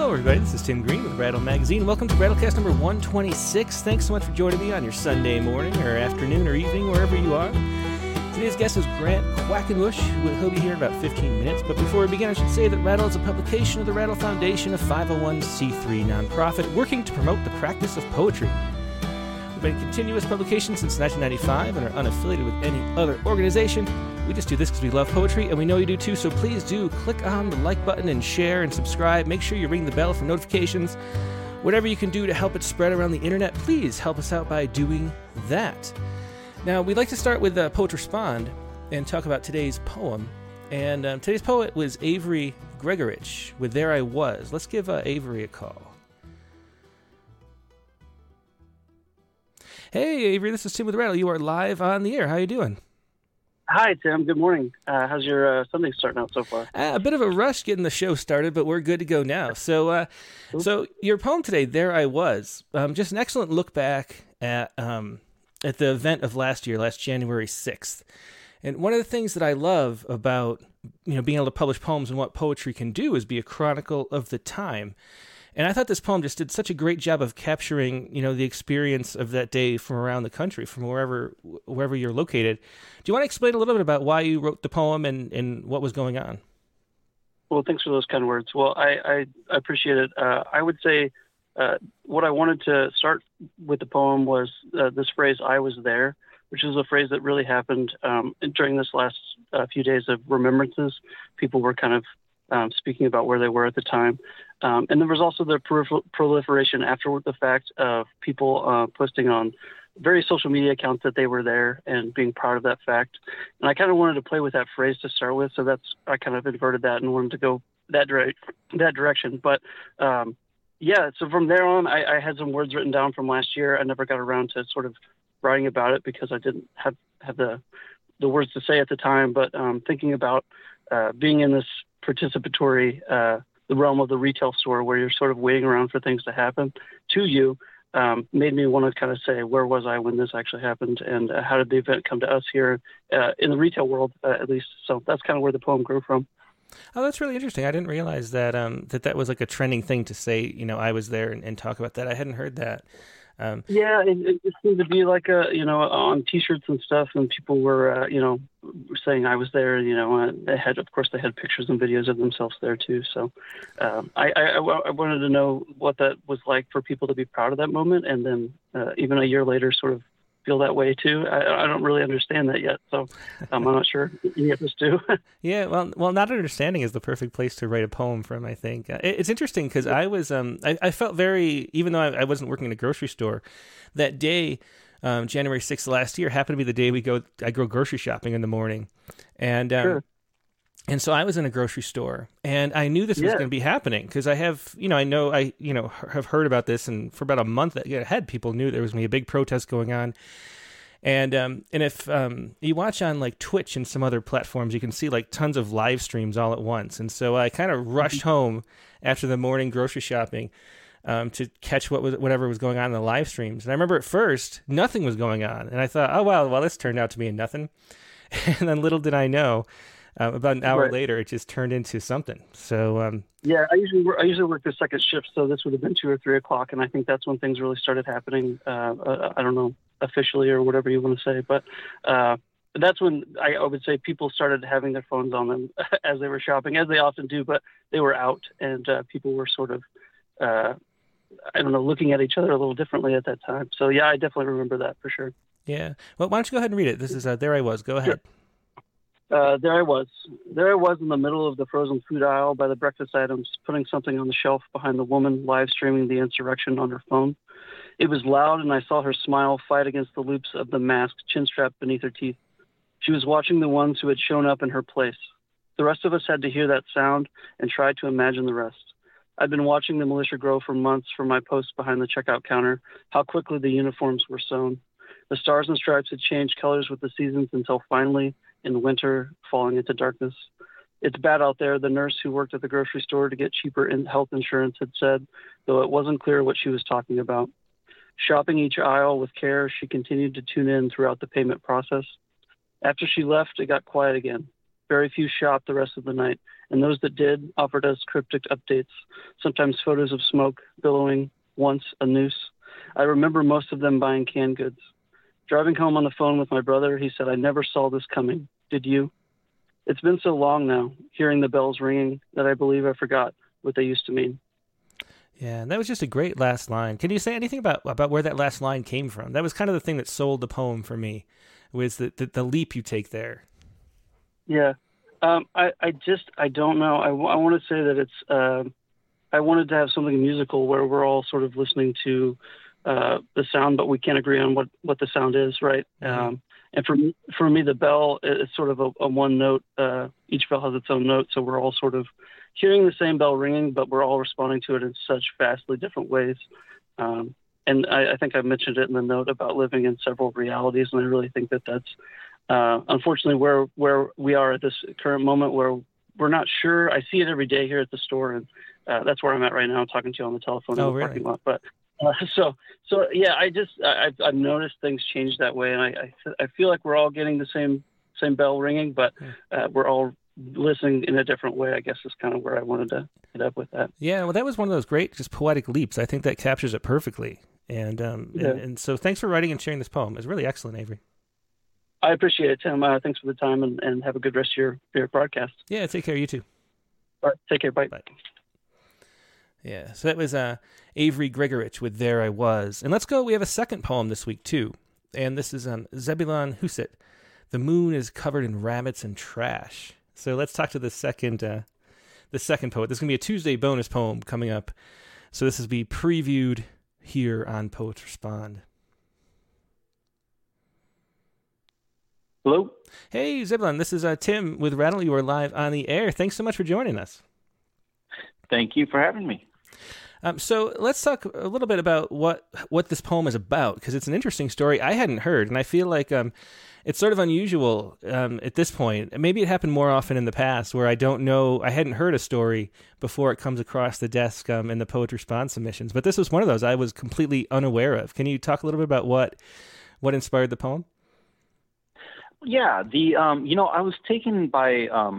Hello everybody, this is Tim Green with Rattle Magazine. Welcome to Rattlecast number 126. Thanks so much for joining me on your Sunday morning or afternoon or evening, wherever you are. Today's guest is Grant Quackenbush, who'll be here in about 15 minutes. But before we begin, I should say that Rattle is a publication of the Rattle Foundation, a 501c3 nonprofit working to promote the practice of poetry. We've been a continuous publication since 1995 and are unaffiliated with any other organization. We just do this because we love poetry, and we know you do too, so please do click on the like button and share and subscribe. Make sure you ring the bell for notifications. Whatever you can do to help it spread around the internet, please help us out by doing that. Now, we'd like to start with Poet Respond and talk about today's poem. And today's poet was Avery Gregerich with There I Was. Let's give Avery a call. Hey, Avery, this is Tim with Rattle. You are live on the air. How are you doing? Hi, Tim. Good morning. How's your Sunday starting out so far? A bit of a rush getting the show started, but we're good to go now. So your poem today, There I Was, just an excellent look back at the event of last year, last January 6th. And one of the things that I love about being able to publish poems and what poetry can do is be a chronicle of the time. And I thought this poem just did such a great job of capturing, the experience of that day from around the country, from wherever you're located. Do you want to explain a little bit about why you wrote the poem and what was going on? Well, thanks for those kind words. Well, I appreciate it. I would say what I wanted to start with the poem was this phrase, I was there, which is a phrase that really happened during this last few days of remembrances. People were kind of speaking about where they were at the time. And there was also the proliferation after the fact of people posting on various social media accounts that they were there and being proud of that fact. And I kind of wanted to play with that phrase to start with, so I kind of inverted that and wanted to go that direction. But so from there on, I had some words written down from last year. I never got around to sort of writing about it because I didn't have the words to say at the time. But thinking about being in this participatory the realm of the retail store where you're sort of waiting around for things to happen to you made me want to kind of say, where was I when this actually happened, and how did the event come to us here in the retail world, at least? So that's kind of where the poem grew from. Oh, that's really interesting. I didn't realize that that was like a trending thing to say, I was there and talk about that. I hadn't heard that. Yeah, it seemed to be like on T-shirts and stuff, and people were saying I was there. They had pictures and videos of themselves there too. So, I wanted to know what that was like for people to be proud of that moment, and then even a year later, sort of feel that way too. I don't really understand that yet, so I'm not sure any of us do. Yeah, well, not understanding is the perfect place to write a poem from, I think. It's interesting because I was, I felt very, even though I wasn't working in a grocery store, that day, January 6th last year, happened to be the day I go grocery shopping in the morning. And sure. And so I was in a grocery store, and I knew this was going to be happening because I have heard about this, and for about a month ahead, people knew there was going to be a big protest going on. And if you watch on like Twitch and some other platforms, you can see like tons of live streams all at once. And so I kind of rushed home after the morning grocery shopping to catch whatever was going on in the live streams. And I remember at first nothing was going on, and I thought, oh wow, well this turned out to be a nothing. And then little did I know. About an hour later, it just turned into something. So I usually work the second shift, so this would have been 2 or 3 o'clock, and I think that's when things really started happening. I don't know officially or whatever you want to say, but that's when I would say people started having their phones on them as they were shopping, as they often do. But they were out, and people were sort of looking at each other a little differently at that time. So yeah, I definitely remember that for sure. Yeah. Well, why don't you go ahead and read it? This is There I Was. Go ahead. Sure. There I was. There I was in the middle of the frozen food aisle by the breakfast items, putting something on the shelf behind the woman live streaming the insurrection on her phone. It was loud, and I saw her smile fight against the loops of the mask, chin strapped beneath her teeth. She was watching the ones who had shown up in her place. The rest of us had to hear that sound and try to imagine the rest. I'd been watching the militia grow for months from my post behind the checkout counter, how quickly the uniforms were sewn. The stars and stripes had changed colors with the seasons until finally, in winter, falling into darkness. It's bad out there, the nurse who worked at the grocery store to get cheaper health insurance had said, though it wasn't clear what she was talking about. Shopping each aisle with care, she continued to tune in throughout the payment process. After she left, it got quiet again. Very few shot the rest of the night, and those that did offered us cryptic updates, sometimes photos of smoke billowing, once a noose. I remember most of them buying canned goods. Driving home on the phone with my brother, he said, "I never saw this coming. Did you?" It's been so long now, hearing the bells ringing, that I believe I forgot what they used to mean. Yeah, and that was just a great last line. Can you say anything about where that last line came from? That was kind of the thing that sold the poem for me, was the leap you take there. Yeah, I don't know. I want to say that it's, I wanted to have something musical where we're all sort of listening to the sound, but we can't agree on what the sound is, right? Mm-hmm. And for me, the bell is sort of a one note. Each bell has its own note, so we're all sort of hearing the same bell ringing, but we're all responding to it in such vastly different ways. And I think I mentioned it in the note about living in several realities, and I really think that that's unfortunately where we are at this current moment, where we're not sure. I see it every day here at the store, and that's where I'm at right now. I'm talking to you on the telephone in the parking lot, but. So yeah, I've noticed things change that way, and I feel like we're all getting the same bell ringing, but we're all listening in a different way, I guess, is kind of where I wanted to end up with that. Yeah, well, that was one of those great just poetic leaps. I think that captures it perfectly, and so thanks for writing and sharing this poem. It's really excellent, Avery. I appreciate it, Tim. Thanks for the time, and have a good rest of your broadcast. Yeah, take care. You too. All right, take care. Bye. Yeah, so that was Avery Gregerich with There I Was. And let's go, we have a second poem this week, too. And this is on Zebulon Huset. The moon is covered in rabbits and trash. So let's talk to the second poet. There's going to be a Tuesday bonus poem coming up. So this is be previewed here on Poets Respond. Hello? Hey, Zebulon, this is Tim with Rattle. You are live on the air. Thanks so much for joining us. Thank you for having me. So let's talk a little bit about what this poem is about, because it's an interesting story I hadn't heard, and I feel like it's sort of unusual at this point. Maybe it happened more often in the past where I don't know, I hadn't heard a story before it comes across the desk in the Poet Response submissions, but this was one of those I was completely unaware of. Can you talk a little bit about what inspired the poem? Yeah, I was taken by,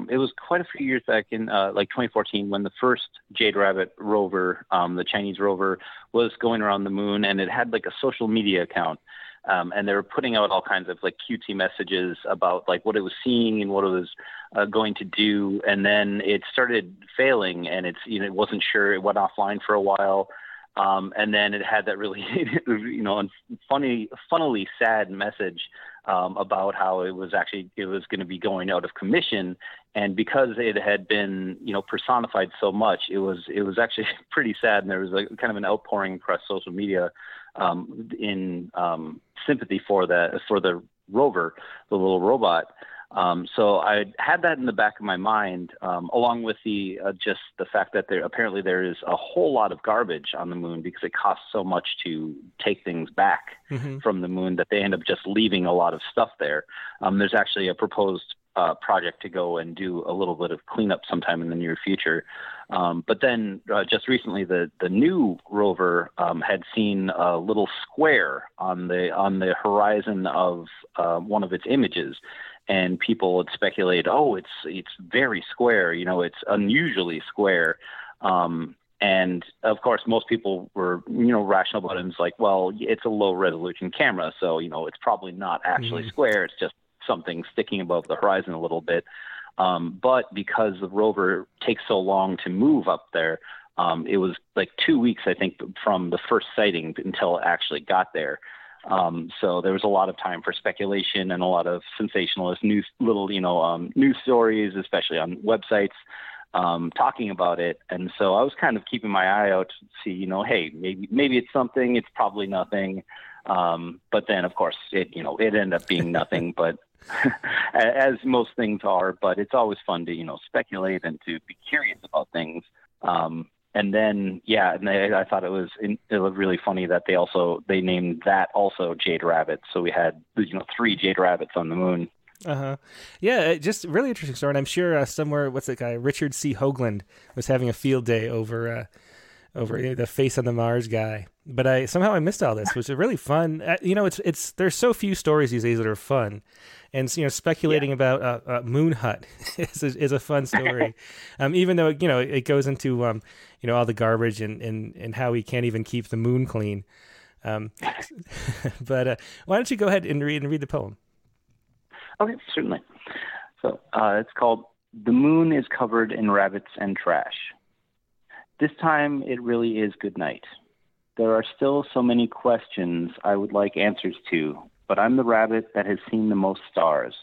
it was quite a few years back in 2014 when the first Jade Rabbit rover, the Chinese rover, was going around the moon, and it had like a social media account, and they were putting out all kinds of like cutesy messages about like what it was seeing and what it was going to do, and then it started failing, and it wasn't sure, it went offline for a while. And then it had that really, funnily sad message about how it was going to be going out of commission. And because it had been, personified so much, it was actually pretty sad. And there was kind of an outpouring across social media in sympathy for the rover, the little robot. So I had that in the back of my mind, along with the just the fact that there is a whole lot of garbage on the moon because it costs so much to take things back from the moon that they end up just leaving a lot of stuff there. There's actually a proposed project to go and do a little bit of cleanup sometime in the near future. But then just recently, the new rover had seen a little square on the horizon of one of its images. And people would speculate, oh, it's very square, it's unusually square. And of course, most people were, rational about it. It's like, well, it's a low resolution camera, so, it's probably not actually square. It's just something sticking above the horizon a little bit. But because the rover takes so long to move up there, it was like 2 weeks, I think, from the first sighting until it actually got there. So there was a lot of time for speculation and a lot of sensationalist news, news stories, especially on websites, talking about it. And so I was kind of keeping my eye out to see, hey, maybe it's something, it's probably nothing. But then of course it ended up being nothing, but as most things are, but it's always fun to, speculate and to be curious about things. And then, I thought it was really funny that they named that also Jade Rabbit. So we had, three Jade Rabbits on the moon. Uh-huh. Yeah, just really interesting story. And I'm sure somewhere, what's that guy, Richard C. Hoagland was having a field day over the Face on the Mars guy. But I missed all this, which is really fun. It's there's so few stories these days that are fun, and speculating about Moon Hut is a fun story, even though it goes into all the garbage and how we can't even keep the moon clean. But why don't you go ahead and read the poem? Okay, certainly. So it's called "The Moon is Covered in Rabbits and Trash." This time it really is good night. There are still so many questions I would like answers to, but I'm the rabbit that has seen the most stars.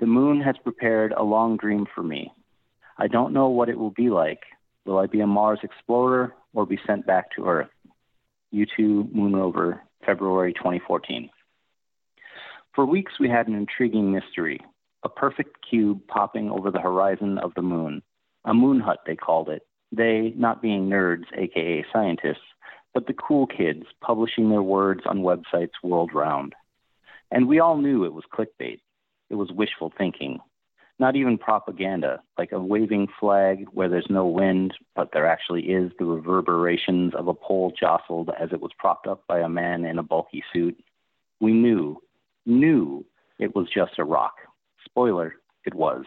The moon has prepared a long dream for me. I don't know what it will be like. Will I be a Mars explorer or be sent back to Earth? U2 Moon Rover, February 2014. For weeks we had an intriguing mystery, a perfect cube popping over the horizon of the moon. A moon hut, they called it. They, not being nerds, aka scientists, but the cool kids publishing their words on websites world round. And we all knew it was clickbait. It was wishful thinking. Not even propaganda, like a waving flag where there's no wind, but there actually is the reverberations of a pole jostled as it was propped up by a man in a bulky suit. We knew it was just a rock. Spoiler, it was.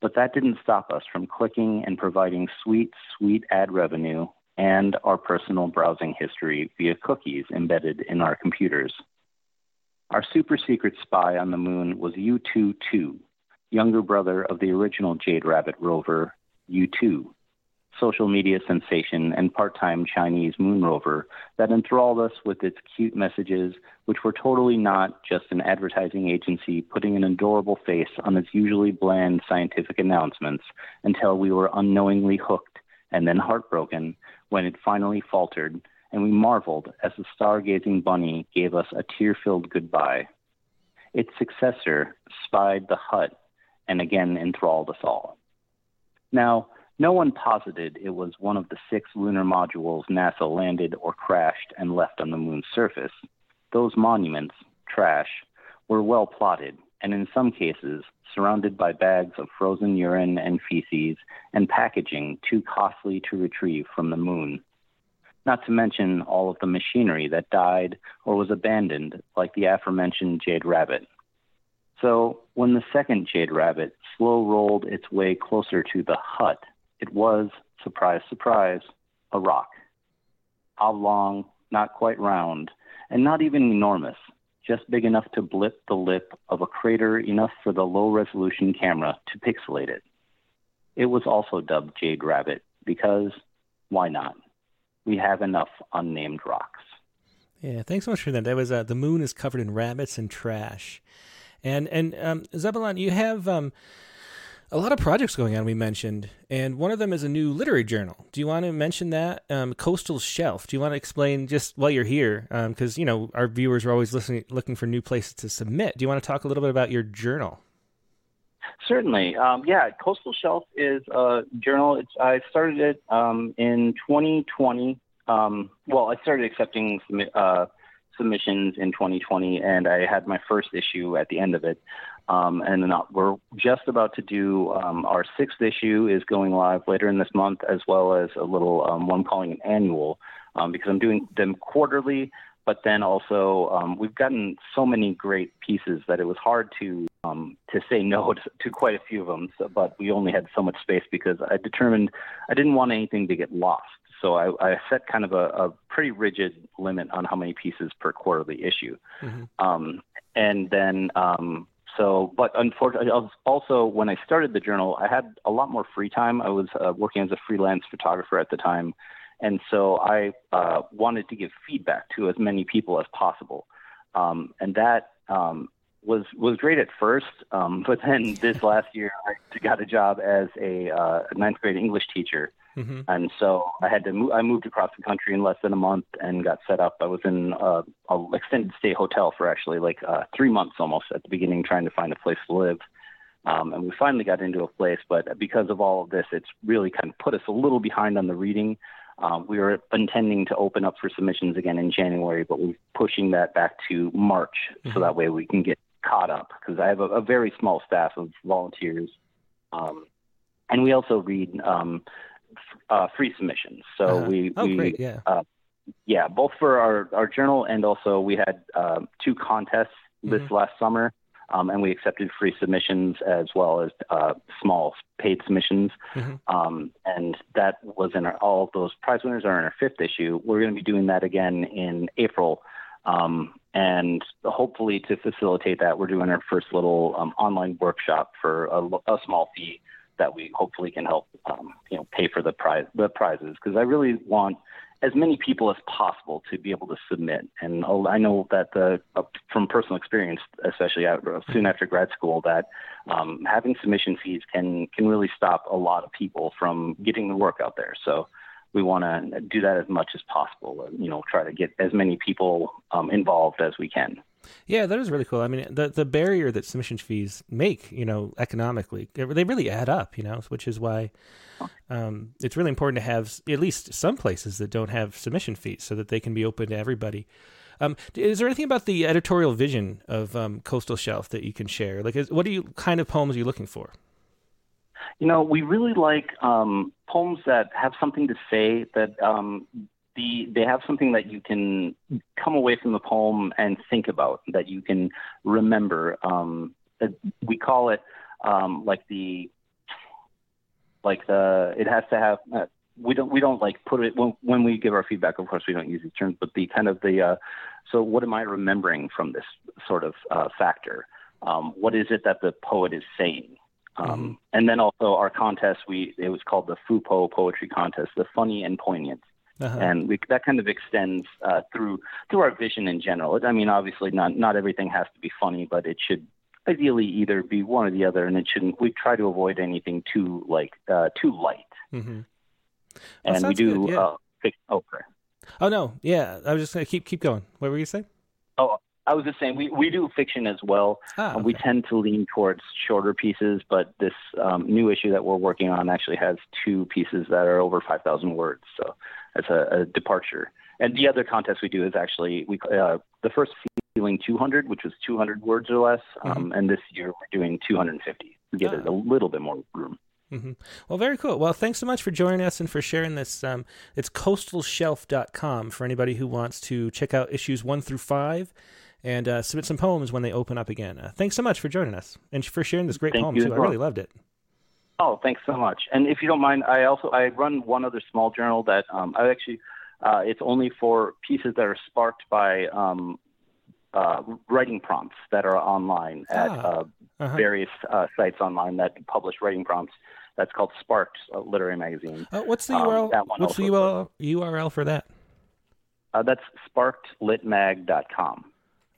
But that didn't stop us from clicking and providing sweet, sweet ad revenue and our personal browsing history via cookies embedded in our computers. Our super-secret spy on the moon was U2-2, younger brother of the original Jade Rabbit rover, U2, social media sensation and part-time Chinese moon rover that enthralled us with its cute messages, which were totally not just an advertising agency putting an adorable face on its usually bland scientific announcements until we were unknowingly hooked and then heartbroken when it finally faltered, and we marveled as the stargazing bunny gave us a tear-filled goodbye. Its successor spied the hut and again enthralled us all. Now, no one posited it was one of the 6 lunar modules NASA landed or crashed and left on the moon's surface. Those monuments, trash, were well plotted, and in some cases, surrounded by bags of frozen urine and feces and packaging too costly to retrieve from the moon. Not to mention all of the machinery that died or was abandoned, like the aforementioned Jade Rabbit. So when the second Jade Rabbit slow-rolled its way closer to the hut, it was, surprise, surprise, a rock. Oblong, not quite round, and not even enormous, just big enough to blip the lip of a crater enough for the low-resolution camera to pixelate it. It was also dubbed Jade Rabbit because, why not? We have enough unnamed rocks. Yeah, thanks so much for that. That was The Moon is Covered in Rabbits and Trash. And Zebulon, you have a lot of projects going on, we mentioned, and one of them is a new literary journal. Do you want to mention that? Coastal Shelf. Do you want to explain just while you're here? Because, our viewers are always looking for new places to submit. Do you want to talk a little bit about your journal? Certainly. Coastal Shelf is a journal. I started it in 2020. I started accepting submissions in 2020, and I had my first issue at the end of it. And then we're just about to do our 6th issue is going live later in this month, as well as a little one calling an annual, because I'm doing them quarterly. But then also we've gotten so many great pieces that it was hard to say no to quite a few of them. So, but we only had so much space because I determined I didn't want anything to get lost. So I set kind of a pretty rigid limit on how many pieces per quarterly issue. Mm-hmm. But unfortunately, also when I started the journal, I had a lot more free time. I was working as a freelance photographer at the time. And so I wanted to give feedback to as many people as possible. And that was great at first. But then this last year, I got a job as a 9th grade English teacher. Mm-hmm. And so I moved across the country in less than a month and got set up. I was in a extended stay hotel for actually 3 months almost at the beginning, trying to find a place to live. And we finally got into a place, but because of all of this, it's really kind of put us a little behind on the reading. We were intending to open up for submissions again in January, but we're pushing that back to March. Mm-hmm. So that way we can get caught up because I have a very small staff of volunteers. And we also read free submissions. So we Yeah, both for our journal, and also we had two contests this last summer, and we accepted free submissions as well as small paid submissions. And that was in all of those prize winners are in our fifth issue. We're going to be doing that again in April. And hopefully to facilitate that, we're doing our first little online workshop for a small fee that we hopefully can help pay for the prizes, because I really want as many people as possible to be able to submit. And I know that from personal experience, especially soon after grad school, that having submission fees can really stop a lot of people from getting the work out there. So we want to do that as much as possible, try to get as many people involved as we can. Yeah, that is really cool. I mean, the barrier that submission fees make, economically, they really add up, which is why it's really important to have at least some places that don't have submission fees so that they can be open to everybody. Is there anything about the editorial vision of Coastal Shelf that you can share? Like, what kind of poems are you looking for? We really like poems that have something to say, that they have something that you can come away from the poem and think about, that you can remember. We call it it has to have. We don't like put it when we give our feedback. Of course, we don't use these terms, but the kind of the. So, what am I remembering from this sort of factor? What is it that the poet is saying? And then also our contest, it was called the FUPO Poetry Contest, the funny and poignant. And that kind of extends through our vision in general. I mean, obviously not everything has to be funny, but it should ideally either be one or the other, and it shouldn't. We try to avoid anything too too light. Well, and we do. Good, yeah. Oh no, yeah. I was just gonna keep going. What were you saying? Oh, I was just saying we do fiction as well. We tend to lean towards shorter pieces, but this new issue that we're working on actually has two pieces that are over 5,000 words. So that's a departure. And the other contest we do is actually the first Feeling 200, which was 200 words or less. And this year we're doing 250 to give it a little bit more room. Well, very cool. Well, thanks so much for joining us and for sharing this. It's coastalshelf.com for anybody who wants to check out issues 1 through 5. And submit some poems when they open up again. Thanks so much for joining us and for sharing this great poem, too. Well, I really loved it. Oh, thanks so much. And if you don't mind, I run one other small journal that I actually, it's only for pieces that are sparked by writing prompts that are online at various sites online that publish writing prompts. That's called Sparked Literary Magazine. What's the URL? What's the URL for that? That's sparkedlitmag.com.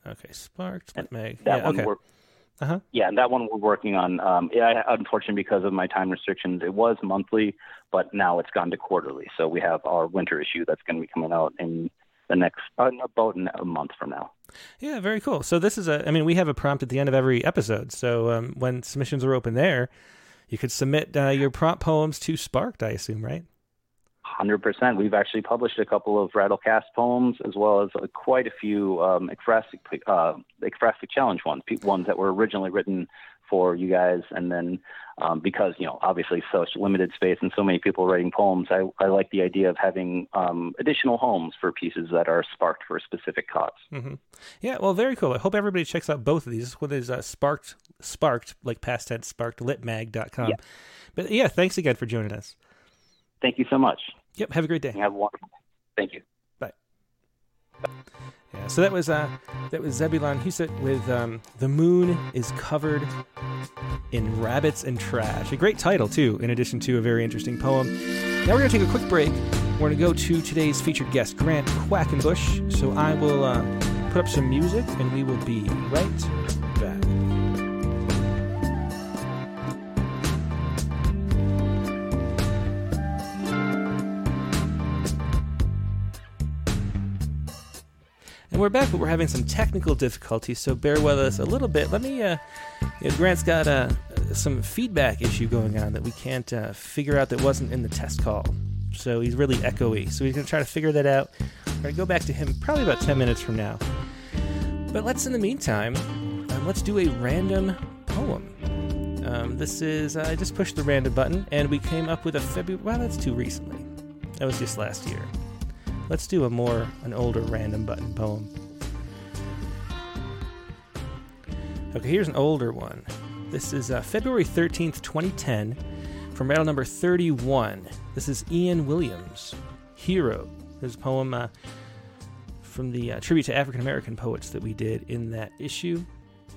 Okay, Sparked, Mag. Yeah, and that one we're working on. Unfortunately, because of my time restrictions, it was monthly, but now it's gone to quarterly. So we have our winter issue that's going to be coming out in the next about a month from now. Yeah, very cool. So this is we have a prompt at the end of every episode. So when submissions are open there, you could submit your prompt poems to Sparked, I assume, right? 100%. We've actually published a couple of Rattlecast poems, as well as quite a few ekphrastic challenge ones that were originally written for you guys. And then because, obviously such limited space and so many people writing poems, I like the idea of having additional homes for pieces that are sparked for a specific cause. Yeah, well, very cool. I hope everybody checks out both of these. One is Sparked, like past tense, sparkedlitmag.com. Yeah. But yeah, thanks again for joining us. Thank you so much. Yep. Have a great day. Have a wonderful day. Thank you. Bye. Bye. Yeah. So that was Zebulon Huset with "The Moon is Covered in Rabbits and Trash." A great title too, in addition to a very interesting poem. Now we're gonna take a quick break. We're gonna go to today's featured guest, Grant Quackenbush. So I will put up some music, and we will be right back. And we're back, but we're having some technical difficulties, so bear with us a little bit. Let me, Grant's got some feedback issue going on that we can't figure out that wasn't in the test call. So he's really echoey. So he's going to try to figure that out. We're going to go back to him probably about 10 minutes from now. But in the meantime, let's do a random poem. This is, I just pushed the random button, and we came up with a February, well, that's too recently. That was just last year. let's do an older random button poem. Okay, here's an older one. This is February 13th, 2010, from Rattle number 31. This is Ian Williams, Hero. There's a poem from the tribute to African American poets that we did in that issue.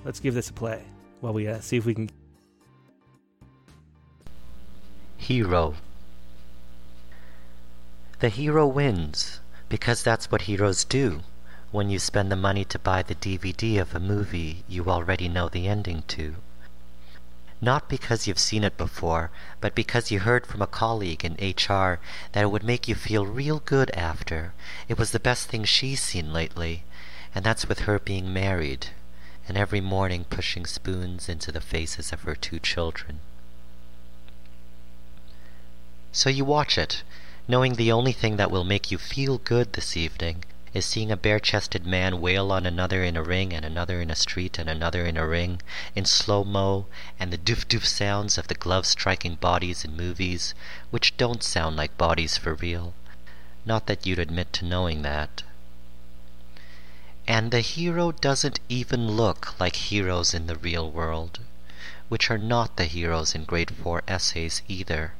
Let's give this a play while we see if we can. Hero. The hero wins, because that's what heroes do. When you spend the money to buy the DVD of a movie you already know the ending to. Not because you've seen it before, but because you heard from a colleague in HR that it would make you feel real good after. It was the best thing she's seen lately, and that's with her being married, and every morning pushing spoons into the faces of her two children. So you watch it, knowing the only thing that will make you feel good this evening is seeing a bare-chested man wail on another in a ring and another in a street and another in a ring in slow-mo, and the doof-doof sounds of the gloves striking bodies in movies, which don't sound like bodies for real. Not that you'd admit to knowing that. And the hero doesn't even look like heroes in the real world, which are not the heroes in grade 4 essays either.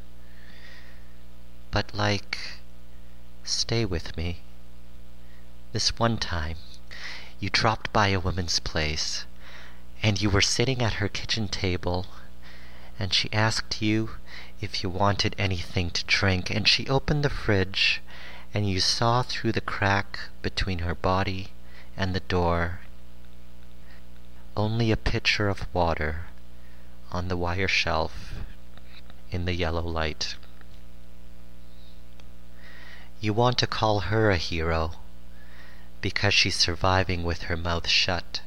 But like, stay with me. This one time, you dropped by a woman's place, and you were sitting at her kitchen table, and she asked you if you wanted anything to drink, and she opened the fridge, and you saw through the crack between her body and the door only a pitcher of water on the wire shelf in the yellow light. You want to call her a hero, because she's surviving with her mouth shut.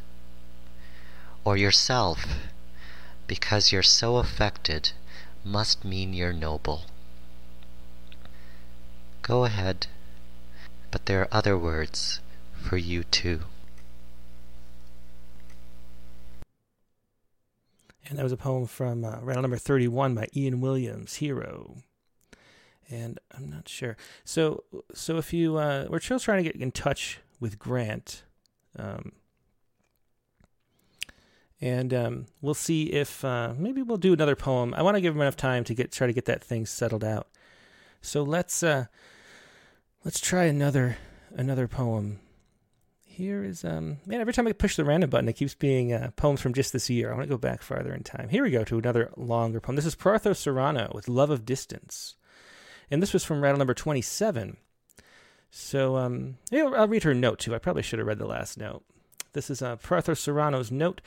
Or yourself, because you're so affected, must mean you're noble. Go ahead, but there are other words for you too. And that was a poem from round number 31 by Ian Williams, Hero. And I'm not sure. So if you, we're still trying to get in touch with Grant. And we'll see if maybe we'll do another poem. I want to give him enough time to try to get that thing settled out. So let's try another poem. Here is every time I push the random button, it keeps being poems from just this year. I want to go back farther in time. Here we go to another longer poem. This is Prartho Sereno with Love of Distance, and this was from Rattle number 27. So I'll read her note, too. I probably should have read the last note. This is Prartho Sereno's note.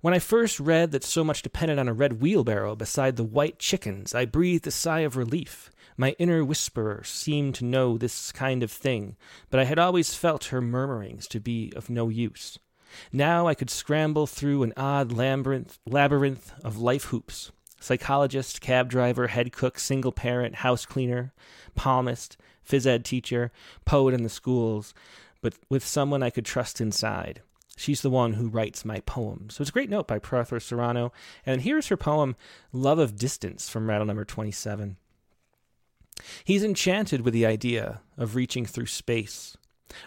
When I first read that so much depended on a red wheelbarrow beside the white chickens, I breathed a sigh of relief. My inner whisperer seemed to know this kind of thing, but I had always felt her murmurings to be of no use. Now I could scramble through an odd labyrinth of life hoops. Psychologist, cab driver, head cook, single parent, house cleaner, palmist, phys ed teacher, poet in the schools, but with someone I could trust inside. She's the one who writes my poems. So it's a great note by Prartho Sereno. And here's her poem, Love of Distance, from Rattle number 27. He's enchanted with the idea of reaching through space.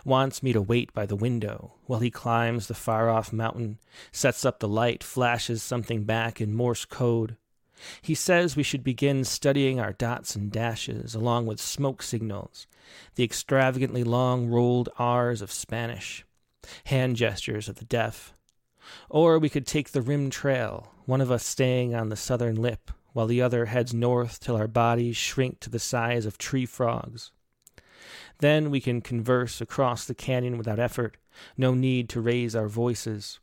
Wants me to wait by the window while he climbs the far-off mountain, sets up the light, flashes something back in Morse code. He says we should begin studying our dots and dashes, along with smoke signals, the extravagantly long rolled R's of Spanish, hand gestures of the deaf. Or we could take the rim trail, one of us staying on the southern lip, while the other heads north till our bodies shrink to the size of tree frogs. Then we can converse across the canyon without effort, no need to raise our voices.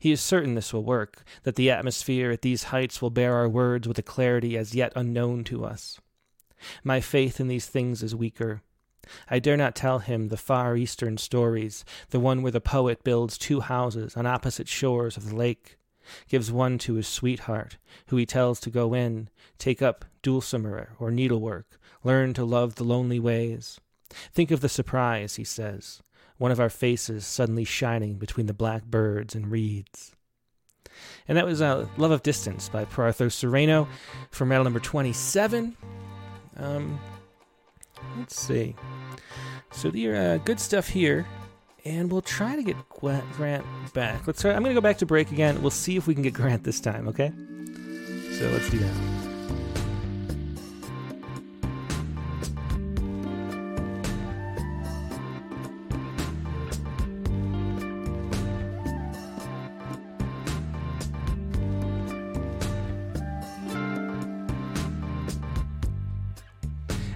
He is certain this will work, that the atmosphere at these heights will bear our words with a clarity as yet unknown to us. My faith in these things is weaker. I dare not tell him the Far Eastern stories, the one where the poet builds two houses on opposite shores of the lake, gives one to his sweetheart, who he tells to go in, take up dulcimer or needlework, learn to love the lonely ways. Think of the surprise, he says. One of our faces suddenly shining between the black birds and reeds. And that was Love of Distance by Prartho Sereno from Rattle number 27. Let's see. So the good stuff here. And we'll try to get Grant back. Let's try. I'm going to go back to break again. We'll see if we can get Grant this time, okay? So let's do that.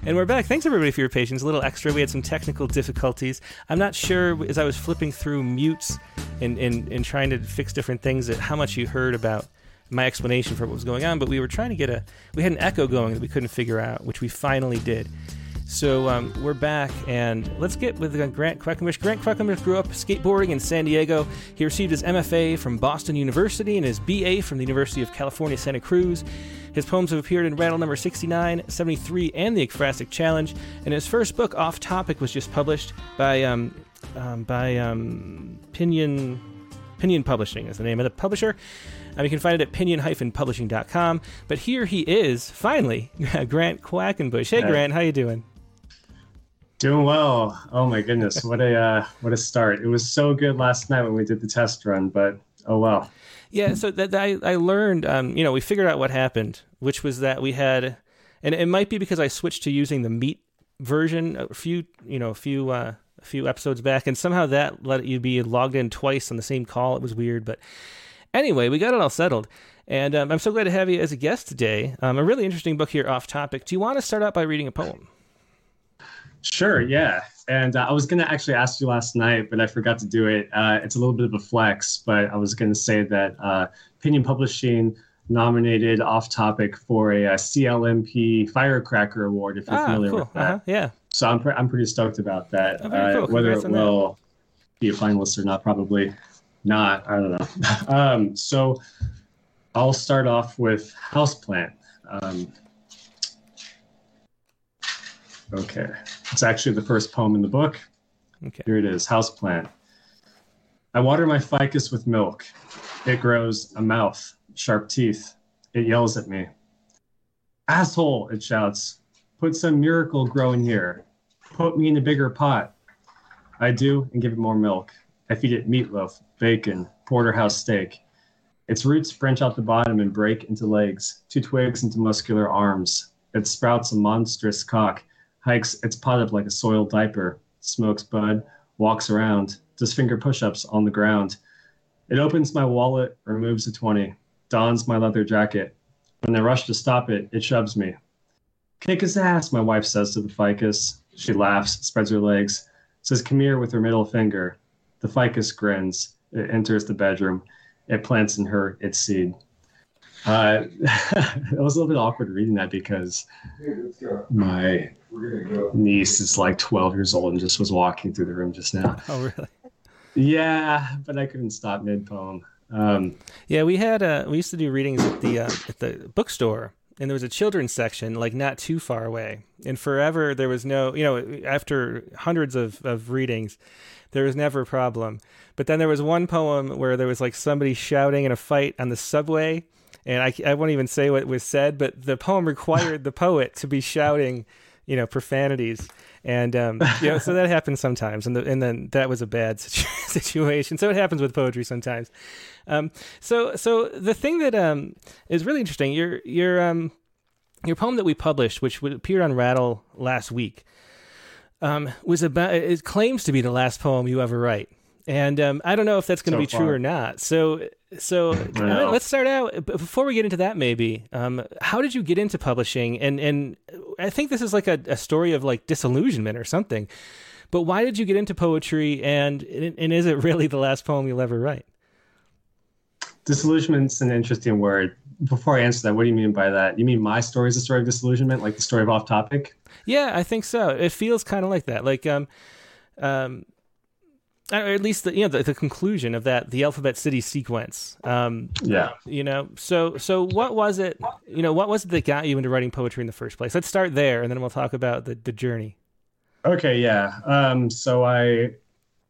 And we're back. Thanks, everybody, for your patience. A little extra. We had some technical difficulties. I'm not sure, as I was flipping through mutes and trying to fix different things, that how much you heard about my explanation for what was going on, but we were trying to get we had an echo going that we couldn't figure out, which we finally did. So we're back, and let's get with Grant Quackenbush. Grant Quackenbush grew up skateboarding in San Diego. He received his MFA from Boston University and his BA from the University of California, Santa Cruz. His poems have appeared in Rattle No. 69, 73, and the Ekphrastic Challenge, and his first book, Off Topic, was just published by Pinyon Publishing is the name of the publisher. You can find it at pinyon-publishing.com. But here he is, finally, Grant Quackenbush. Hey, Grant, how you doing? Doing well. Oh my goodness, what a start! It was so good last night when we did the test run, but oh well. Yeah, so that I learned, we figured out what happened, which was that we had, and it might be because I switched to using the meat version a few episodes back, and somehow that let you be logged in twice on the same call. It was weird, but anyway, we got it all settled. And I'm so glad to have you as a guest today. A really interesting book here, Off Topic. Do you want to start out by reading a poem? Sure, yeah. And I was going to actually ask you last night, but I forgot to do it. It's a little bit of a flex, but I was going to say that Pinyon Publishing nominated Off Topic for a CLMP Firecracker Award, if you're familiar cool. with that. Uh-huh. Yeah. So I'm pretty stoked about that. Cool. Whether it will be a finalist or not, probably not. I don't know. So I'll start off with Houseplant. Okay. It's actually the first poem in the book. Okay. Here it is, Houseplant. I water my ficus with milk. It grows a mouth, sharp teeth. It yells at me. Asshole, it shouts. Put some miracle grow in here. Put me in a bigger pot. I do and give it more milk. I feed it meatloaf, bacon, porterhouse steak. Its roots branch out the bottom and break into legs, two twigs into muscular arms. It sprouts a monstrous cock. Hikes its pot up like a soiled diaper, smokes bud, walks around, does finger push-ups on the ground. It opens my wallet, removes a 20, dons my leather jacket. When I rush to stop it, it shoves me. Kick his ass, my wife says to the ficus. She laughs, spreads her legs, says come here with her middle finger. The ficus grins. It enters the bedroom. It plants in her its seed. It was a little bit awkward reading that because my niece is like 12 years old and just was walking through the room just now. Oh, really? Yeah, but I couldn't stop mid-poem. We used to do readings at the bookstore, and there was a children's section, like not too far away. And forever there was no, after hundreds of readings, there was never a problem. But then there was one poem where there was like somebody shouting in a fight on the subway. And I won't even say what was said, but the poem required the poet to be shouting, profanities, and so that happens sometimes, and then that was a bad situation. So it happens with poetry sometimes. So the thing that is really interesting, your poem that we published, which appeared on Rattle last week, was about. It claims to be the last poem you ever write, and I don't know if that's going to be true or not. So let's start out, before we get into that maybe, how did you get into publishing? And I think this is like a story of like disillusionment or something, but why did you get into poetry, and is it really the last poem you'll ever write? Disillusionment's an interesting word. Before I answer that, what do you mean by that? You mean my story is a story of disillusionment, like the story of Off Topic? Yeah, I think so. It feels kind of like that. Like, or at least the conclusion of that, the Alphabet City sequence. So what was it? What was it that got you into writing poetry in the first place? Let's start there, and then we'll talk about the journey. Okay, yeah. So I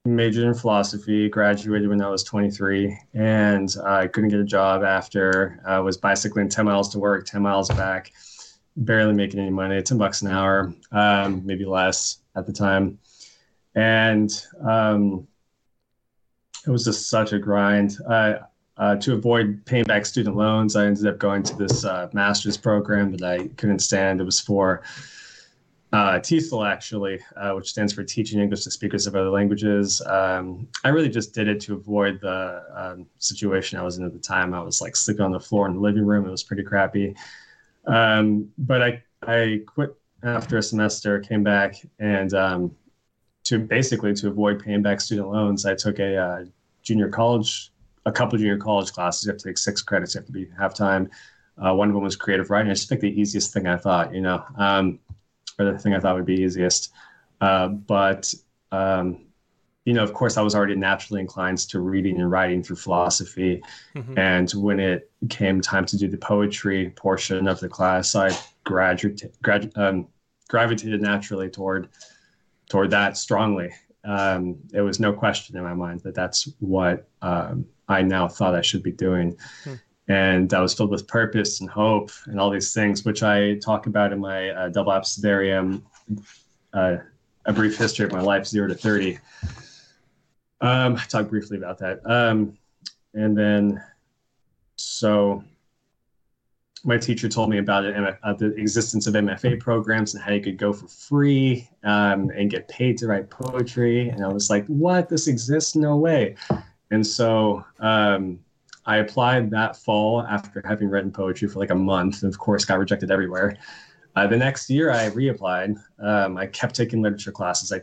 majored in philosophy, graduated when I was 23, and I couldn't get a job after. I was bicycling 10 miles to work, 10 miles back, barely making any money, $10 an hour, maybe less at the time. And it was just such a grind. To avoid paying back student loans, I ended up going to this master's program that I couldn't stand. It was for TESOL, actually, which stands for Teaching English to Speakers of Other Languages. I really just did it to avoid the situation I was in at the time. I was like sleeping on the floor in the living room. It was pretty crappy. But I quit after a semester, came back, and to avoid paying back student loans, I took a couple of junior college classes. You have to take 6 credits. You have to be half time. One of them was creative writing. I just picked the easiest thing I thought, or the thing I thought would be easiest. Of course, I was already naturally inclined to reading and writing through philosophy. Mm-hmm. And when it came time to do the poetry portion of the class, I gravitated naturally toward that strongly. It was no question in my mind that that's what I now thought I should be doing. Mm-hmm. And I was filled with purpose and hope and all these things, which I talk about in my double absidarium, A Brief History of My Life, 0 to 30. I talked briefly about that. So my teacher told me about it, the existence of MFA programs and how you could go for free and get paid to write poetry. And I was like, what? This exists? No way. And so I applied that fall after having written poetry for like a month, and of course got rejected everywhere. The next year I reapplied. I kept taking literature classes. I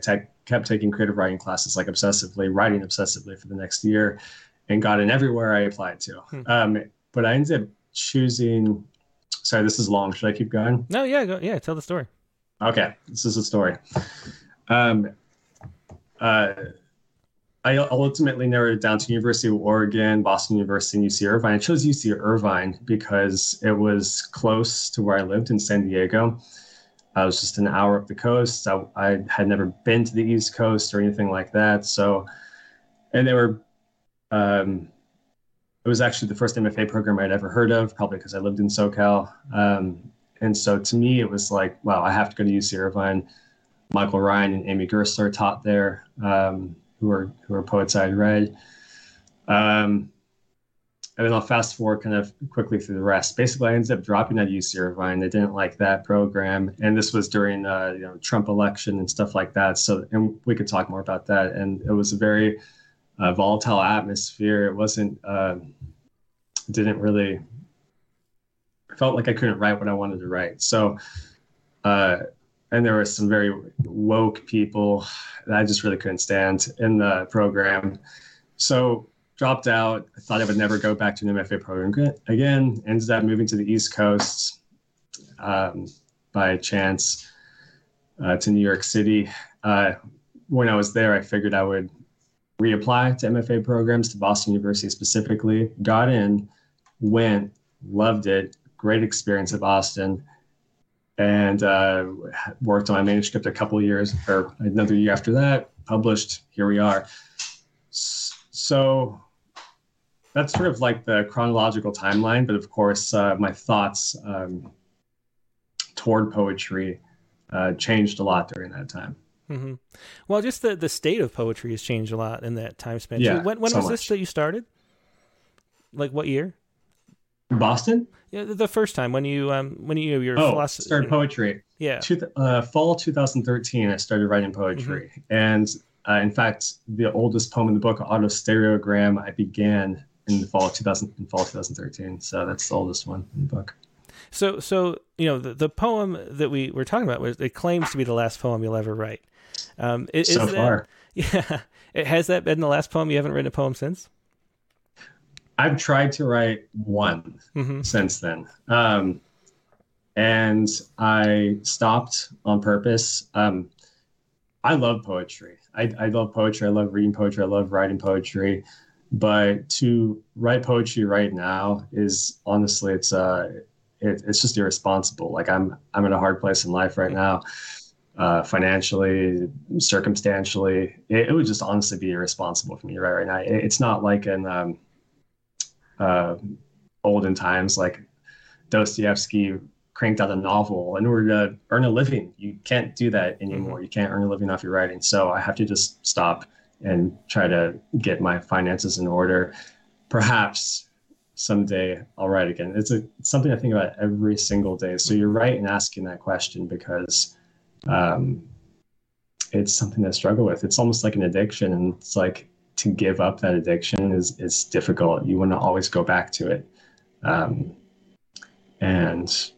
kept taking creative writing classes, writing obsessively for the next year, and got in everywhere I applied to. But I ended up choosing, sorry, this is long. Should I keep going? No, yeah, go, yeah. Tell the story. Okay, this is the story. I ultimately narrowed it down to University of Oregon, Boston University, and UC Irvine. I chose UC Irvine because it was close to where I lived in San Diego. I was just an hour up the coast. I had never been to the East Coast or anything like that. So, and they were, it was actually the first MFA program I'd ever heard of, probably because I lived in SoCal. And so to me, it was like, wow, I have to go to UC Irvine. Michael Ryan and Amy Gerstler taught there. Who are poets I had read. And then I'll fast forward kind of quickly through the rest. Basically, I ended up dropping out of UC Irvine. They didn't like that program. And this was during Trump election and stuff like that. So, and we could talk more about that. And it was a very volatile atmosphere. It wasn't, I felt like I couldn't write what I wanted to write. So, and there were some very woke people that I just really couldn't stand in the program. So dropped out. I thought I would never go back to an MFA program again. Ended up moving to the East Coast by chance to New York City. When I was there, I figured I would reapply to MFA programs, to Boston University specifically. Got in, went, loved it. Great experience at Boston. And worked on my manuscript a couple of years, or another year after that, published, here we are. So that's sort of like the chronological timeline, but of course my thoughts toward poetry changed a lot during that time. Mm-hmm. Well, just the state of poetry has changed a lot in that time span. Yeah, when was this that you started? Like what year? Boston? Yeah, the first time when you your philosophy started poetry. Yeah, fall 2013, I started writing poetry, mm-hmm. and in fact, the oldest poem in the book, Autostereogram, I began in the fall 2013. So that's the oldest one in the book. So the poem that we were talking about it claims to be the last poem you'll ever write. Far, yeah, has that been the last poem? You haven't written a poem since? I've tried to write one mm-hmm. since then. And I stopped on purpose. I love poetry. I love poetry. I love reading poetry. I love writing poetry. But to write poetry right now is honestly, it's just irresponsible. Like I'm in a hard place in life right now, financially, circumstantially. It would just honestly be irresponsible for me to write right now. It's not like an, olden times, like Dostoevsky cranked out a novel. In order to earn a living, you can't do that anymore. Mm-hmm. You can't earn a living off your writing. So I have to just stop and try to get my finances in order. Perhaps someday I'll write again. It's something I think about every single day. So you're right in asking that question, because it's something I struggle with. It's almost like an addiction, and it's like to give up that addiction is difficult. You want to always go back to it. And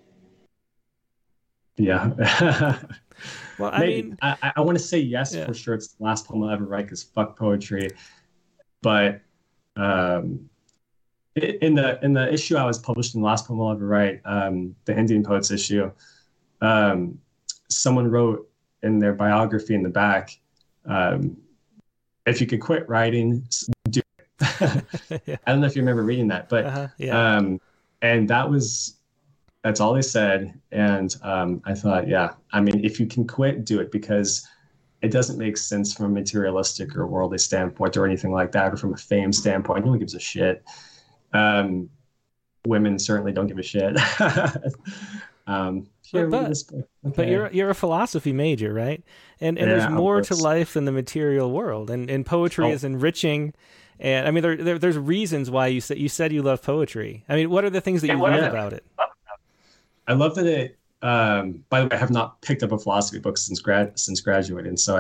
yeah. Well, I want to say yes, yeah, for sure. It's the last poem I'll ever write, because fuck poetry. But in the issue I was published in, the last poem I'll ever write, the Indian Poets issue, someone wrote in their biography in the back, if you could quit writing, do it. Yeah. I don't know if you remember reading that, but yeah. And that's all they said. And I thought, yeah, I mean, if you can quit, do it, because it doesn't make sense from a materialistic or worldly standpoint or anything like that, or from a fame standpoint. No one gives a shit. Women certainly don't give a shit. But you're a philosophy major, right? And yeah, there's more to life than the material world, and poetry is enriching. And I mean, there's reasons why you said you love poetry. I mean, what are the things that you love about it? I love that it. By the way, I have not picked up a philosophy book since graduating, so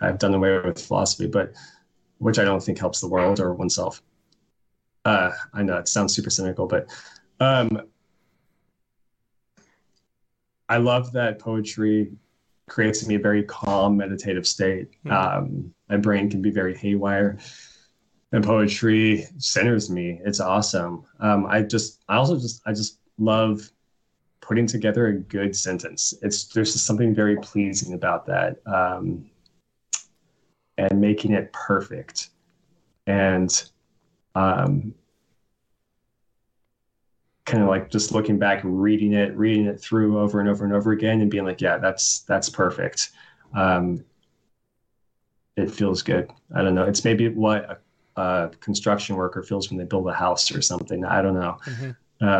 I've done away with philosophy, but which I don't think helps the world or oneself. I know it sounds super cynical, but I love that poetry creates in me a very calm, meditative state. My brain can be very haywire, and poetry centers me. It's awesome. I also love putting together a good sentence. There's just something very pleasing about that, and making it perfect. And kind of like just looking back, reading it through over and over and over again, and being like, yeah, that's perfect. It feels good. I don't know. It's maybe what a construction worker feels when they build a house or something. I don't know. Mm-hmm.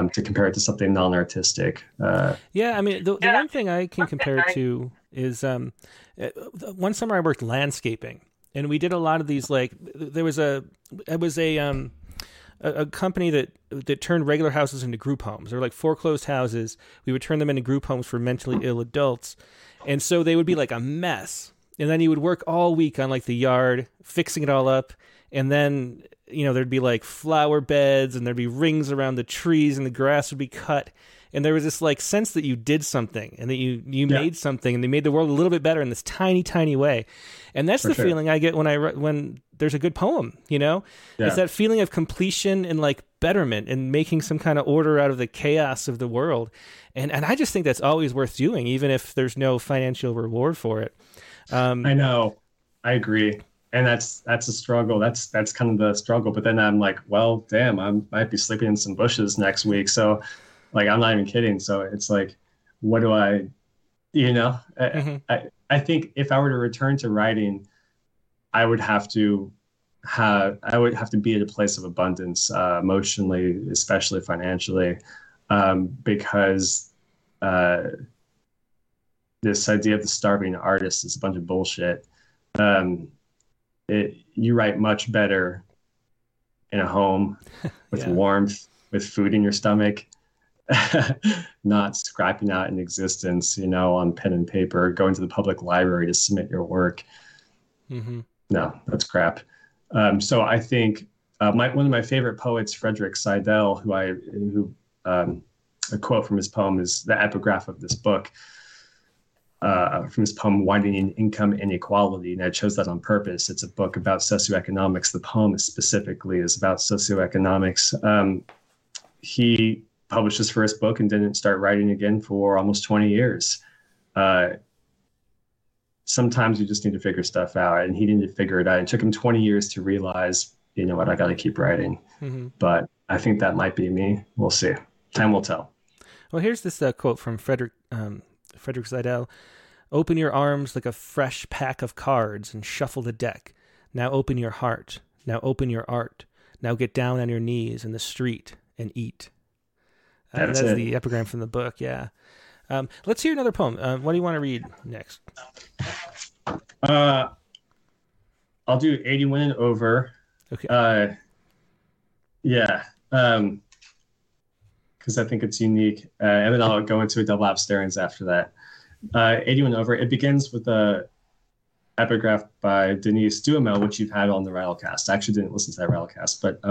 To compare it to something non-artistic. I mean, the one thing I can compare it to is one summer I worked landscaping, and we did a lot of these. Like, it was a company that turned regular houses into group homes. They were like foreclosed houses. We would turn them into group homes for mentally ill adults, and so they would be like a mess. And then you would work all week on like the yard, fixing it all up, and then, you know, there'd be like flower beds, and there'd be rings around the trees, and the grass would be cut. And there was this like sense that you did something, and that you made something, and they made the world a little bit better in this tiny, tiny way. And that's feeling I get when there's a good poem, you know, it's that feeling of completion and like betterment and making some kind of order out of the chaos of the world. And I just think that's always worth doing, even if there's no financial reward for it. I know. I agree. And that's a struggle. That's kind of the struggle. But then I'm like, well, damn, I might be sleeping in some bushes next week. So, like, I'm not even kidding. So it's like, what do I, you know? Mm-hmm. I think if I were to return to writing, I would have to be at a place of abundance, emotionally, especially financially, because this idea of the starving artist is a bunch of bullshit. You write much better in a home with warmth, with food in your stomach, not scrapping out an existence, you know, on pen and paper, going to the public library to submit your work. Mm-hmm. No, that's crap. So I think one of my favorite poets, Frederick Seidel, who a quote from his poem is the epigraph of this book. From his poem, Widening Income Inequality, and I chose that on purpose. It's a book about socioeconomics. The poem specifically is about socioeconomics. He published his first book and didn't start writing again for almost 20 years. Sometimes you just need to figure stuff out, and he didn't figure it out. It took him 20 years to realize, you know what, I got to keep writing. Mm-hmm. But I think that might be me. We'll see. Time will tell. Well, here's this quote from Frederick Seidel. Open your arms like a fresh pack of cards and shuffle the deck. Now open your heart. Now open your art. Now get down on your knees in the street and eat. That's the epigram from the book. Yeah. Let's hear another poem. What do you want to read next? I'll do 81 and over. Okay. Yeah. Because I think it's unique. And then I'll go into a double absterins after that. 81 over. It begins with a epigraph by Denise Duhamel, which you've had on the Rattlecast. I actually didn't listen to that Rattlecast, but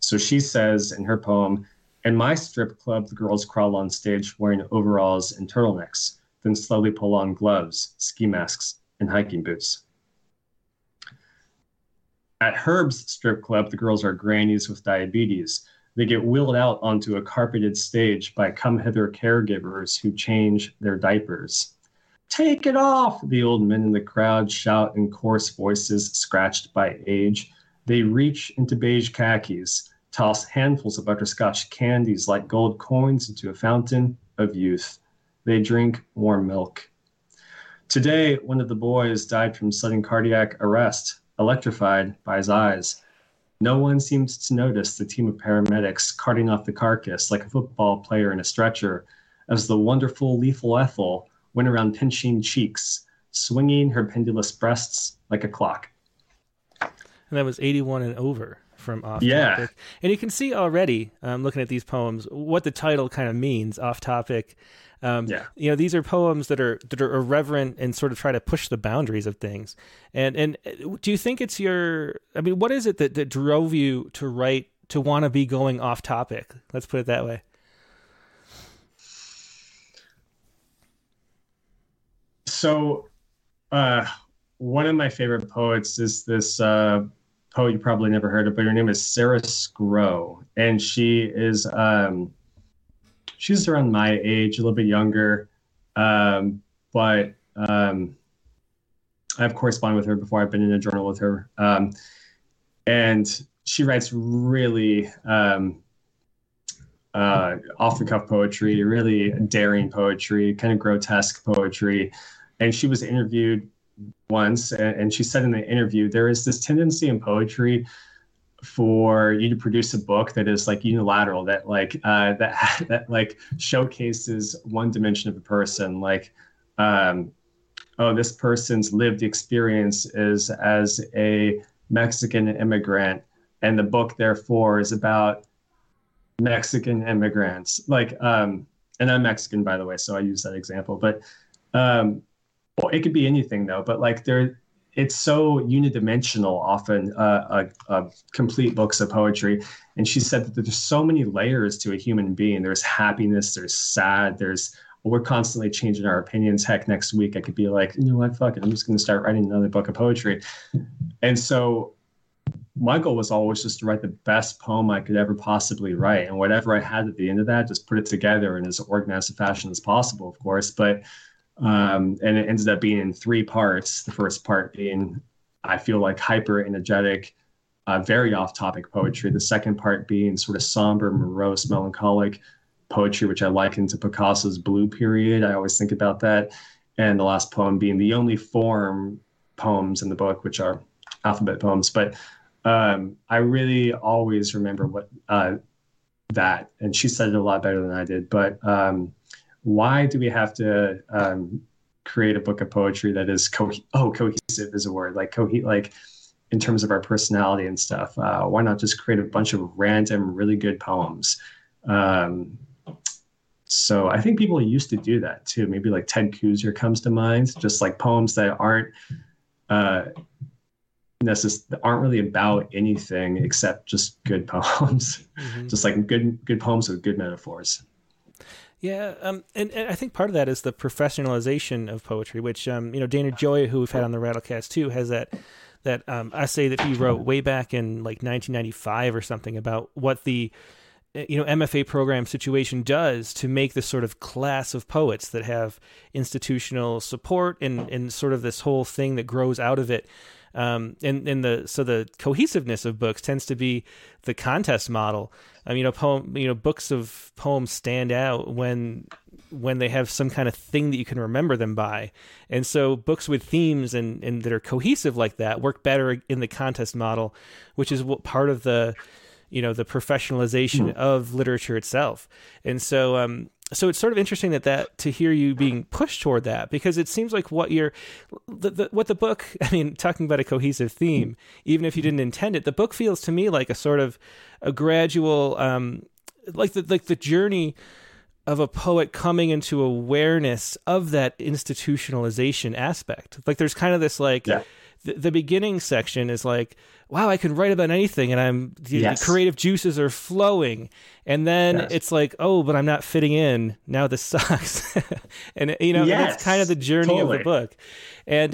so she says in her poem, "In my strip club, the girls crawl on stage wearing overalls and turtlenecks, then slowly pull on gloves, ski masks, and hiking boots. At Herb's strip club, the girls are grannies with diabetes. They get wheeled out onto a carpeted stage by come-hither caregivers who change their diapers. Take it off, the old men in the crowd shout in coarse voices scratched by age. They reach into beige khakis, toss handfuls of butterscotch candies like gold coins into a fountain of youth. They drink warm milk. Today, one of the boys died from sudden cardiac arrest, electrified by his eyes. No one seems to notice the team of paramedics carting off the carcass like a football player in a stretcher as the wonderful lethal Ethel went around pinching cheeks, swinging her pendulous breasts like a clock." And that was 81 and over from Off Topic. And you can see already, looking at these poems, what the title kind of means, Off Topic. You know, these are poems that are irreverent and sort of try to push the boundaries of things. And do you think it's what is it that drove you to write, to want to be going off topic? Let's put it that way. So one of my favorite poets is this poet you probably never heard of, but her name is Sarah Scrow. And she is, she's around my age, a little bit younger. But I've corresponded with her before. I've been in a journal with her. And she writes really off-the-cuff poetry, really daring poetry, kind of grotesque poetry. And she was interviewed once, and she said in the interview, there is this tendency in poetry for you to produce a book that is like unilateral, that like that like showcases one dimension of a person, like this person's lived experience is as a Mexican immigrant, and the book therefore is about Mexican immigrants, like and I'm Mexican, by the way, so I use that example, but well, it could be anything though, but like it's so unidimensional often, complete books of poetry. And she said that there's so many layers to a human being. There's happiness, there's sad, we're constantly changing our opinions. Heck, next week I could be like, you know what, fuck it, I'm just going to start writing another book of poetry. And so my goal was always just to write the best poem I could ever possibly write. And whatever I had at the end of that, just put it together in as organized a fashion as possible, of course. But and it ended up being in three parts. The first part being, I feel like, hyper energetic, very off topic poetry. The second part being sort of somber, morose, melancholic poetry, which I liken to Picasso's blue period. I always think about that. And the last poem being the only form poems in the book, which are alphabet poems. But I really always remember what that, and she said it a lot better than I did, but why do we have to create a book of poetry that is cohesive is a word, like like in terms of our personality and stuff? Why not just create a bunch of random, really good poems? So I think people used to do that too. Maybe like Ted Kooser comes to mind, just like poems that aren't really about anything except just good poems, mm-hmm. Just like good poems with good metaphors. Yeah, and I think part of that is the professionalization of poetry, which Dana Gioia, who we've had on the Rattlecast too, has that essay that he wrote way back in like 1995 or something about what the MFA program situation does to make this sort of class of poets that have institutional support and sort of this whole thing that grows out of it. So the cohesiveness of books tends to be the contest model. Books of poems stand out when they have some kind of thing that you can remember them by. And so books with themes and that are cohesive like that work better in the contest model, which is what part of the you know, the professionalization of literature itself. And so, so it's sort of interesting that, to hear you being pushed toward that, because it seems like what you're, what the book, I mean, talking about a cohesive theme, even if you didn't intend it, the book feels to me like a sort of a gradual, like the journey of a poet coming into awareness of that institutionalization aspect. Like there's kind of this like, the beginning section is like, wow, I can write about anything, and the creative juices are flowing. And then it's like, oh, but I'm not fitting in. Now this sucks. And you know, that's kind of the journey of the book. And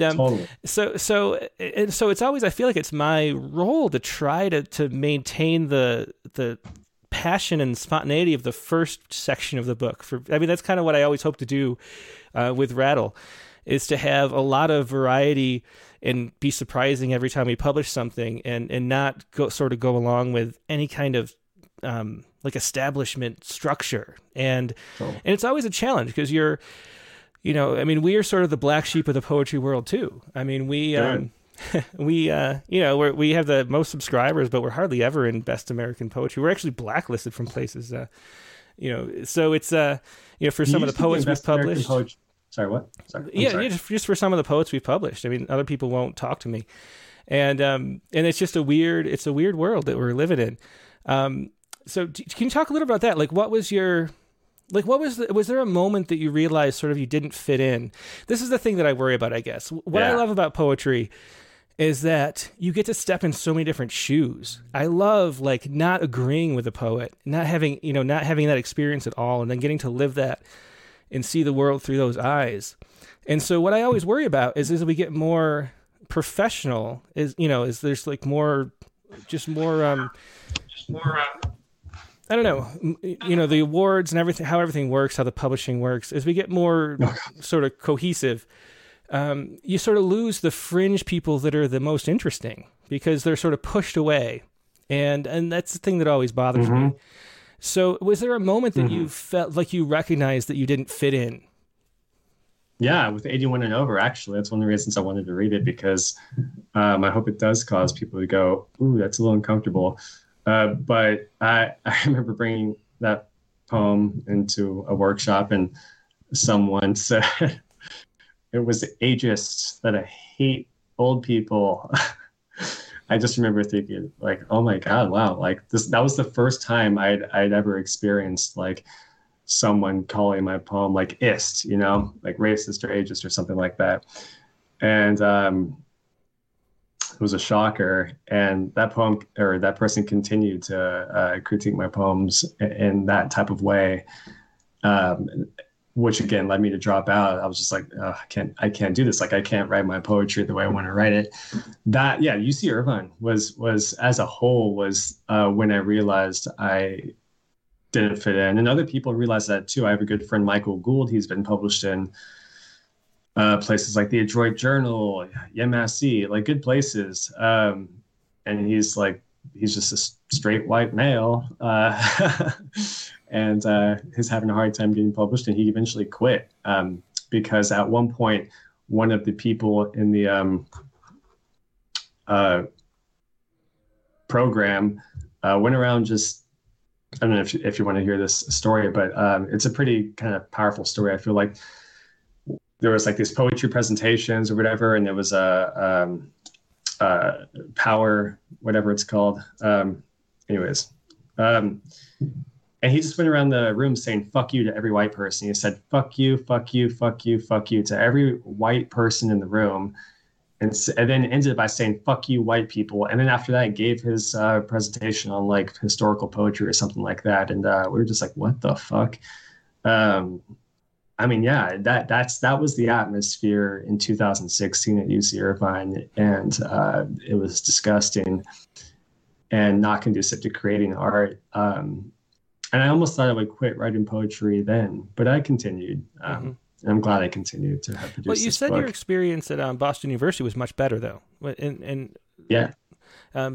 so it's always, I feel like it's my role to try to maintain the passion and spontaneity of the first section of the book. That's kind of what I always hope to do with Rattle, is to have a lot of variety and be surprising every time we publish something, and not go along with any kind of like establishment structure. And it's always a challenge, because we are sort of the black sheep of the poetry world too. I mean, we have the most subscribers, but we're hardly ever in Best American Poetry. We're actually blacklisted from places, so it's, for some of the poets we've published. Sorry, what? Sorry. Just for some of the poets we've published. I mean, other people won't talk to me. And it's just a weird world that we're living in. So can you talk a little about that? Like, what was your, like, what was, the, was there a moment that you realized sort of you didn't fit in? This is the thing that I worry about, I guess. What I love about poetry is that you get to step in so many different shoes. I love like not agreeing with a poet, not having that experience at all, and then getting to live that and see the world through those eyes. And so what I always worry about is as we get more professional, is there's like more, I don't know, the awards and everything, how everything works, how the publishing works, as we get more sort of cohesive, you sort of lose the fringe people that are the most interesting, because they're sort of pushed away. And that's the thing that always bothers me. So was there a moment that you felt like you recognized that you didn't fit in? Yeah, with 81 and Over, actually. That's one of the reasons I wanted to read it, because I hope it does cause people to go, ooh, that's a little uncomfortable. But I remember bringing that poem into a workshop, and someone said, it was ageist, that I hate old people. I just remember thinking, like, oh my God, wow. Like that was the first time I'd ever experienced like someone calling my poem like ist, like racist or ageist or something like that. And it was a shocker. And that poem, or that person, continued to critique my poems in that type of way, which again led me to drop out. I was just like, oh, I can't do this. Like, I can't write my poetry the way I want to write it. That, UC Irvine was as a whole was when I realized I didn't fit in, and other people realized that too. I have a good friend, Michael Gould. He's been published in places like the Adroit Journal, MSC, like good places. And he's just a straight white male. And he's having a hard time getting published, and he eventually quit because at one point, one of the people in the program went around just, I don't know if you want to hear this story, but it's a pretty kind of powerful story. I feel like there was like these poetry presentations or whatever, and there was a power, whatever it's called. And he just went around the room saying, fuck you, to every white person. He said, fuck you, fuck you, fuck you, fuck you, to every white person in the room. And then ended by saying, fuck you, white people. And then after that, he gave his presentation on like historical poetry or something like that. And we were just like, what the fuck? That was the atmosphere in 2016 at UC Irvine. And it was disgusting and not conducive to creating art. And I almost thought I would quit writing poetry then, but I continued. And I'm glad I continued to have produced this book. Well, you said your experience at Boston University was much better, though. Yeah.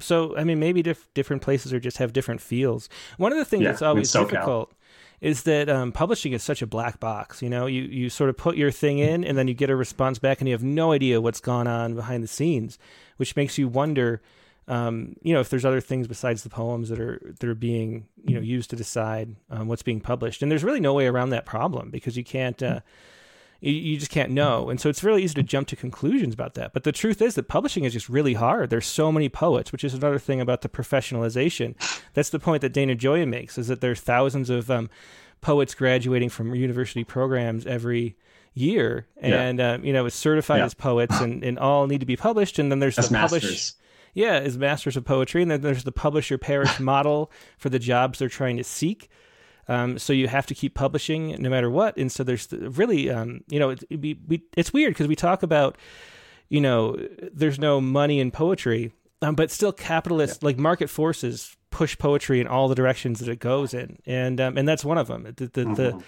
So, I mean, maybe different places are just have different feels. One of the things that's always difficult is that publishing is such a black box. You sort of put your thing in, and then you get a response back, and you have no idea what's gone on behind the scenes, which makes you wonder if there's other things besides the poems that are being, used to decide what's being published. And there's really no way around that problem, because you can't, you just can't know. And so it's really easy to jump to conclusions about that. But the truth is that publishing is just really hard. There's so many poets, which is another thing about the professionalization. That's the point that Dana Gioia makes, is that there's thousands of poets graduating from university programs every year, and it's certified as poets, and all need to be published. And then there's the publishers. Yeah, is Masters of Poetry. And then there's the publisher-parish model for the jobs they're trying to seek. So you have to keep publishing no matter what. And so there's really, it's weird, because we talk about, there's no money in poetry, but still capitalist, like market forces push poetry in all the directions that it goes in. And that's one of them. The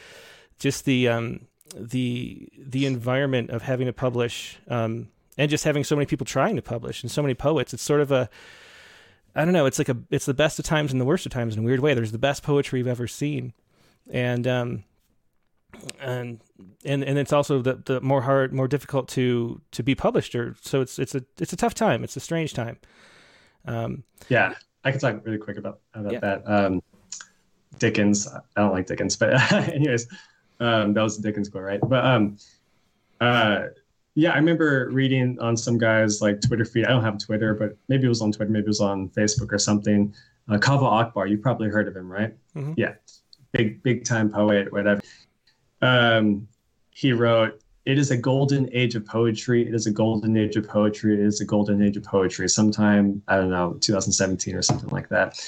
environment of having to publish, and just having so many people trying to publish and so many poets. It's sort of it's the best of times and the worst of times in a weird way. There's the best poetry you've ever seen. And it's also the more difficult to be published. So it's a tough time. It's a strange time. I can talk really quick about that. Dickens, I don't like Dickens, but anyways, that was the Dickens quote, right? But, I remember reading on some guy's Twitter feed. I don't have Twitter, but maybe it was on Twitter, maybe it was on Facebook or something. Kaveh Akbar, you probably heard of him, right? Mm-hmm. Yeah, big time poet, whatever. He wrote, "It is a golden age of poetry. It is a golden age of poetry. It is a golden age of poetry." Sometime, I don't know, 2017 or something like that.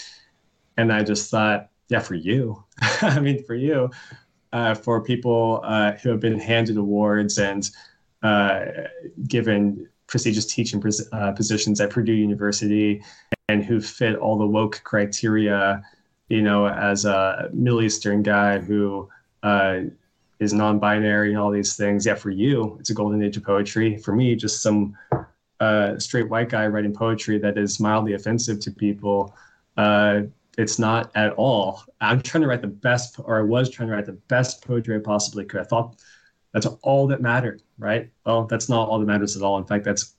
And I just thought, yeah, for you. I mean, for you, for people who have been handed awards and given prestigious teaching positions at Purdue University, and who fit all the woke criteria, as a Middle Eastern guy who is non-binary and all these things. Yeah, for you, it's a golden age of poetry. For me, just some straight white guy writing poetry that is mildly offensive to people. It's not at all. I was trying to write the best poetry I possibly could. I thought that's all that mattered, right? Well, that's not all that matters at all. In fact, that's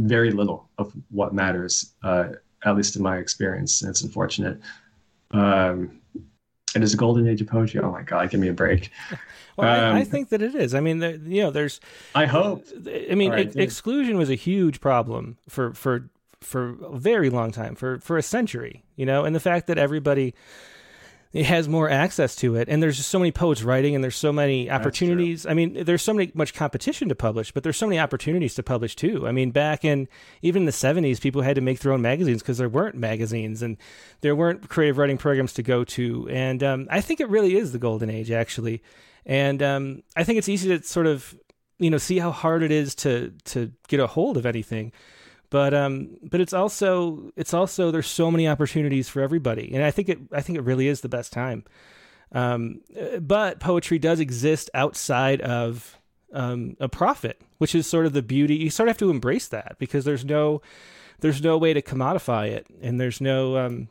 very little of what matters, at least in my experience. And it's unfortunate. It is a golden age of poetry. Oh my God, give me a break. Well, I think that it is. I mean, there's... I hope. I mean, exclusion was a huge problem for a very long time, for a century, and the fact that everybody... It has more access to it, and there's just so many poets writing, and there's so many opportunities. I mean, there's so much competition to publish, but there's so many opportunities to publish too. I mean, back in even in the 70s, people had to make their own magazines because there weren't magazines and there weren't creative writing programs to go to. And I think it really is the golden age, actually. And I think it's easy to sort of, see how hard it is to get a hold of anything. But it's also there's so many opportunities for everybody, and I think it really is the best time. But poetry does exist outside of a profit, which is sort of the beauty. You sort of have to embrace that, because there's no way to commodify it, and there's no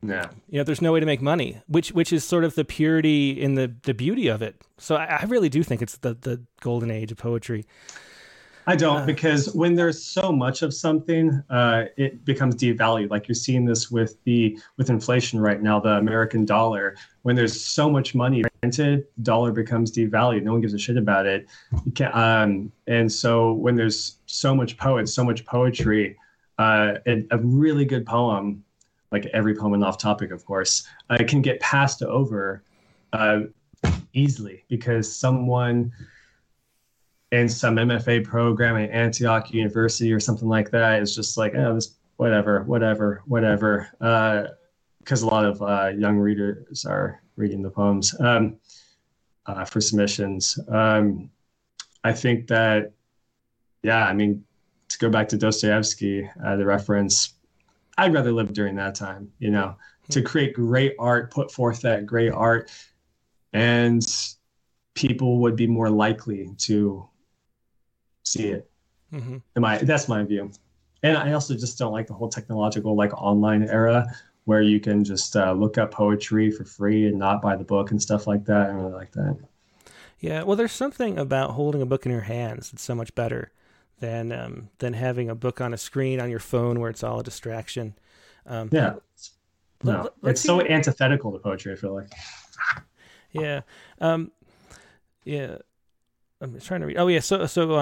there's no way to make money, which is sort of the purity and the beauty of it. So I really do think it's the golden age of poetry. I don't, because when there's so much of something, it becomes devalued. Like, you're seeing this with inflation right now, the American dollar. When there's so much money printed, dollar becomes devalued. No one gives a shit about it. You can't, and so when there's so much poets, so much poetry, a really good poem, like every poem and off topic, of course, can get passed over easily, because someone... in some MFA program at Antioch University or something like that is just like, oh, this whatever. Because a lot of young readers are reading the poems for submissions. I think that, to go back to Dostoevsky, the reference, I'd rather live during that time, to create great art, put forth that great art, and people would be more likely to see it. Mm-hmm. That's my view. And I also just don't like the whole technological, online era where you can just look up poetry for free and not buy the book and stuff like that. I really like that. Yeah. Well, there's something about holding a book in your hands that's so much better than having a book on a screen on your phone where it's all a distraction. It's so antithetical to poetry, I feel like. I'm trying to read.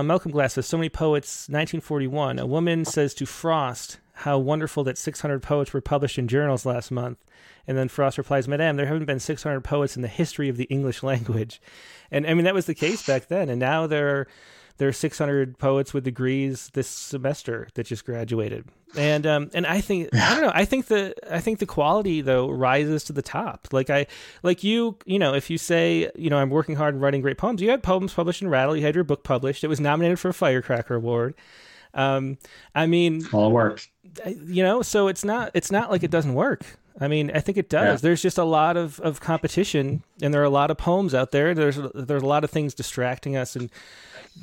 Malcolm Glass says, so many poets, 1941. A woman says to Frost, how wonderful that 600 poets were published in journals last month. And then Frost replies, Madame, there haven't been 600 poets in the history of the English language. And I mean, that was the case back then. And now there are 600 poets with degrees this semester that just graduated. And I think, I don't know, I think the quality though rises to the top. If you say, I'm working hard and writing great poems, you had poems published in Rattle, you had your book published. It was nominated for a Firecracker Award. All work, so it's not like it doesn't work. I mean, I think it does. Yeah. There's just a lot of competition, and there are a lot of poems out there. There's a lot of things distracting us and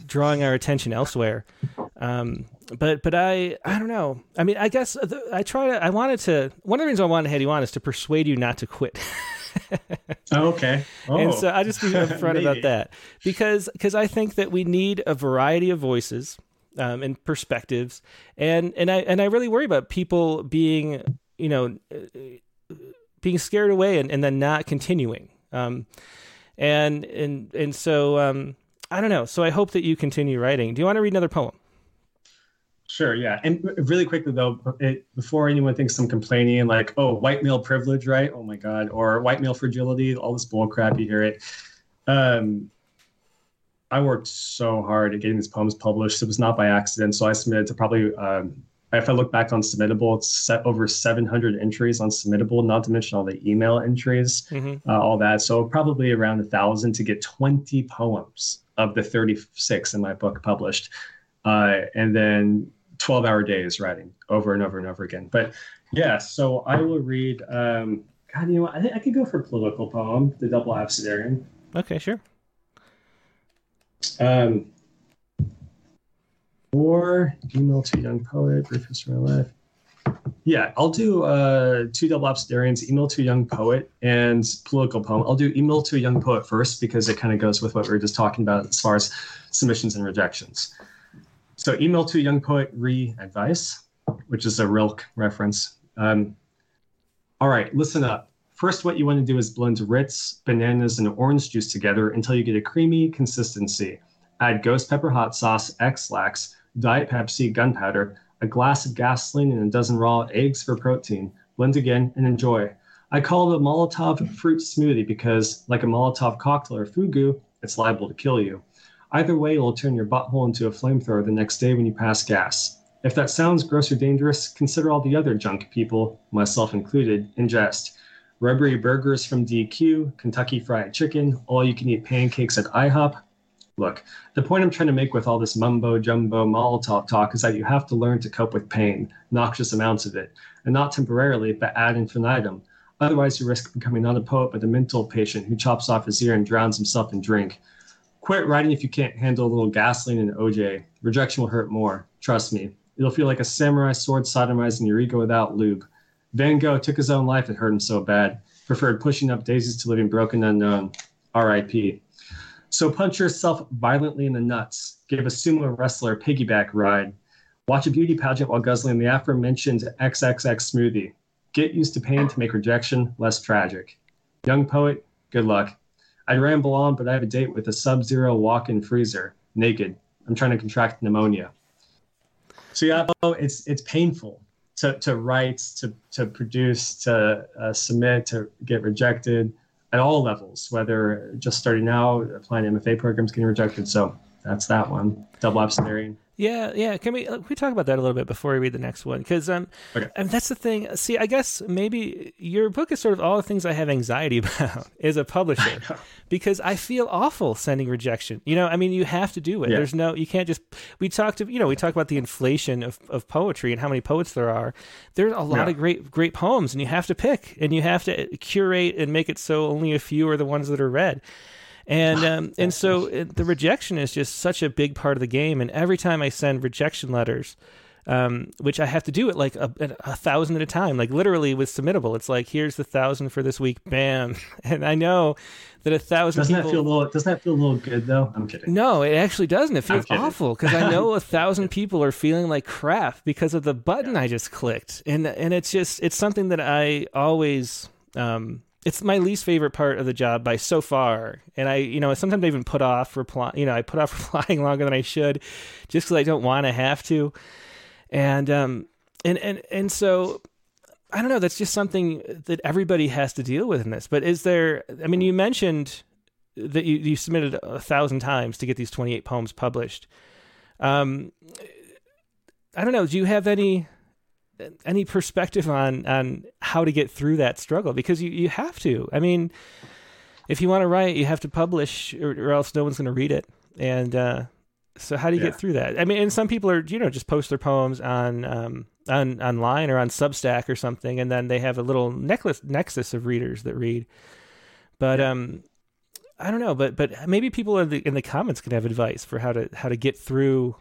drawing our attention elsewhere. But I don't know. I mean, I guess one of the reasons I wanted to have you on is to persuade you not to quit. Oh, okay. Oh. And so I just be upfront about that because I think that we need a variety of voices, and perspectives. And I really worry about people being scared away and then not continuing. So I don't know. So I hope that you continue writing. Do you want to read another poem? Sure. Yeah. And really quickly though, before anyone thinks I'm complaining, like, oh, white male privilege, right? Oh my God. Or white male fragility, all this bull crap, you hear it. I worked so hard at getting these poems published. It was not by accident. So I submitted to probably, if I look back on Submittable, it's set over 700 entries on Submittable, not to mention all the email entries, all that. So probably around 1,000 to get 20 poems of the 36 in my book published. And then 12-hour days writing over and over and over again. But yeah, so I will read, I think I could go for a political poem, The Double Absidarian. Okay, sure. Or email to a young poet, brief history of my life. Yeah, I'll do two double absidarians, email to a young poet, and political poem. I'll do email to a young poet first because it kind of goes with what we were just talking about as far as submissions and rejections. So email to a young poet, re-advice, which is a Rilke reference. All right, listen up. First, what you want to do is blend Ritz, bananas, and orange juice together until you get a creamy consistency. Add ghost pepper hot sauce, X-Lax, Diet Pepsi, gunpowder, a glass of gasoline, and a dozen raw eggs for protein. Blend again and enjoy. I call it a Molotov fruit smoothie because, like a Molotov cocktail or fugu, it's liable to kill you. Either way, it'll turn your butthole into a flamethrower the next day when you pass gas. If that sounds gross or dangerous, consider all the other junk people, myself included, ingest. Rubbery burgers from DQ, Kentucky Fried Chicken, all-you-can-eat pancakes at IHOP. Look, the point I'm trying to make with all this mumbo-jumbo Molotov talk is that you have to learn to cope with pain, noxious amounts of it, and not temporarily, but ad infinitum. Otherwise, you risk becoming not a poet, but a mental patient who chops off his ear and drowns himself in drink. Quit writing if you can't handle a little gasoline and OJ. Rejection will hurt more. Trust me. It'll feel like a samurai sword sodomizing your ego without lube. Van Gogh took his own life, it hurt him so bad. Preferred pushing up daisies to living broken unknown. R.I.P. So punch yourself violently in the nuts. Give a sumo wrestler a piggyback ride. Watch a beauty pageant while guzzling the aforementioned XXX smoothie. Get used to pain to make rejection less tragic. Young poet, good luck. I'd ramble on, but I have a date with a Sub-Zero walk-in freezer. Naked. I'm trying to contract pneumonia. So yeah, it's painful. To write, to produce, to submit, to get rejected at all levels, whether just starting out, applying to MFA programs, getting rejected. So that's that one, double absidarian. Yeah. Can we talk about that a little bit before we read the next one? Because okay. And that's the thing. See, I guess maybe your book is sort of all the things I have anxiety about as a publisher, because I feel awful sending rejection. You have to do it. Yeah. You can't just. We talk about the inflation of poetry and how many poets there are. There's a lot of great poems, and you have to pick and you have to curate and make it so only a few are the ones that are read. And so the rejection is just such a big part of the game. And every time I send rejection letters, which I have to do at like a 1,000 at a time, like literally with Submittable. It's like, here's the 1,000 for this week, bam. And I know that 1,000 people... Doesn't that feel a little good though? I'm kidding. No, it actually doesn't. It feels awful because I know 1,000 people are feeling like crap because of the button I just clicked. And it's just, it's something that I always... it's my least favorite part of the job by so far. And I, you know, sometimes I even put off reply, you know, I put off replying longer than I should just because I don't want to have to. And so I don't know, that's just something that everybody has to deal with in this, but is there, I mean, you mentioned that you submitted 1,000 times to get these 28 poems published. I don't know. Do you have any perspective on how to get through that struggle? Because you have to, I mean, if you want to write, you have to publish or else no one's going to read it. And, so how do you get through that? I mean, and some people are, you know, just post their poems on online or on Substack or something. And then they have a little nexus of readers that read, but, I don't know, but maybe people in the comments can have advice for how to get through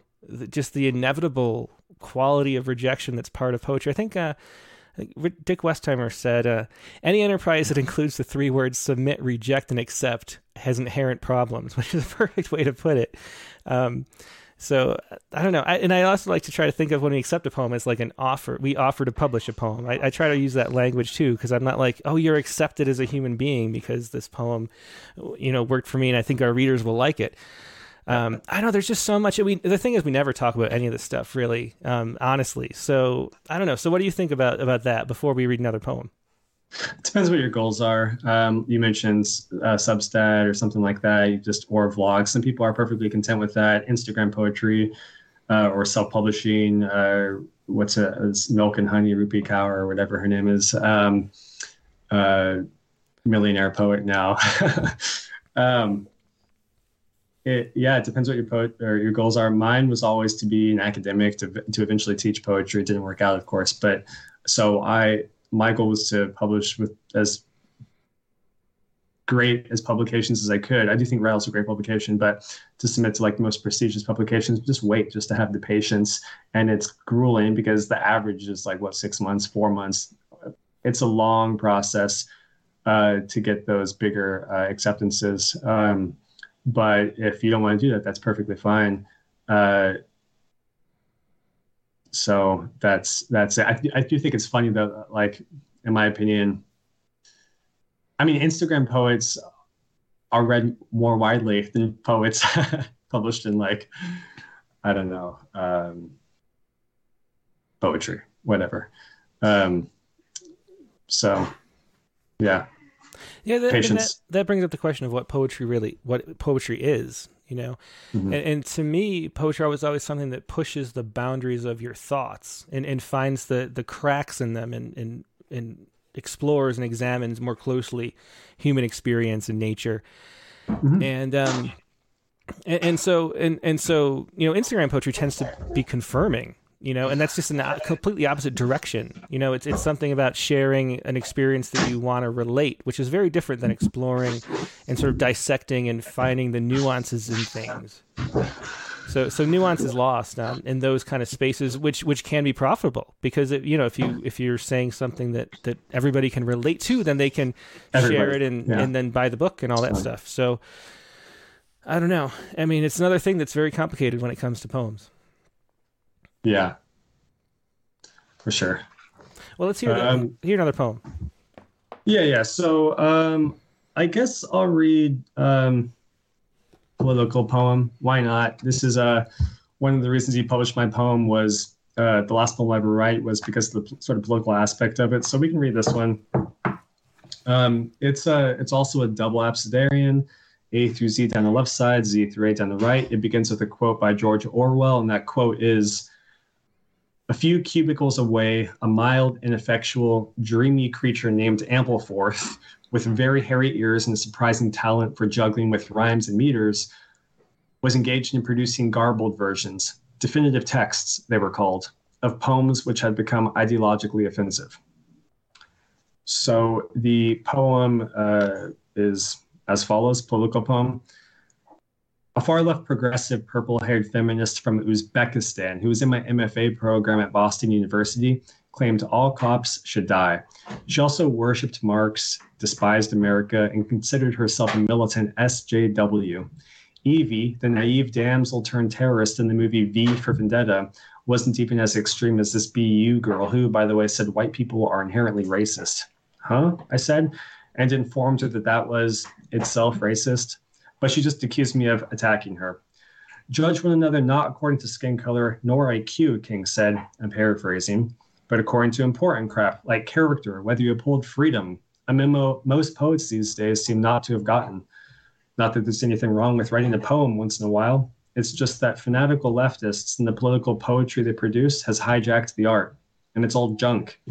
just the inevitable quality of rejection that's part of poetry. I think Dick Westheimer said, any enterprise that includes the three words submit, reject, and accept has inherent problems, which is a perfect way to put it. So I don't know. I also like to try to think of when we accept a poem as like an offer. We offer to publish a poem. I try to use that language too, because I'm not like, oh, you're accepted as a human being because this poem, you know, worked for me and I think our readers will like it. I know there's just so much. The thing is, we never talk about any of this stuff really, honestly. So I don't know. So what do you think about that before we read another poem? It depends what your goals are. You mentioned Substack or something like that. Or vlogs. Some people are perfectly content with that. Instagram poetry, or self-publishing, it's Milk and Honey, Rupi Kaur or whatever her name is. Millionaire poet now. It depends what your your goals are. Mine was always to be an academic, to eventually teach poetry. It didn't work out, of course, but so my goal was to publish with as great as publications as I could. I do think Rattle's a great publication, but to submit to like the most prestigious publications, just to have the patience, and it's grueling because the average is like 4 months. It's a long process to get those bigger acceptances. But if you don't want to do that, that's perfectly fine. So that's it. I do think it's funny though, like, in my opinion, I mean, Instagram poets are read more widely than poets published in, like, I don't know, poetry, whatever. So, yeah. Yeah, that brings up the question of what poetry is, you know. Mm-hmm. And to me, poetry was always something that pushes the boundaries of your thoughts and finds the cracks in them and explores and examines more closely human experience and nature. Mm-hmm. And so you know, Instagram poetry tends to be confirming. You know, and that's just a completely opposite direction. You know, it's something about sharing an experience that you want to relate, which is very different than exploring and sort of dissecting and finding the nuances in things. So nuance is lost in those kind of spaces, which can be profitable because if you're saying something that everybody can relate to, then they can share it and then buy the book and all that stuff. So I don't know. I mean, it's another thing that's very complicated when it comes to poems. Yeah, for sure. Well, let's hear another poem. Yeah. So I guess I'll read political poem. Why not? This is one of the reasons he published my poem was the last poem I ever write was because of the sort of political aspect of it. So we can read this one. It's also a double absidarian. A through Z down the left side, Z through A down the right. It begins with a quote by George Orwell, and that quote is, "A few cubicles away, a mild, ineffectual, dreamy creature named Ampleforth, with very hairy ears and a surprising talent for juggling with rhymes and meters, was engaged in producing garbled versions, definitive texts, they were called, of poems which had become ideologically offensive." So the poem is as follows, political poem. a far-left progressive purple-haired feminist from Uzbekistan who was in my MFA program at Boston University, claimed all cops should die. She also worshipped Marx, despised America, and considered herself a militant SJW. Evie, the naive damsel turned terrorist in the movie V for Vendetta, wasn't even as extreme as this BU girl who, by the way, said white people are inherently racist. Huh? I said, and informed her that that was itself racist, but she just accused me of attacking her. Judge one another not according to skin color nor IQ, King said, I'm paraphrasing, but according to important crap like character, whether you uphold freedom, a memo most poets these days seem not to have gotten. Not that there's anything wrong with writing a poem once in a while. It's just that fanatical leftists and the political poetry they produce has hijacked the art, and it's all junk.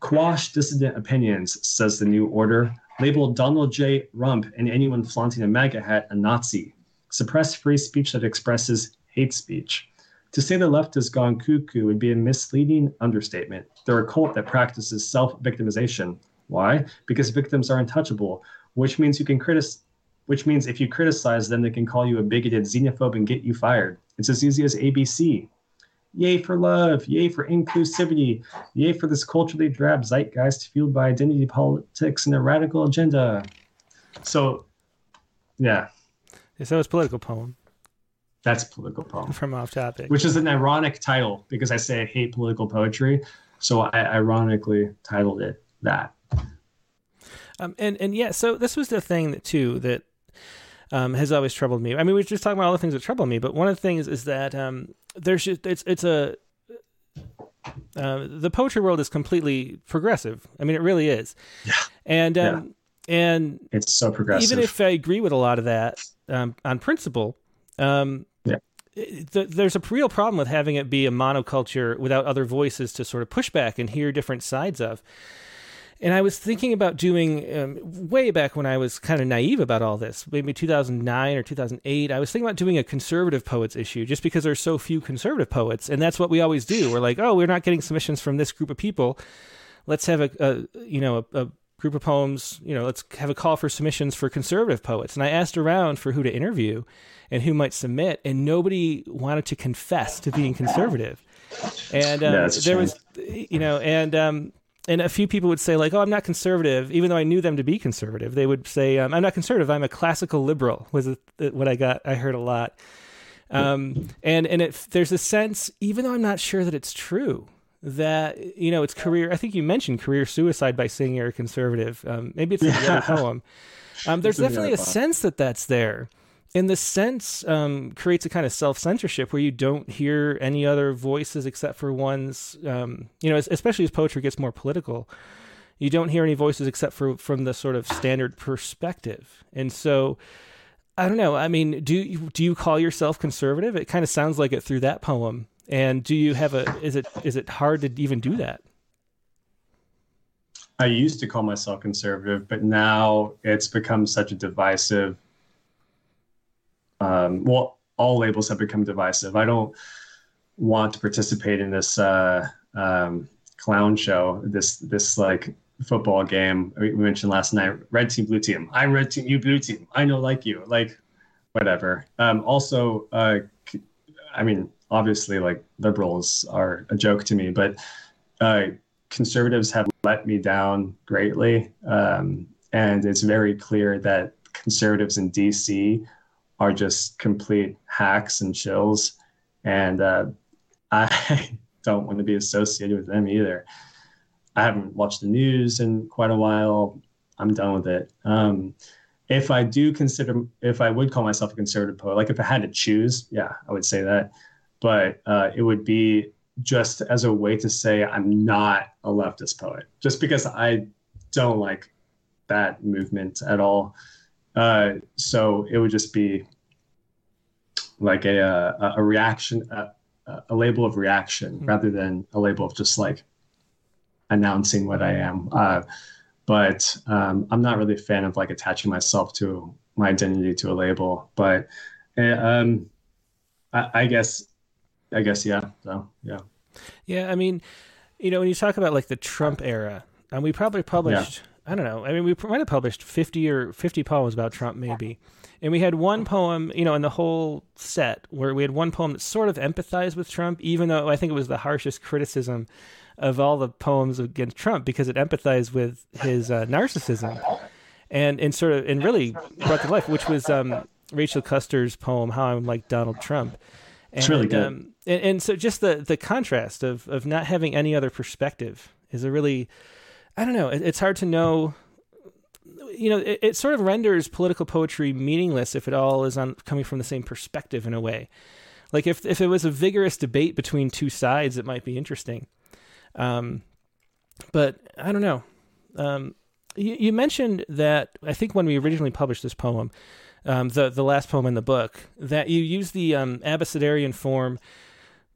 Quash dissident opinions, says the New Order. Label Donald J. Rump and anyone flaunting a MAGA hat a Nazi. Suppress free speech that expresses hate speech. To say the left has gone cuckoo would be a misleading understatement. They're a cult that practices self-victimization. Why? Because victims are untouchable, which means you can criticize. Which means if you criticize them, they can call you a bigoted xenophobe and get you fired. It's as easy as ABC. Yay for love. Yay for inclusivity. Yay for this culturally drab zeitgeist fueled by identity politics and a radical agenda. So, yeah. So it's political poem. That's political poem. From Off Topic. Which is an ironic title because I say I hate political poetry. So I ironically titled it that. And yeah, so this was the thing that, too, that has always troubled me. I mean, we were just talking about all the things that trouble me, but one of the things is that there's just, it's a the poetry world is completely progressive. I mean, it really is. Yeah. And and it's so progressive. Even if I agree with a lot of that on principle, there's a real problem with having it be a monoculture without other voices to sort of push back and hear different sides of. And I was thinking about doing, way back when I was kind of naive about all this, maybe 2009 or 2008, I was thinking about doing a conservative poets issue just because there's so few conservative poets. And that's what we always do. We're like, oh, we're not getting submissions from this group of people. Let's have a group of poems, let's have a call for submissions for conservative poets. And I asked around for who to interview and who might submit, and nobody wanted to confess to being conservative. And and a few people would say, like, oh, I'm not conservative, even though I knew them to be conservative. They would say, I'm not conservative, I'm a classical liberal, was what I heard a lot. There's a sense, even though I'm not sure that it's true, that, it's career, I think you mentioned career suicide by saying you're a conservative. Maybe it's in the other poem. There's definitely a sense that that's there. And the sense creates a kind of self-censorship where you don't hear any other voices except for one's, especially as poetry gets more political, you don't hear any voices except for from the sort of standard perspective. And so, I don't know. I mean, do you call yourself conservative? It kind of sounds like it through that poem. And do you have is it hard to even do that? I used to call myself conservative, but now it's become such a divisive. All labels have become divisive. I don't want to participate in this clown show, this like football game we mentioned last night. Red team, blue team. I'm red team, you blue team. I know, like you, like whatever. Obviously, like liberals are a joke to me, but conservatives have let me down greatly, and it's very clear that conservatives in D.C. are just complete hacks and shills, and I don't want to be associated with them either. I haven't watched the news in quite a while. I'm done with it. If I would call myself a conservative poet, like if I had to choose, yeah, I would say that. But it would be just as a way to say I'm not a leftist poet, just because I don't like that movement at all. So it would just be like a reaction, a label of reaction, rather than a label of just like announcing what I am. But I'm not really a fan of like attaching myself to my identity to a label. But I guess, yeah. So yeah. Yeah, I mean, when you talk about like the Trump era, and we probably published. I don't know. I mean, we might have published 50 poems about Trump, maybe. Yeah. And we had one poem, you know, in the whole set where we had one poem that sort of empathized with Trump, even though I think it was the harshest criticism of all the poems against Trump, because it empathized with his narcissism and really brought to life, which was Rachel Custer's poem, How I'm Like Donald Trump. And, it's really good. And so just the contrast of not having any other perspective is a really, I don't know, it's hard to know. You know, it sort of renders political poetry meaningless if it all is coming from the same perspective in a way. Like if it was a vigorous debate between two sides, it might be interesting. But I don't know. You mentioned that, I think when we originally published this poem, the last poem in the book, that you used the abecedarian form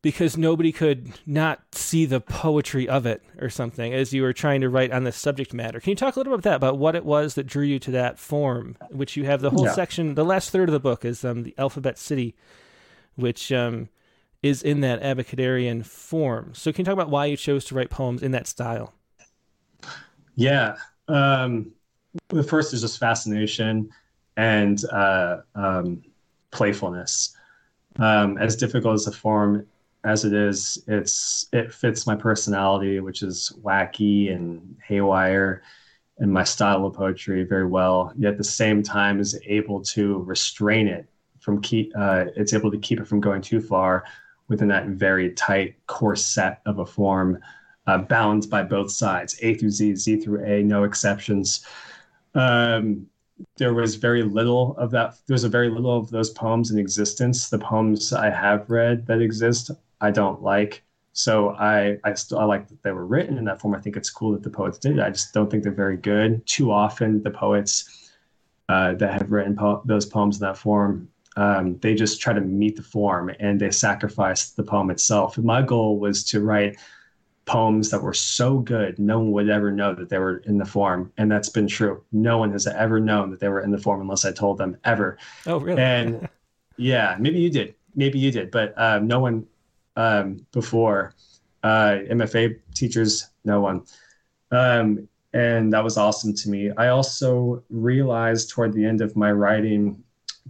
because nobody could not see the poetry of it or something as you were trying to write on this subject matter. Can you talk a little bit about that, about what it was that drew you to that form, which you have the whole section, the last third of the book is the Alphabet City, which is in that abecedarian form. So can you talk about why you chose to write poems in that style? Yeah. The first is just fascination and playfulness. As difficult as the form as it is, it fits my personality, which is wacky and haywire, and my style of poetry very well. Yet at the same time, is able to restrain it it's able to keep it from going too far within that very tight corset of a form, bound by both sides, A through Z, Z through A, no exceptions. There's very little of those poems in existence. The poems I have read that exist, I don't like. So I like that they were written in that form. I think it's cool that the poets did it. I just don't think they're very good. Too often the poets that have written those poems in that form, they just try to meet the form and they sacrifice the poem itself. My goal was to write poems that were so good, no one would ever know that they were in the form. And that's been true. No one has ever known that they were in the form unless I told them, ever. Oh, really? And yeah, maybe you did. But no one before, MFA teachers, no one. And that was awesome to me. I also realized toward the end of my writing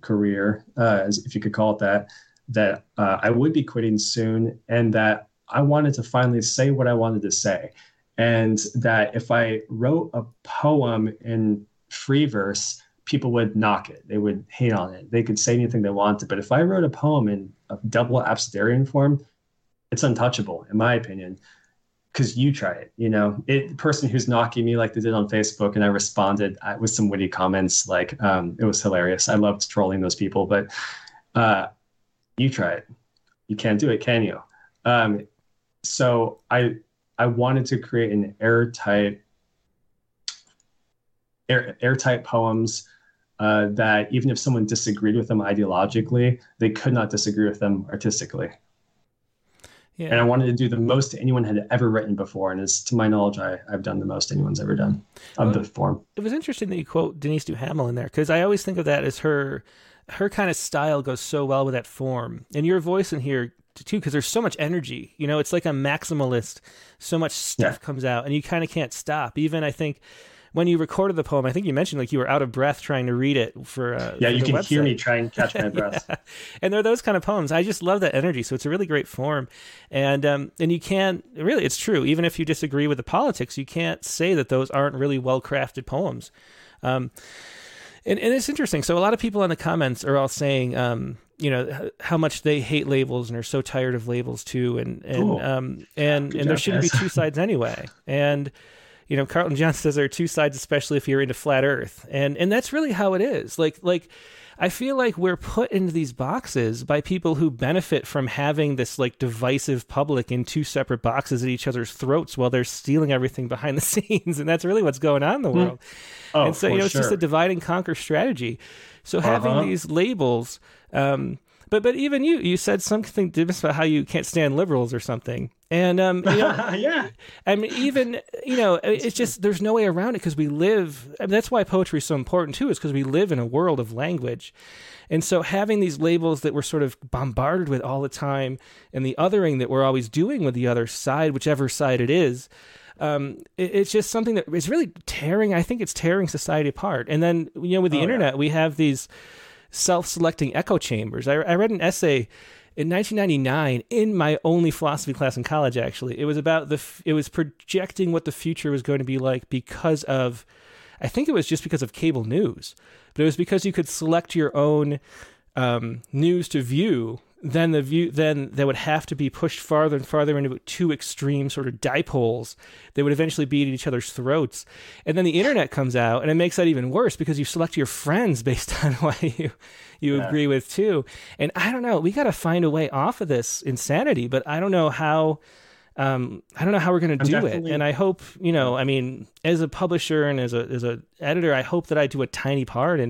career, if you could call it that I would be quitting soon, and that I wanted to finally say what I wanted to say. And that if I wrote a poem in free verse, people would knock it. They would hate on it. They could say anything they wanted. But if I wrote a poem in a double abecedarian form, it's untouchable, in my opinion, because you try it. You know, the person who's knocking me, like they did on Facebook, and I responded with some witty comments. Like, it was hilarious. I loved trolling those people. But you try it. You can't do it, can you? So I wanted to create an airtight poems that even if someone disagreed with them ideologically, they could not disagree with them artistically. Yeah. And I wanted to do the most anyone had ever written before. And it's, to my knowledge, I've done the most anyone's ever done of the form. It was interesting that you quote Denise Duhamel in there, because I always think of that as her kind of style goes so well with that form. And your voice in here too, because there's so much energy, you know, it's like a maximalist, so much stuff comes out and you kind of can't stop. Even I think when you recorded the poem, I think you mentioned like you were out of breath trying to read it for for you can website. Hear me try and catch my breath. Yeah. And they're those kind of poems. I just love that energy. So it's a really great form. And you can't really, it's true. Even if you disagree with the politics, you can't say that those aren't really well-crafted poems. And it's interesting. So a lot of people in the comments are all saying, you know, how much they hate labels and are so tired of labels too. And there shouldn't be two sides anyway. And, you know, Carlton John says there are two sides, especially if you're into flat earth. And that's really how it is. Like, I feel like we're put into these boxes by people who benefit from having this like divisive public in two separate boxes at each other's throats while they're stealing everything behind the scenes. And that's really what's going on in the world. Oh, and so, you know, it's just a divide and conquer strategy. So having these labels, but even you said something about how you can't stand liberals or something. And, you know, yeah, I mean, even, you know, it's just, there's no way around it because we live, I mean, that's why poetry is so important too, is because we live in a world of language. And so having these labels that we're sort of bombarded with all the time and the othering that we're always doing with the other side, whichever side it is, It's just something that is really tearing. I think it's tearing society apart. And then, you know, with the internet, we have these self-selecting echo chambers. I read an essay in 1999 in my only philosophy class in college. Actually, it was about it was projecting what the future was going to be like because of, I think it was just because of cable news, but it was because you could select your own news to view. Then they would have to be pushed farther and farther into two extreme sort of dipoles. They would eventually be at each other's throats. And then the internet comes out, and it makes that even worse because you select your friends based on what you agree with too. And I don't know. We got to find a way off of this insanity, but I don't know how. I don't know how we're going to do it. And I hope, you know, I mean, as a publisher and as a editor, I hope that I do a tiny part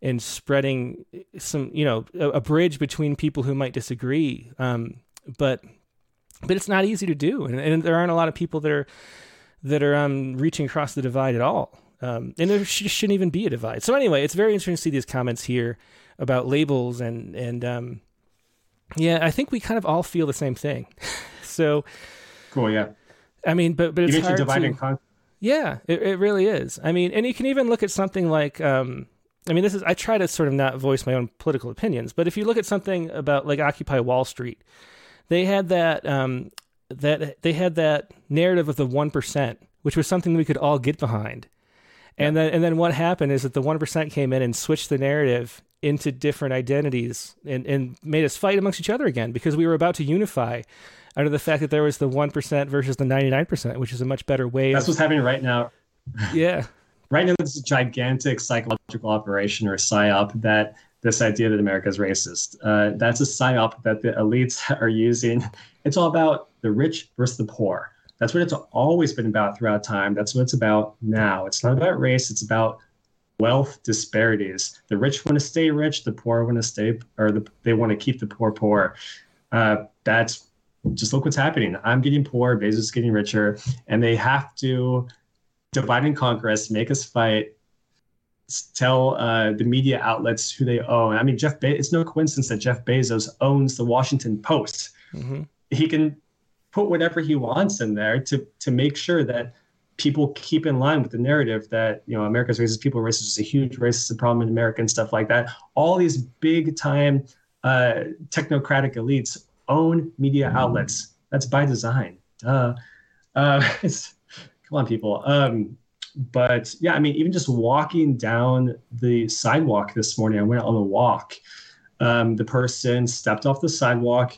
in spreading some, you know, a bridge between people who might disagree. But it's not easy to do. And there aren't a lot of people that are reaching across the divide at all. And there shouldn't even be a divide. So anyway, it's very interesting to see these comments here about labels and yeah, I think we kind of all feel the same thing. So cool. Yeah. I mean, but it's hard to, yeah, it really is. I mean, and you can even look at something like, I mean, I try to sort of not voice my own political opinions, but if you look at something about like Occupy Wall Street, they had that narrative of the 1%, which was something we could all get behind. And then what happened is that the 1% came in and switched the narrative into different identities and made us fight amongst each other again, because we were about to unify under the fact that there was the 1% versus the 99%, which is a much better way. That's what's happening right now. Yeah. Right now, there's a gigantic psychological operation or psyop that this idea that America is racist. That's a psyop that the elites are using. It's all about the rich versus the poor. That's what it's always been about throughout time. That's what it's about now. It's not about race. It's about wealth disparities. The rich want to stay rich. The poor want to stay, they want to keep the poor poor. That's just look what's happening. I'm getting poor. Bezos is getting richer, and they have to divide and conquer us, make us fight, tell the media outlets who they own. I mean, it's no coincidence that Jeff Bezos owns the Washington Post. Mm-hmm. He can put whatever he wants in there to make sure that people keep in line with the narrative that, you know, America's racist, people are racist, it's a huge racist problem in America and stuff like that. All these big time technocratic elites own media outlets. That's by design. Come on, people. But yeah, I mean, even just walking down the sidewalk this morning, I went on a walk. The person stepped off the sidewalk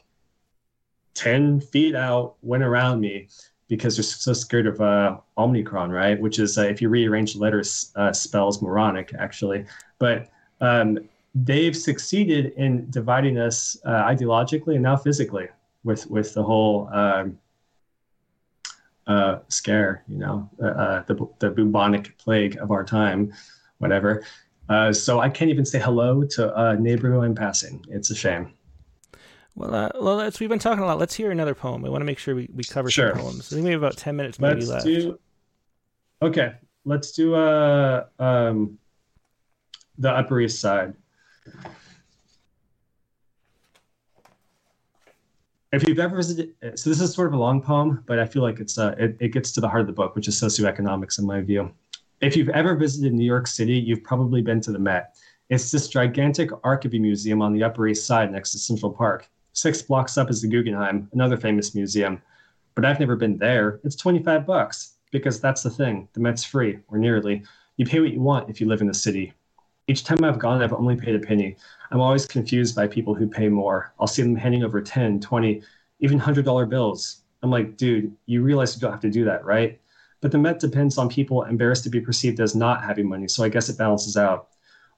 10 feet out, went around me because they're so scared of Omicron, right? Which is, if you rearrange letters, spells moronic, actually. But they've succeeded in dividing us ideologically and now physically with the whole scare, you know, the bubonic plague of our time, whatever. So I can't even say hello to a neighbor who I'm passing. It's a shame. Well, we've been talking a lot. Let's hear another poem. I want to make sure we cover some poems. I think we have about 10 minutes maybe left. Okay, let's do the Upper East Side. If you've ever visited, so this is sort of a long poem, but I feel like it's it gets to the heart of the book, which is socioeconomics in my view. If you've ever visited New York City, you've probably been to the Met. It's this gigantic archive museum on the Upper East Side next to Central Park. 6 blocks up is the Guggenheim, another famous museum. But I've never been there. It's $25, because that's the thing. The Met's free, or nearly. You pay what you want if you live in the city. Each time I've gone, I've only paid a penny. I'm always confused by people who pay more. I'll see them handing over 10, 20, even $100 bills. I'm like, dude, you realize you don't have to do that, right? But the Met depends on people embarrassed to be perceived as not having money, so I guess it balances out.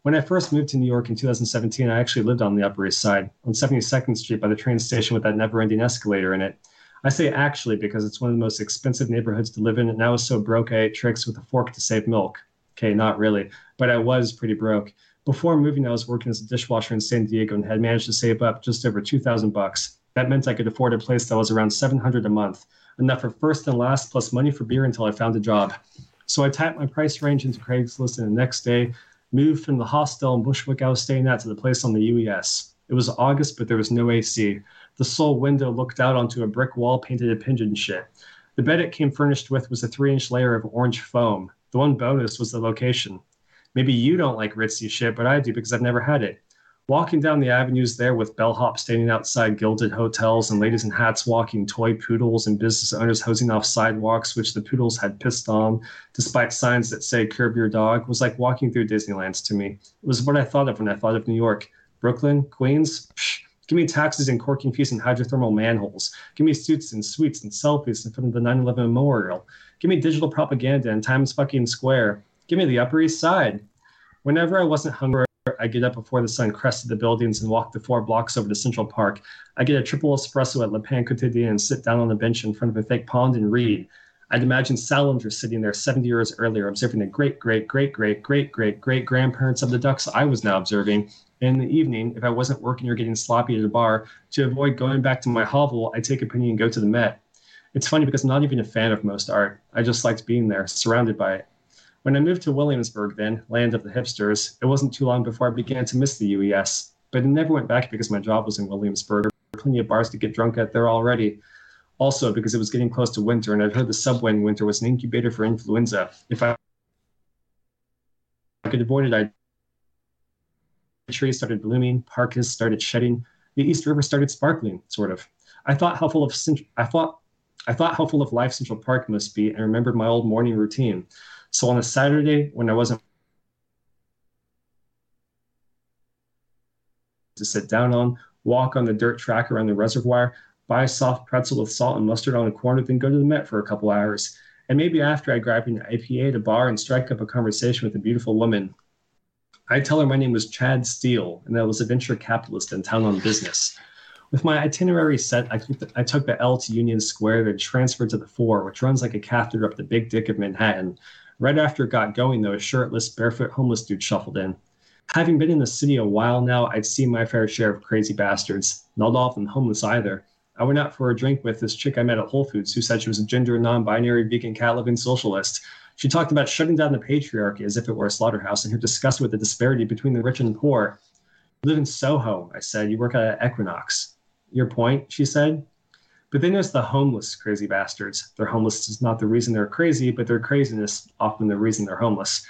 When I first moved to New York in 2017, I actually lived on the Upper East Side, on 72nd Street by the train station with that never-ending escalator in it. I say actually because it's one of the most expensive neighborhoods to live in, and I was so broke I ate tricks with a fork to save milk. Okay, not really, but I was pretty broke. Before moving, I was working as a dishwasher in San Diego and had managed to save up just over $2,000. That meant I could afford a place that was around $700 a month, enough for first and last plus money for beer until I found a job. So I typed my price range into Craigslist, and the next day moved from the hostel in Bushwick I was staying at to the place on the UES. It was August, but there was no AC. The sole window looked out onto a brick wall painted in pigeon shit. The bed it came furnished with was a 3-inch layer of orange foam. The one bonus was the location. Maybe you don't like ritzy shit, but I do because I've never had it. Walking down the avenues there with bellhops standing outside gilded hotels and ladies in hats walking toy poodles and business owners hosing off sidewalks, which the poodles had pissed on, despite signs that say curb your dog, was like walking through Disneyland to me. It was what I thought of when I thought of New York. Brooklyn, Queens, psh, give me taxis and corking fees and hydrothermal manholes. Give me suits and suites and selfies in front of the 9/11 memorial. Give me digital propaganda and Times fucking Square. Give me the Upper East Side. Whenever I wasn't hungry, I get up before the sun crested the buildings and walk the 4 blocks over to Central Park. I get a triple espresso at Le Pan Quotidien and sit down on a bench in front of a fake pond and read. I'd imagine Salinger sitting there 70 years earlier, observing the great-great-great-great-great-great-grandparents of the ducks I was now observing. And in the evening, if I wasn't working or getting sloppy at a bar, to avoid going back to my hovel, I take a penny and go to the Met. It's funny because I'm not even a fan of most art. I just liked being there, surrounded by it. When I moved to Williamsburg then, land of the hipsters, it wasn't too long before I began to miss the UES. But I never went back because my job was in Williamsburg. There were plenty of bars to get drunk at there already. Also, because it was getting close to winter, and I'd heard the subway in winter was an incubator for influenza. If I could avoid it, the trees started blooming, parkas started shedding, the East River started sparkling, sort of. I thought how full of life Central Park must be, and remembered my old morning routine. So on a Saturday, when I wasn't to sit down on, walk on the dirt track around the reservoir, buy a soft pretzel with salt and mustard on a corner, then go to the Met for a couple hours. And maybe after I grabbed an IPA at a bar and strike up a conversation with a beautiful woman. I tell her my name was Chad Steele, and I was a venture capitalist in town on business. With my itinerary set, I took the L to Union Square, then transferred to the 4, which runs like a catheter up the big dick of Manhattan. Right after it got going, though, a shirtless, barefoot, homeless dude shuffled in. Having been in the city a while now, I'd seen my fair share of crazy bastards, not often homeless either. I went out for a drink with this chick I met at Whole Foods who said she was a gender non-binary vegan cat-loving socialist. She talked about shutting down the patriarchy as if it were a slaughterhouse and her disgust with the disparity between the rich and the poor. You live in Soho, I said. You work at Equinox. Your point, she said. But then there's the homeless crazy bastards. Their homelessness is not the reason they're crazy, but their craziness often the reason they're homeless.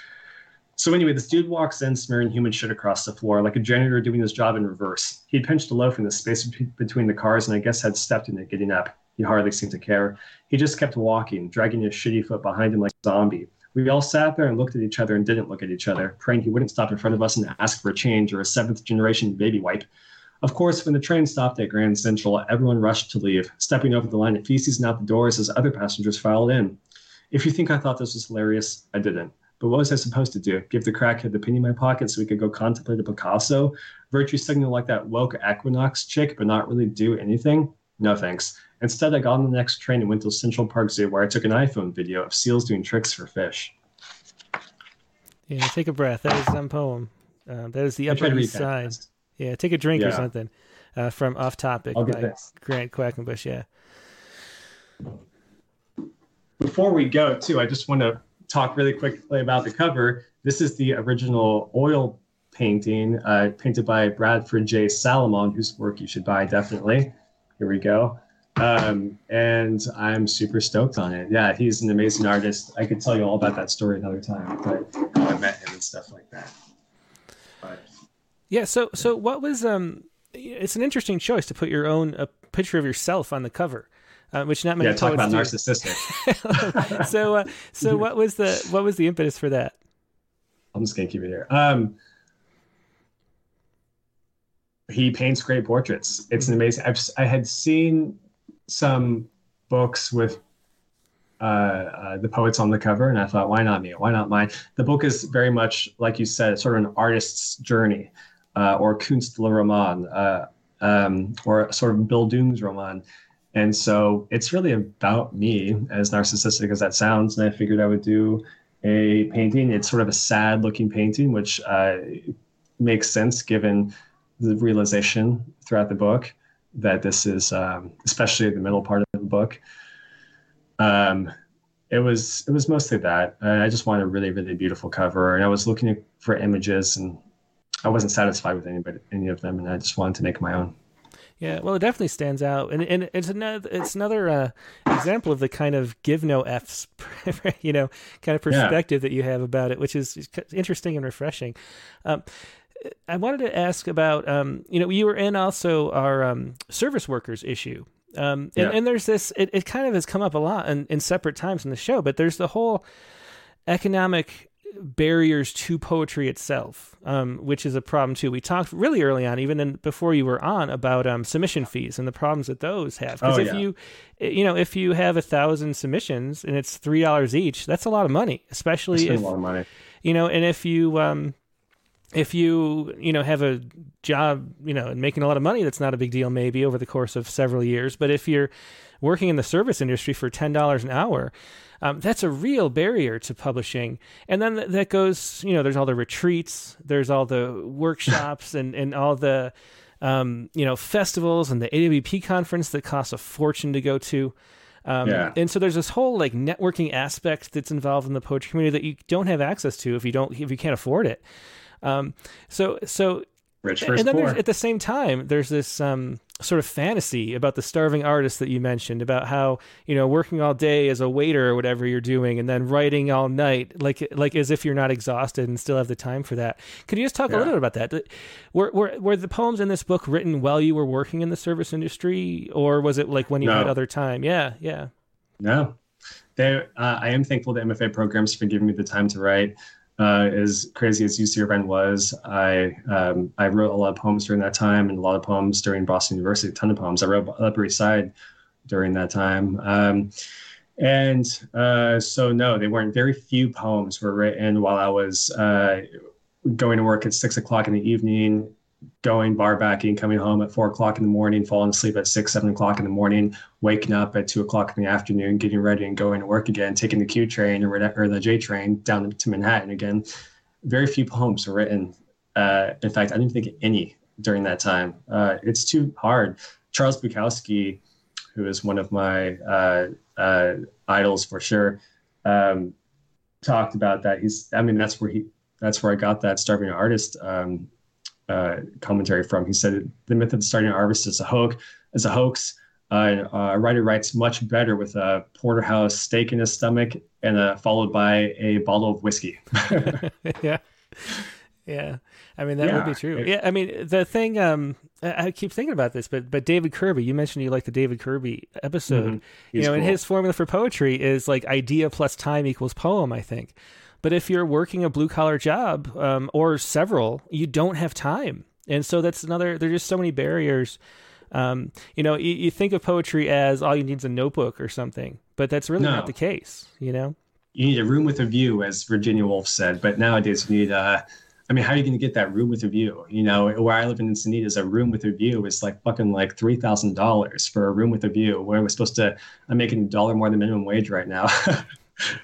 So anyway, this dude walks in smearing human shit across the floor, like a janitor doing his job in reverse. He'd pinched a loaf in the space between the cars and I guess had stepped in it getting up. He hardly seemed to care. He just kept walking, dragging his shitty foot behind him like a zombie. We all sat there and looked at each other and didn't look at each other, praying he wouldn't stop in front of us and ask for a change or a 7th-generation baby wipe. Of course, when the train stopped at Grand Central, everyone rushed to leave, stepping over the line of feces and out the doors as other passengers filed in. If you think I thought this was hilarious, I didn't. But what was I supposed to do? Give the crackhead the pin in my pocket so we could go contemplate a Picasso? Virtue signal like that woke Equinox chick, but not really do anything? No thanks. Instead, I got on the next train and went to Central Park Zoo, where I took an iPhone video of seals doing tricks for fish. Yeah, take a breath. That is some poem. That is the Upper East Side. Yeah, take a drink or something from Off Topic by Grant Quackenbush. Yeah. Before we go, too, I just want to talk really quickly about the cover. This is the original oil painting painted by Bradford J. Salomon, whose work you should buy definitely. Here we go. And I'm super stoked on it. Yeah, he's an amazing artist. I could tell you all about that story another time, but how I met him and stuff like that. But, yeah. So what was it's an interesting choice to put your own a picture of yourself on the cover. Which not many talk about do. Narcissistic. So what was the impetus for that? I'm just gonna keep it here. He paints great portraits. It's an amazing. I had seen some books with the poets on the cover, and I thought, why not me? Why not mine? The book is very much, like you said, sort of an artist's journey, or Kunstlerroman, or sort of Bildungsroman. And so it's really about me, as narcissistic as that sounds. And I figured I would do a painting. It's sort of a sad looking painting, which makes sense given the realization throughout the book that this is, especially the middle part of the book. It was mostly that. I just wanted a really, really beautiful cover. And I was looking for images and I wasn't satisfied with any of them. And I just wanted to make my own. Yeah, well, it definitely stands out, and it's another example of the kind of give no f's, you know, kind of perspective that you have about it, which is interesting and refreshing. I wanted to ask about, you know, you were in also our service workers issue. And there's this, it kind of has come up a lot in separate times in the show, but there's the whole economic barriers to poetry itself, which is a problem too. We talked really early on, even before you were on, about submission fees and the problems that those have. Because if you have 1,000 submissions and it's $3 each, that's a lot of money, especially if, you know, and if you have a job, you know, and making a lot of money, that's not a big deal maybe over the course of several years. But if you're working in the service industry for $10 an hour, that's a real barrier to publishing. And then that goes, you know, there's all the retreats, there's all the workshops and all the, you know, festivals and the AWP conference that costs a fortune to go to. And so there's this whole like networking aspect that's involved in the poetry community that you don't have access to if you can't afford it. So rich versus and then poor. At the same time, there's this, sort of fantasy about the starving artist that you mentioned, about how, you know, working all day as a waiter or whatever you're doing, and then writing all night, like as if you're not exhausted and still have the time for that. Could you just talk a little bit about that? Were the poems in this book written while you were working in the service industry, or was it like when you had other time? Yeah. No, I am thankful to MFA programs for giving me the time to write. As crazy as UC Irvine was, I wrote a lot of poems during that time, and a lot of poems during Boston University, a ton of poems. I wrote Upper East Side during that time. They weren't. Very few poems were written while I was going to work at 6:00 in the evening, going bar backing, coming home at 4:00 in the morning, falling asleep at 6, 7 o'clock in the morning, waking up at 2:00 in the afternoon, getting ready and going to work again, taking the Q train or the J train down to Manhattan again. Very few poems were written. In fact, I didn't think any during that time. It's too hard. Charles Bukowski, who is one of my idols for sure, talked about that. That's where I got that starving artist commentary from. He said, "The myth of the starting harvest is a hoax. A writer writes much better with a porterhouse steak in his stomach and followed by a bottle of whiskey." Yeah. I mean, that would be true. I mean, the thing, I keep thinking about this, but David Kirby, you mentioned you like the David Kirby episode, you know, cool. And his formula for poetry is like idea plus time equals poem, I think. But if you're working a blue collar job or several, you don't have time. And so that's there's just so many barriers. You know, you think of poetry as all you need is a notebook or something, but that's really not the case, you know? You need a room with a view, as Virginia Woolf said, but nowadays you need how are you going to get that room with a view? You know, where I live in Encinitas, a room with a view is like fucking like $3,000 for a room with a view. Where we're supposed to, I'm making $1 more than minimum wage right now.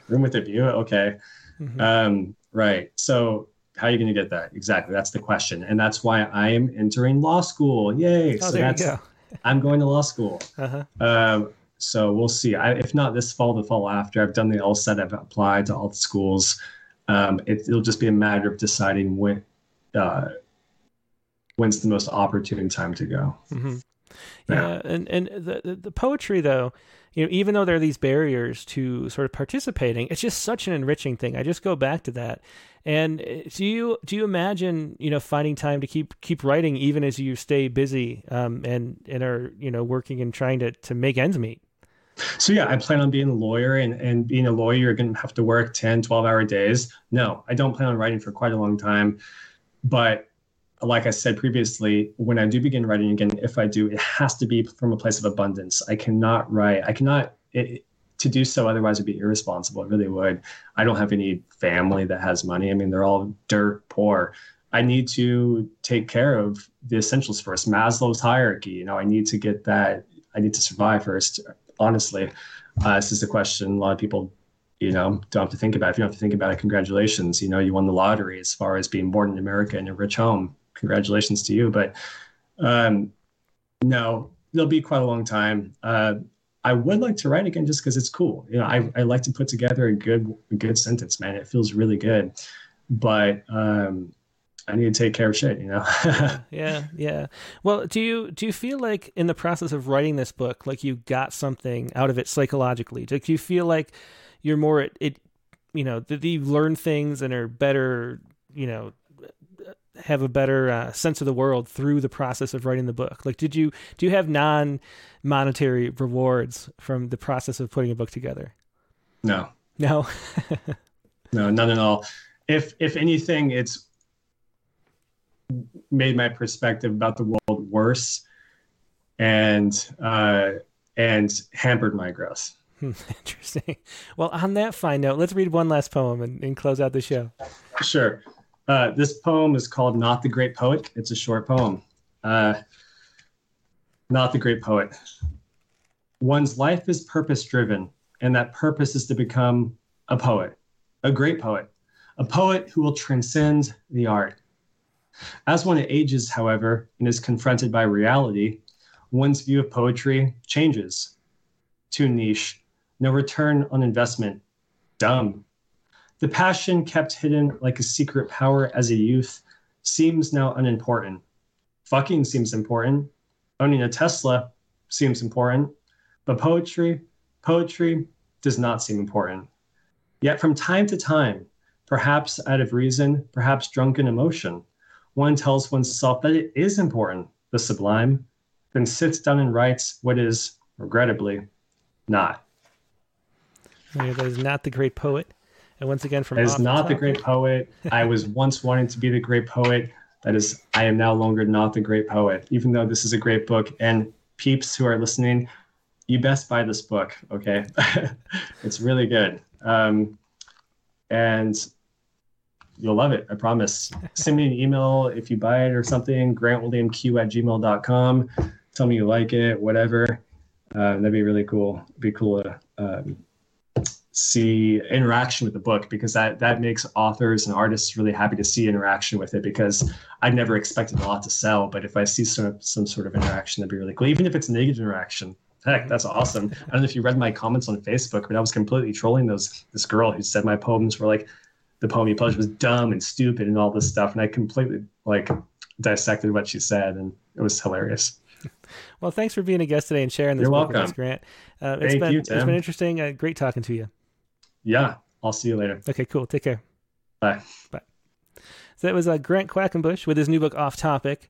Room with a view? Okay. Mm-hmm. Right. So how are you going to get that? Exactly. That's the question. And that's why I am entering law school. Yay. Oh, so that's, I'm going to law school. Uh-huh. So we'll see. If not this fall, the fall after. I've done the LSAT. I've applied to all the schools. It'll just be a matter of deciding when's the most opportune time to go. Mm-hmm. Yeah. And the poetry though, you know, even though there are these barriers to sort of participating, it's just such an enriching thing. I just go back to that. And do you imagine, you know, finding time to keep writing even as you stay busy and are, you know, working and trying to make ends meet? So I plan on being a lawyer, and being a lawyer, you're going to have to work 10, 12-hour days. No, I don't plan on writing for quite a long time, but like I said previously, when I do begin writing again, if I do, it has to be from a place of abundance. I cannot to do so. Otherwise it'd be irresponsible. It really would. I don't have any family that has money. I mean, they're all dirt poor. I need to take care of the essentials first. Maslow's hierarchy. You know, I need to get that. I need to survive first. Honestly, this is a question a lot of people, you know, don't have to think about it. If you don't have to think about it, congratulations. You know, you won the lottery as far as being born in America in a rich home. Congratulations to you. But no, it'll be quite a long time. I would like to write again just because it's cool. You know, I like to put together a good sentence, man. It feels really good. But I need to take care of shit, you know? Yeah. Well, do you feel like in the process of writing this book, like you got something out of it psychologically? Like, do you feel like you're more that you learn things and are better, you know, have a better sense of the world through the process of writing the book? Like, do you have non-monetary rewards from the process of putting a book together? No, no, none at all. If anything, it's made my perspective about the world worse and hampered my growth. Interesting. Well, on that fine note, let's read one last poem and close out the show. Sure. This poem is called Not the Great Poet. It's a short poem. Not the Great Poet. One's life is purpose-driven, and that purpose is to become a poet, a great poet, a poet who will transcend the art. As one ages, however, and is confronted by reality, one's view of poetry changes. Too niche, no return on investment, dumb. The passion kept hidden like a secret power as a youth seems now unimportant. Fucking seems important. Owning a Tesla seems important. But poetry does not seem important. Yet from time to time, perhaps out of reason, perhaps drunken emotion, one tells oneself that it is important, the sublime, then sits down and writes what is, regrettably, not. Yeah, that is not the great poet. And once again, from is not the great poet. I was once wanting to be the great poet. That is, I am no longer not the great poet, even though this is a great book. And peeps who are listening, you best buy this book, okay? It's really good. And you'll love it, I promise. Send me an email if you buy it or something, grantwilliamq@gmail.com. Tell me you like it, whatever. That'd be really cool. It'd be cool to see interaction with the book, because that makes authors and artists really happy to see interaction with it, because I've never expected a lot to sell, but if I see some sort of interaction, that'd be really cool. Even if it's negative interaction, heck, that's awesome. I don't know if you read my comments on Facebook, but I was completely trolling this girl who said my poems were like, the poem you published was dumb and stupid and all this stuff. And I completely like dissected what she said, and it was hilarious. Well, thanks for being a guest today and sharing this book with us, Grant. It's been interesting. Great talking to you. Yeah, I'll see you later. Okay, cool. Take care. Bye. So that was Grant Quackenbush with his new book, Off Topic.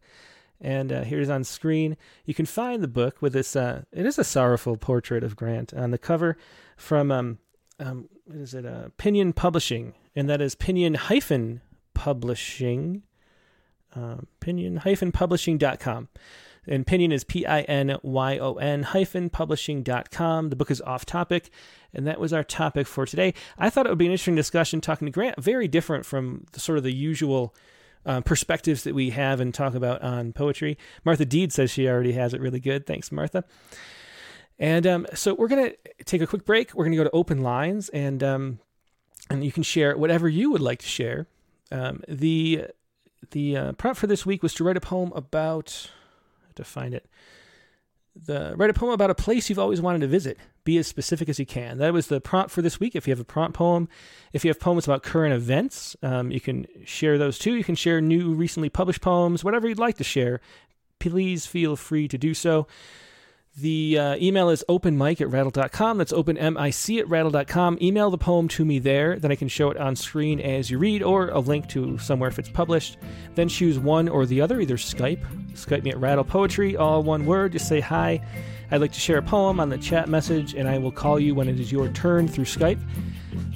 And here's on screen. You can find the book with this. It is a sorrowful portrait of Grant on the cover from, what is it? Pinyon Publishing. And that is Pinyon-Publishing. Pinyon-Publishing.com. And Pinyon is Pinyon-Publishing.com. The book is Off Topic, and that was our topic for today. I thought it would be an interesting discussion talking to Grant, very different from sort of the usual perspectives that we have and talk about on poetry. Martha Deed says she already has it really good. Thanks, Martha. And so we're going to take a quick break. We're going to go to open lines, and you can share whatever you would like to share. The prompt for this week was to write a poem about... to find it. Write a poem about a place you've always wanted to visit. Be as specific as you can. That was the prompt for this week. If you have a prompt poem, if you have poems about current events, you can share those too. You can share new, recently published poems, whatever you'd like to share. Please feel free to do so. The email is openmic@rattle.com. That's openmic@rattle.com. Email the poem to me there. Then I can show it on screen as you read, or a link to somewhere if it's published. Then choose one or the other, either Skype me at Rattle Poetry, all one word. Just say, hi, I'd like to share a poem on the chat message, and I will call you when it is your turn through Skype.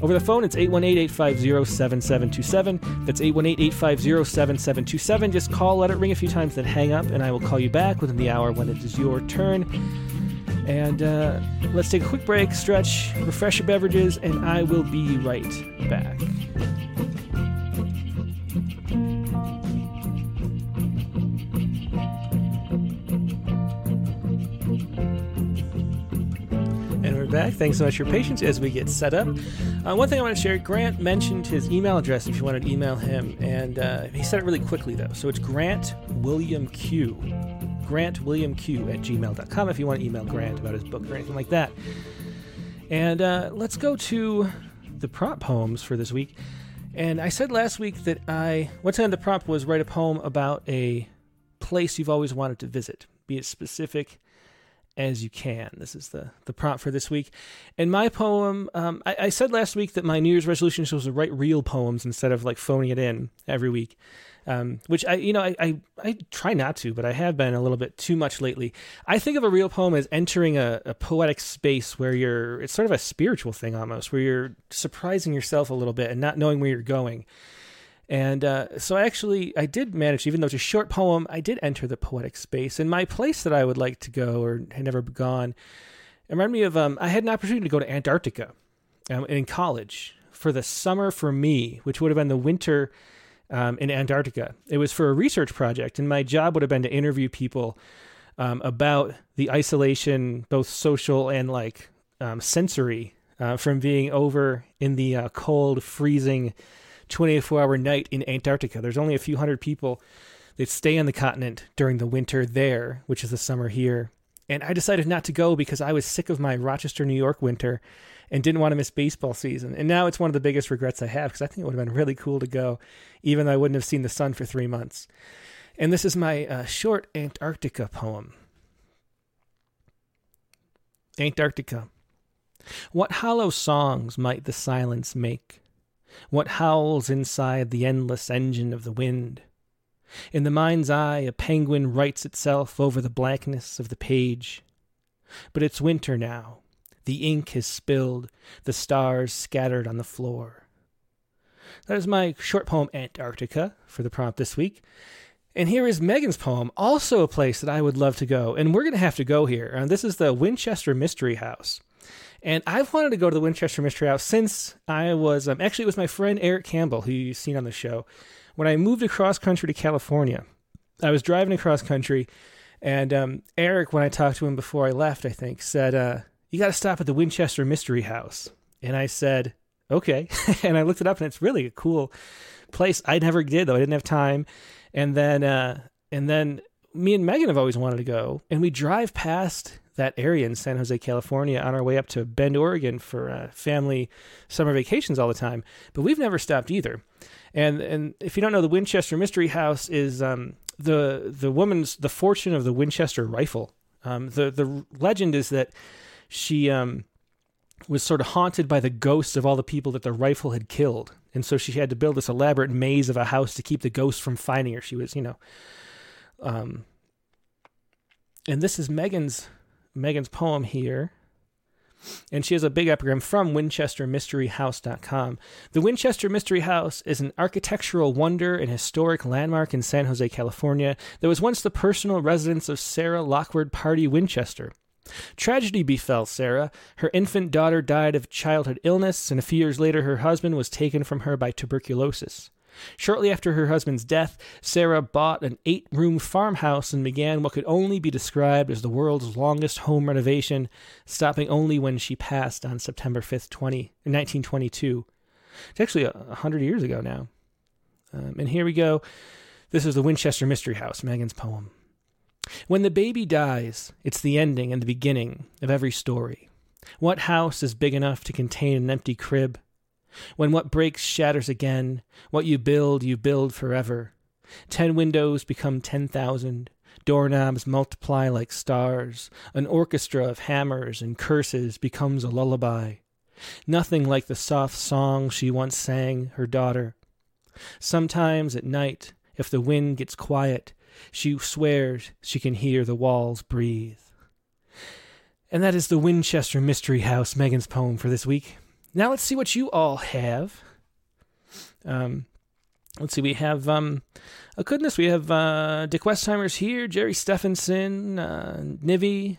Over the phone, it's 818-850-7727. That's 818-850-7727. Just call, let it ring a few times, then hang up, and I will call you back within the hour when it is your turn. And let's take a quick break, stretch, refresh your beverages, and I will be right back. Back. Thanks so much for your patience as we get set up. One thing I want to share, Grant mentioned his email address if you wanted to email him, and he said it really quickly though, so it's grantwilliamq@gmail.com if you want to email Grant about his book or anything like that. And let's go to the prompt poems for this week. And I said last week that the prompt was write a poem about a place you've always wanted to visit. Be as specific as you can. This is the prompt for this week. And my poem, I said last week that my New Year's resolution was to write real poems instead of like phoning it in every week, which I try not to, but I have been a little bit too much lately. I think of a real poem as entering a poetic space where it's sort of a spiritual thing almost, where you're surprising yourself a little bit and not knowing where you're going. And so I did manage, even though it's a short poem, I did enter the poetic space. And my place that I would like to go or had never gone, it reminded me of, I had an opportunity to go to Antarctica in college for the summer for me, which would have been the winter in Antarctica. It was for a research project, and my job would have been to interview people about the isolation, both social and like sensory, from being over in the cold, freezing 24-hour night in Antarctica. There's only a few hundred people that stay on the continent during the winter there, which is the summer here. And I decided not to go because I was sick of my Rochester, New York winter and didn't want to miss baseball season. And now it's one of the biggest regrets I have because I think it would have been really cool to go, even though I wouldn't have seen the sun for 3 months. And this is my short Antarctica poem. Antarctica. What hollow songs might the silence make? What howls inside the endless engine of the wind? In the mind's eye, a penguin writes itself over the blankness of the page. But it's winter now. The ink has spilled, the stars scattered on the floor. That is my short poem, Antarctica, for the prompt this week. And here is Megan's poem, also a place that I would love to go. And we're going to have to go here. This is the Winchester Mystery House. And I've wanted to go to the Winchester Mystery House since I was, actually it was my friend Eric Campbell, who you've seen on the show. When I moved across country to California, I was driving across country, and Eric, when I talked to him before I left, I think, said, you got to stop at the Winchester Mystery House. And I said, okay. And I looked it up, and it's really a cool place. I never did, though. I didn't have time. And then me and Megan have always wanted to go, and we drive past that area in San Jose, California, on our way up to Bend, Oregon for family summer vacations all the time. But we've never stopped either. And if you don't know, the Winchester Mystery House is the fortune of the Winchester rifle. The legend is that she was sort of haunted by the ghosts of all the people that the rifle had killed. And so she had to build this elaborate maze of a house to keep the ghosts from finding her. She was, and this is Megan's poem here, and she has a big epigram from winchestermysteryhouse.com. The Winchester Mystery House is an architectural wonder and historic landmark in San Jose, California, that was once the personal residence of Sarah Lockwood Party Winchester. Tragedy befell Sarah. Her infant daughter died of childhood illness, and a few years later her husband was taken from her by tuberculosis. Shortly after her husband's death, Sarah bought an 8-room farmhouse and began what could only be described as the world's longest home renovation, stopping only when she passed on September 5th, 1922. It's actually 100 years ago now. And here we go. This is the Winchester Mystery House, Megan's poem. When the baby dies, it's the ending and the beginning of every story. What house is big enough to contain an empty crib? When what breaks shatters again, what you build forever. 10 windows become 10,000, doorknobs multiply like stars, an orchestra of hammers and curses becomes a lullaby. Nothing like the soft song she once sang her daughter. Sometimes at night, if the wind gets quiet, she swears she can hear the walls breathe. And that is the Winchester Mystery House, Megan's poem for this week. Now let's see what you all have. Let's see, we have, we have Dick Westheimer's here, Jerry Stephenson, Nivi,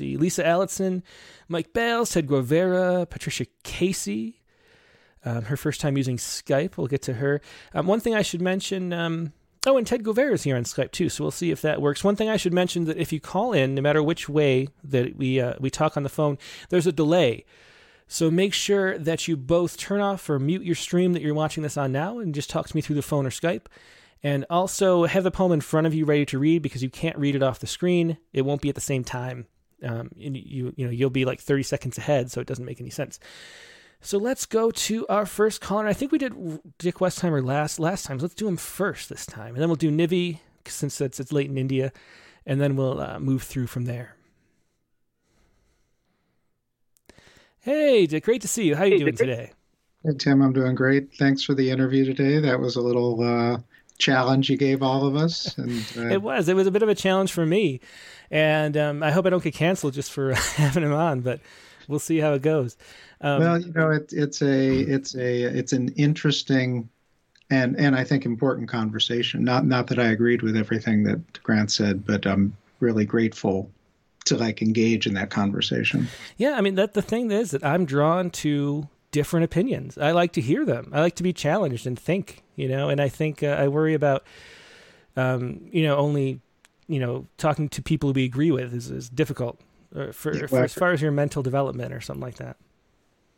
Lisa Allison, Mike Bales, Ted Guevara, Patricia Casey, her first time using Skype, we'll get to her. One thing I should mention, and Ted Guevara is here on Skype too, so we'll see if that works. One thing I should mention that if you call in, no matter which way that we talk on the phone, there's a delay. So make sure that you both turn off or mute your stream that you're watching this on now and just talk to me through the phone or Skype. And also have the poem in front of you ready to read because you can't read it off the screen. It won't be at the same time. And you'll be like 30 seconds ahead, so it doesn't make any sense. So let's go to our first caller. I think we did Dick Westheimer last time. So let's do him first this time. And then we'll do Nivi, since it's late in India. And then we'll move through from there. Hey, Dick, great to see you. How are you doing today? Hey, Tim, I'm doing great. Thanks for the interview today. That was a little challenge you gave all of us. And, It was a bit of a challenge for me. And I hope I don't get canceled just for having him on, but we'll see how it goes. Well, you know, it's an interesting and I think important conversation. Not that I agreed with everything that Grant said, but I'm really grateful to engage in that conversation. Yeah, I mean, the thing is that I'm drawn to different opinions. I like to hear them. I like to be challenged and think, and I think I worry about, only, talking to people we agree with is difficult for as far as your mental development or something like that.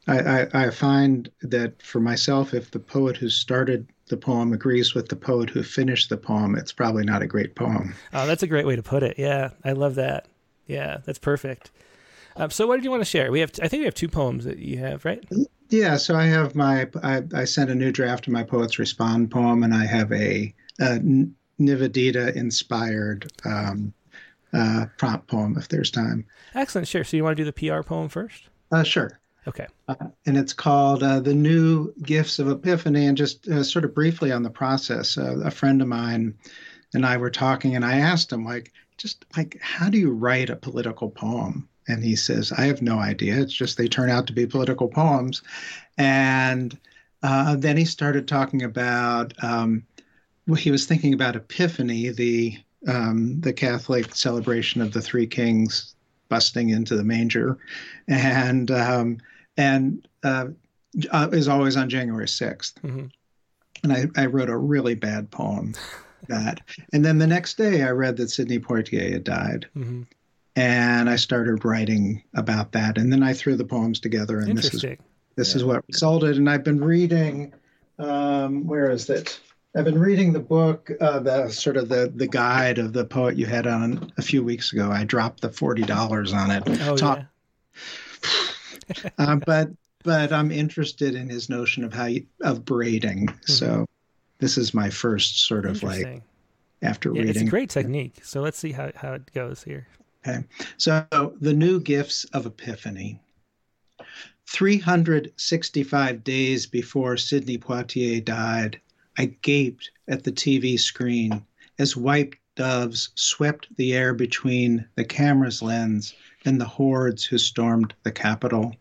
I find that for myself, if the poet who started the poem agrees with the poet who finished the poem, it's probably not a great poem. Oh, that's a great way to put it. Yeah, I love that. Yeah, that's perfect. So what did you want to share? I think we have two poems that you have, right? Yeah, so I have I sent a new draft of my Poets Respond poem, and I have a Nivedita-inspired prompt poem, if there's time. Excellent, sure. So you want to do the PR poem first? Sure. Okay. And it's called The New Gifts of Epiphany, and just sort of briefly on the process, a friend of mine and I were talking, and I asked him, how do you write a political poem? And he says, I have no idea. It's just they turn out to be political poems. And then he started talking about, he was thinking about Epiphany, the Catholic celebration of the three kings busting into the manger, and is always on January 6th. Mm-hmm. And I wrote a really bad poem. That. And then the next day I read that Sidney Poitier had died. Mm-hmm. And I started writing about that. And then I threw the poems together, and this is what resulted. And I've been reading, where is it? I've been reading the book, the guide of the poet you had on a few weeks ago. I dropped the $40 on it. Oh, yeah. but I'm interested in his notion of of braiding. Mm-hmm. So this is my first sort of after reading. It's a great technique. So let's see how it goes here. Okay. So the new gifts of Epiphany. 365 days before Sidney Poitier died, I gaped at the TV screen as white doves swept the air between the camera's lens and the hordes who stormed the Capitol.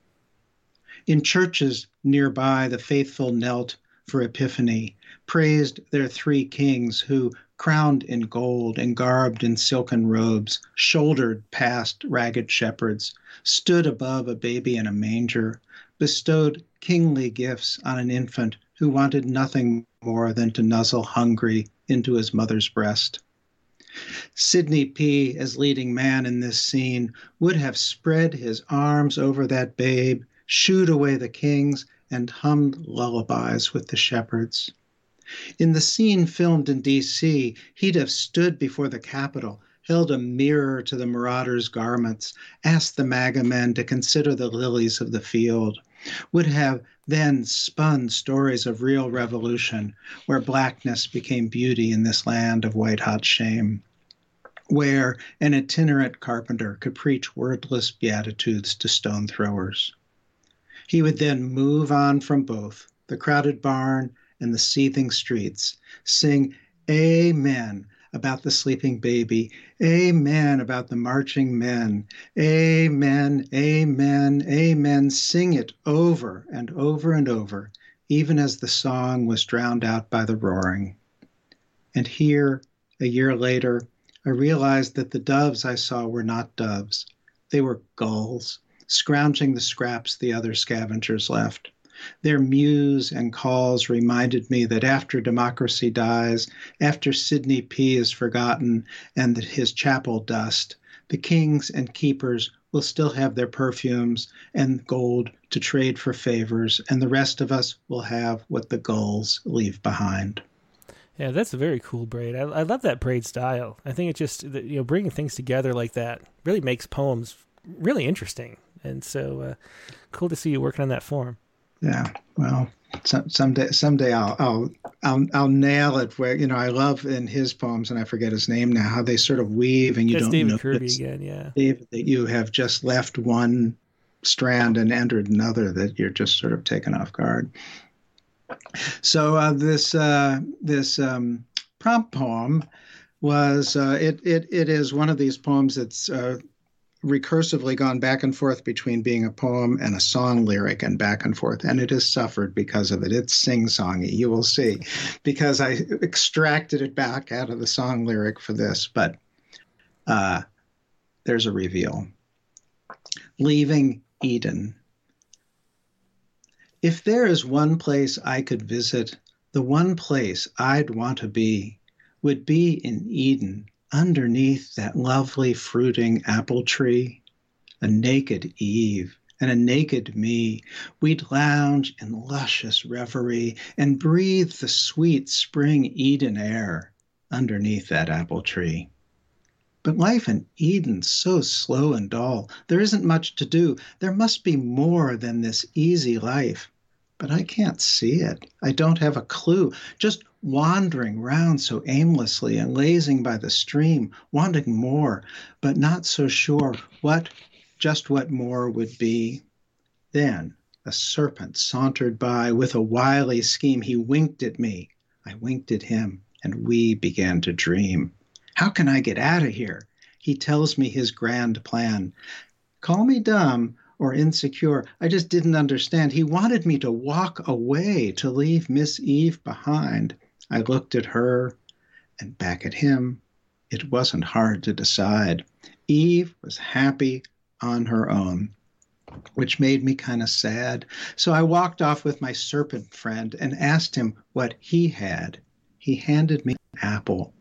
In churches nearby, the faithful knelt for Epiphany, praised their three kings who, crowned in gold and garbed in silken robes, shouldered past ragged shepherds, stood above a baby in a manger, bestowed kingly gifts on an infant who wanted nothing more than to nuzzle hungry into his mother's breast. Sidney P., as leading man in this scene, would have spread his arms over that babe, shooed away the kings, and hummed lullabies with the shepherds. In the scene filmed in D.C., he'd have stood before the Capitol, held a mirror to the marauders' garments, asked the MAGA men to consider the lilies of the field, would have then spun stories of real revolution, where blackness became beauty in this land of white-hot shame, where an itinerant carpenter could preach wordless beatitudes to stone throwers. He would then move on from both the crowded barn and the seething streets, sing amen about the sleeping baby, amen about the marching men, amen, amen, amen, sing it over and over and over, even as the song was drowned out by the roaring. And here, a year later, I realized that the doves I saw were not doves. They were gulls, scrounging the scraps the other scavengers left. Their mews and calls reminded me that after democracy dies, after Sidney P. is forgotten, and that his chapel dust, the kings and keepers will still have their perfumes and gold to trade for favors, and the rest of us will have what the gulls leave behind. Yeah, that's a very cool braid. I love that braid style. I think it just, bringing things together like that really makes poems really interesting. And so cool to see you working on that form. Yeah. Well, someday I'll nail it. Where, you know, I love in his poems, and I forget his name now, how they sort of weave and you don't know. That's David Kirby again, yeah. David, that you have just left one strand and entered another, that you're just sort of taken off guard. So this prompt poem was it is one of these poems that's recursively gone back and forth between being a poem and a song lyric and back and forth. And it has suffered because of it. It's sing-songy, you will see, because I extracted it back out of the song lyric for this. But there's a reveal. Leaving Eden. If there is one place I could visit, the one place I'd want to be would be in Eden, underneath that lovely fruiting apple tree. A naked Eve and a naked me, we'd lounge in luscious reverie and breathe the sweet spring Eden air underneath that apple tree. But life in Eden's so slow and dull. There isn't much to do. There must be more than this easy life. But I can't see it. I don't have a clue. Just wandering round so aimlessly and lazing by the stream, wanting more, but not so sure just what more would be. Then a serpent sauntered by with a wily scheme. He winked at me. I winked at him, and we began to dream. How can I get out of here? He tells me his grand plan. Call me dumb or insecure, I just didn't understand. He wanted me to walk away, to leave Miss Eve behind. I looked at her and back at him. It wasn't hard to decide. Eve was happy on her own, which made me kind of sad. So I walked off with my serpent friend and asked him what he had. He handed me an apple.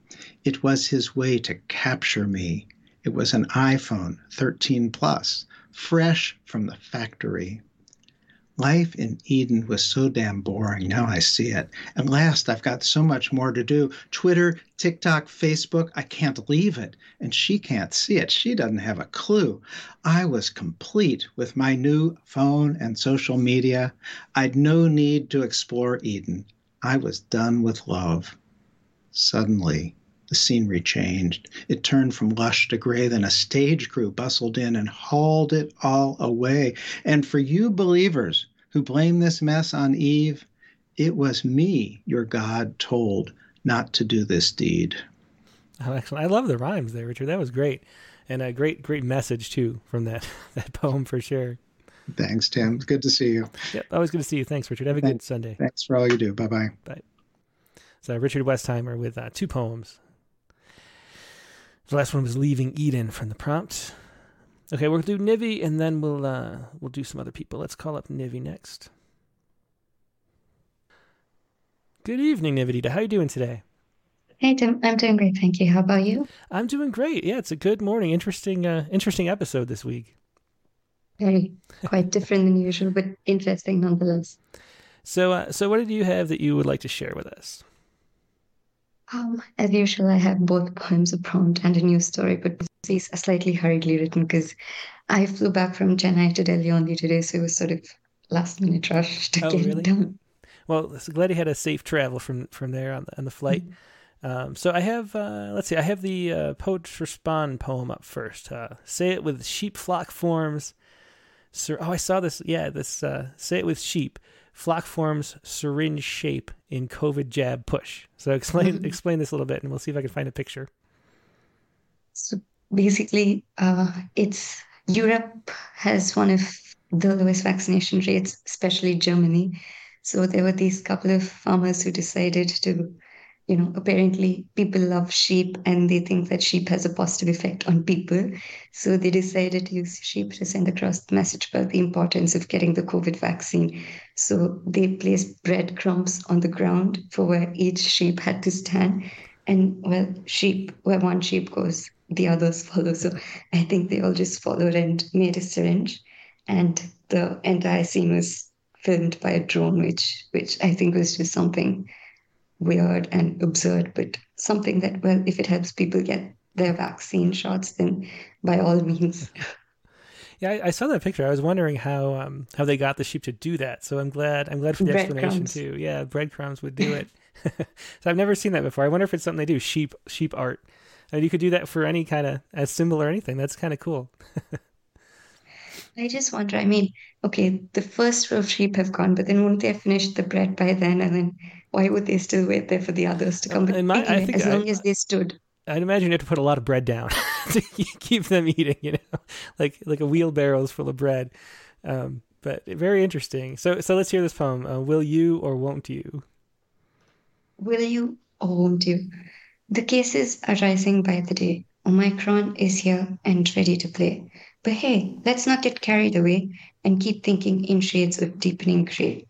It was his way to capture me. It was an iPhone 13 Plus. Fresh from the factory. Life in Eden was so damn boring. Now I see it. At last, I've got so much more to do. Twitter, TikTok, Facebook, I can't leave it. And she can't see it. She doesn't have a clue. I was complete with my new phone and social media. I'd no need to explore Eden. I was done with love. Suddenly, the scenery changed. It turned from lush to gray, then a stage crew bustled in and hauled it all away. And for you believers who blame this mess on Eve, it was me your God told not to do this deed. Oh, excellent. I love the rhymes there, Richard. That was great. And a great message, too, from that poem for sure. Thanks, Tim. Good to see you. Yep, always good to see you. Thanks, Richard. Have a good Sunday. Thanks for all you do. Bye-bye. Bye. So Richard Westheimer with two poems. The last one was Leaving Eden from the prompt. Okay, we'll do Nivi, and then we'll do some other people. Let's call up Nivi next. Good evening, Nivedita. How are you doing today? Hey, Tim. I'm doing great, thank you. How about you? I'm doing great. Yeah, it's a good morning. Interesting episode this week. Very quite different than usual, but interesting nonetheless. So what did you have that you would like to share with us? As usual, I have both poems, a prompt and a news story, but these are slightly hurriedly written because I flew back from Chennai to Delhi only today, so it was sort of last-minute rush to get it done. Well, so glad you had a safe travel from there on the flight. Mm-hmm. So I have, I have the Poets Respond poem up first. Say it with sheep flock forms. I saw this. Yeah, this say it with sheep. Flock forms syringe shape in COVID jab push. So explain this a little bit, and we'll see if I can find a picture. So basically, it's Europe has one of the lowest vaccination rates, especially Germany. So there were these couple of farmers who decided to, you know, apparently people love sheep and they think that sheep has a positive effect on people. So they decided to use sheep to send across the message about the importance of getting the COVID vaccine. So they placed breadcrumbs on the ground for where each sheep had to stand. And where one sheep goes, the others follow. So I think they all just followed and made a syringe. And the entire scene was filmed by a drone, which I think was just something weird and absurd, but something that, well, if it helps people get their vaccine shots, then by all means. Yeah, I saw that picture. I was wondering how they got the sheep to do that. So I'm glad for the explanation too. Yeah, breadcrumbs would do it. So I've never seen that before. I wonder if it's something they do, sheep art. And you could do that for any kind of a symbol or anything. That's kind of cool. I just wonder, I mean, okay, the first row of sheep have gone, but then wouldn't they have finished the bread by then? And then why would they still wait there for the others to come? As long as they stood. I'd imagine you have to put a lot of bread down to keep them eating, you know, like a wheelbarrow's full of bread. But very interesting. So let's hear this poem. Will you or won't you? Will you or won't you? The cases are rising by the day. Omicron is here and ready to play. But hey, let's not get carried away and keep thinking in shades of deepening gray.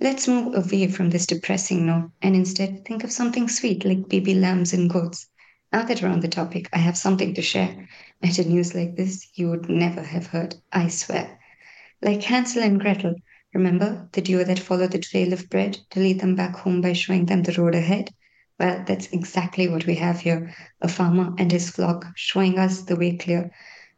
Let's move away from this depressing no and instead think of something sweet like baby lambs and goats. Now that we're on the topic, I have something to share. At a news like this, you would never have heard, I swear. Like Hansel and Gretel, remember the duo that followed the trail of bread to lead them back home by showing them the road ahead? Well, that's exactly what we have here, a farmer and his flock showing us the way clear.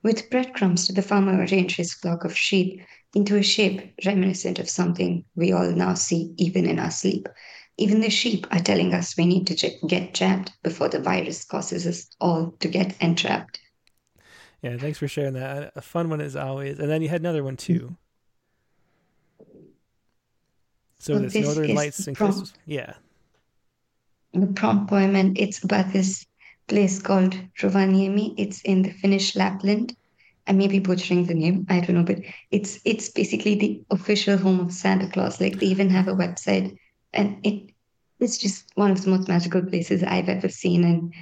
With breadcrumbs, the farmer arranged his flock of sheep into a shape reminiscent of something we all now see even in our sleep. Even the sheep are telling us we need to get jabbed before the virus causes us all to get entrapped. Yeah, thanks for sharing that. A fun one as always. And then you had another one too. So well, this Northern Lights and Christmas. Yeah. The prompt poem, and it's about this place called Rovaniemi. It's in the Finnish Lapland. I may be butchering the name, I don't know, but it's basically the official home of Santa Claus. Like, they even have a website, and it's just one of the most magical places I've ever seen. And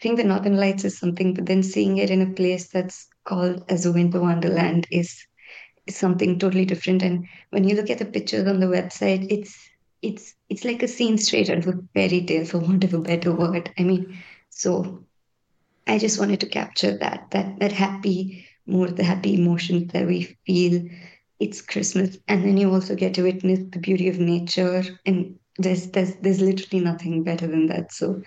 seeing the Northern Lights is something, but then seeing it in a place that's called as a winter wonderland is something totally different. And when you look at the pictures on the website, it's like a scene straight out of a fairy tale, for want of a better word. I mean, so I just wanted to capture that happy, more the happy emotions that we feel. It's Christmas, and then you also get to witness the beauty of nature, and there's literally nothing better than that. So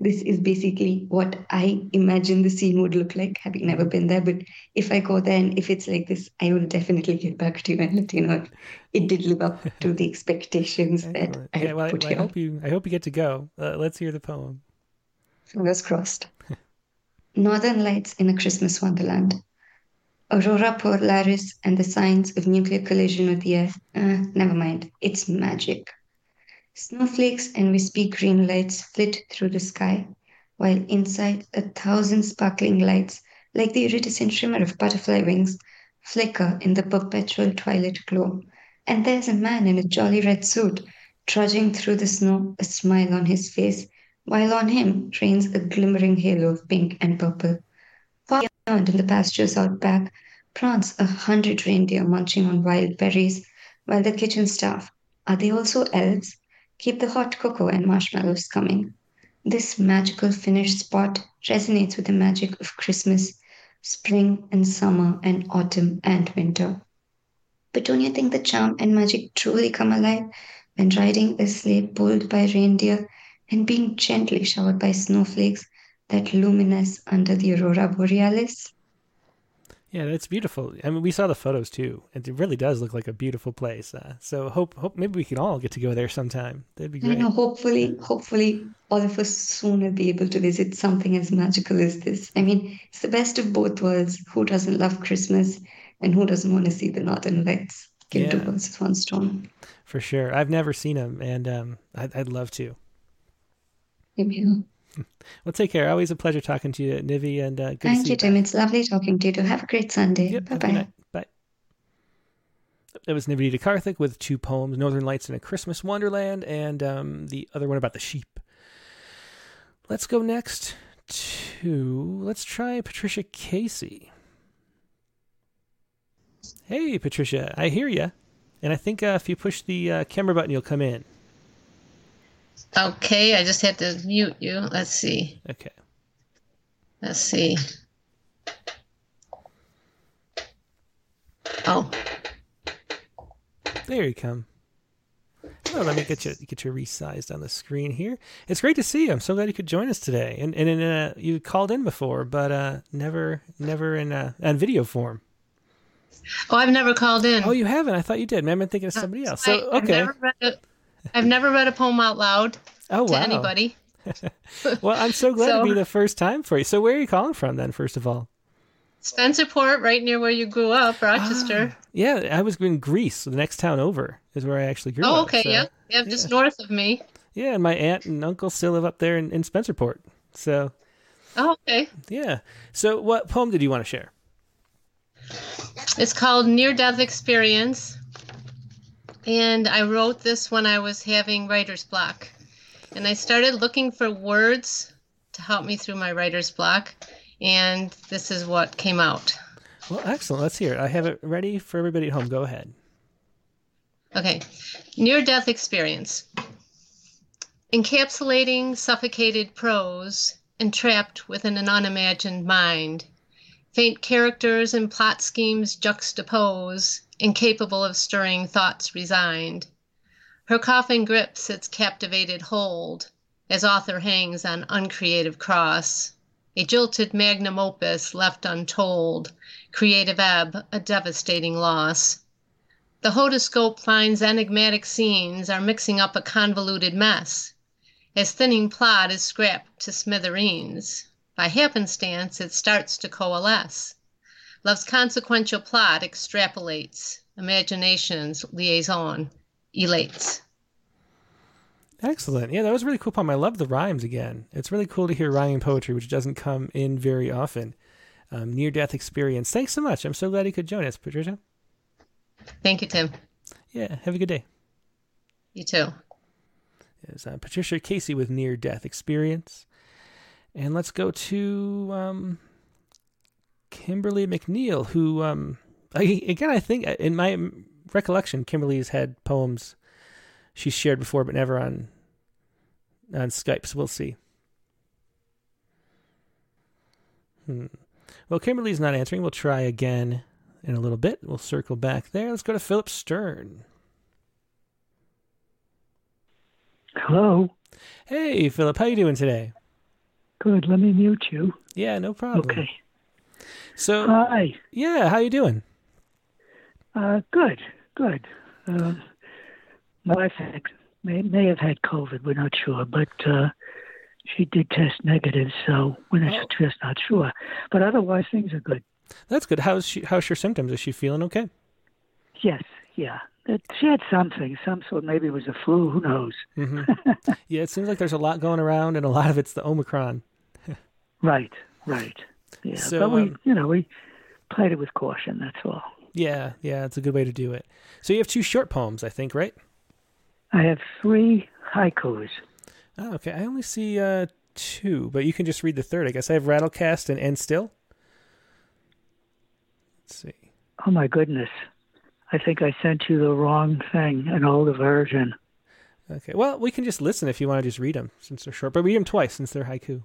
this is basically what I imagine the scene would look like, having never been there. But if I go there and if it's like this, I will definitely get back to you and let you know it did live up to the expectations that I put here. I hope you get to go. Let's hear the poem. Fingers crossed. Northern Lights in a Christmas Wonderland. Aurora Borealis and the signs of nuclear collision with the air. Never mind. It's magic. Snowflakes and wispy green lights flit through the sky, while inside 1,000 sparkling lights, like the iridescent shimmer of butterfly wings, flicker in the perpetual twilight glow. And there's a man in a jolly red suit, trudging through the snow, a smile on his face, while on him rains a glimmering halo of pink and purple. Far beyond in the pastures out back, prance 100 reindeer munching on wild berries, while the kitchen staff, are they also elves? Keep the hot cocoa and marshmallows coming. This magical Finnish spot resonates with the magic of Christmas, spring and summer and autumn and winter. But don't you think the charm and magic truly come alive when riding a sleigh pulled by reindeer and being gently showered by snowflakes that luminous under the aurora borealis? Yeah, that's beautiful. I mean, we saw the photos too. It really does look like a beautiful place. So hope maybe we can all get to go there sometime. That'd be great. I know, hopefully all of us soon will be able to visit something as magical as this. I mean, it's the best of both worlds. Who doesn't love Christmas and who doesn't want to see the Northern Lights? Kill two birds with one stone. For sure. I've never seen them, and I'd love to. Maybe. Well, take care. Always a pleasure talking to you, Nivi, and good to see you. Thank you, Tim. It's lovely talking to you. Have a great Sunday. Yep, bye-bye. Bye. That was Nivi de Karthik with two poems, Northern Lights in a Christmas Wonderland, and the other one about the sheep. Let's go next to... Let's try Patricia Casey. Hey, Patricia. I hear you. And I think if you push the camera button, you'll come in. Okay, I just have to mute you. Let's see. Okay. Let's see. Oh. There you come. Well, let me get you resized on the screen here. It's great to see you. I'm so glad you could join us today. And you called in before, but never in on video form. Oh, I've never called in. Oh, you haven't? I thought you did. Maybe I've been thinking of somebody else. So, okay. I've never read a poem out loud to anybody. Well, I'm so glad to be the first time for you. So where are you calling from then, first of all? Spencerport, right near where you grew up, Rochester. Yeah, I was in Greece. So the next town over is where I actually grew up. Oh, okay, yeah, just north of me. Yeah, and my aunt and uncle still live up there in Spencerport. So. Oh, okay. Yeah. So what poem did you want to share? It's called Near-Death Experience. And I wrote this when I was having writer's block. And I started looking for words to help me through my writer's block. And this is what came out. Well, excellent. Let's hear it. I have it ready for everybody at home. Go ahead. Okay. Near-death experience. Encapsulating suffocated prose, entrapped within an unimagined mind. Faint characters and plot schemes juxtapose, incapable of stirring thoughts resigned. Her coffin grips its captivated hold, as author hangs on uncreative cross. A jilted magnum opus left untold, creative ebb, a devastating loss. The hodoscope finds enigmatic scenes are mixing up a convoluted mess, as thinning plot is scrapped to smithereens. By happenstance, it starts to coalesce. Love's consequential plot extrapolates, imagination's liaison elates. Excellent. Yeah, that was a really cool poem. I love the rhymes again. It's really cool to hear rhyming poetry, which doesn't come in very often. Near-death experience. Thanks so much. I'm so glad you could join us, Patricia. Thank you, Tim. Yeah, have a good day. You too. It's Patricia Casey with Near-Death Experience. And let's go to Kimberly McNeil, who, again, I think, in my recollection, Kimberly's had poems she's shared before, but never on Skype, so we'll see. Well, Kimberly's not answering. We'll try again in a little bit. We'll circle back there. Let's go to Philip Stern. Hello. Hey, Philip. How you doing today? Good. Let me mute you. Yeah, no problem. Okay. So, hi. Yeah, how you doing? Good. My wife may have had COVID. We're not sure, but she did test negative, so we're just not sure. But otherwise, things are good. That's good. How's your symptoms? Is she feeling okay? Yes. Yeah. She had some sort, maybe it was a flu, who knows? Mm-hmm. Yeah, it seems like there's a lot going around, and a lot of it's the Omicron. Right. Yeah, so, but we played it with caution, that's all. Yeah, it's a good way to do it. So you have 2 short poems, I think, right? I have 3 haikus. Oh, okay, I only see 2, but you can just read the third, I guess. I have Rattlecast and End Still. Let's see. Oh, my goodness. I think I sent you the wrong thing, an older version. Okay. Well, we can just listen if you want to just read them since they're short, but read them twice since they're haiku.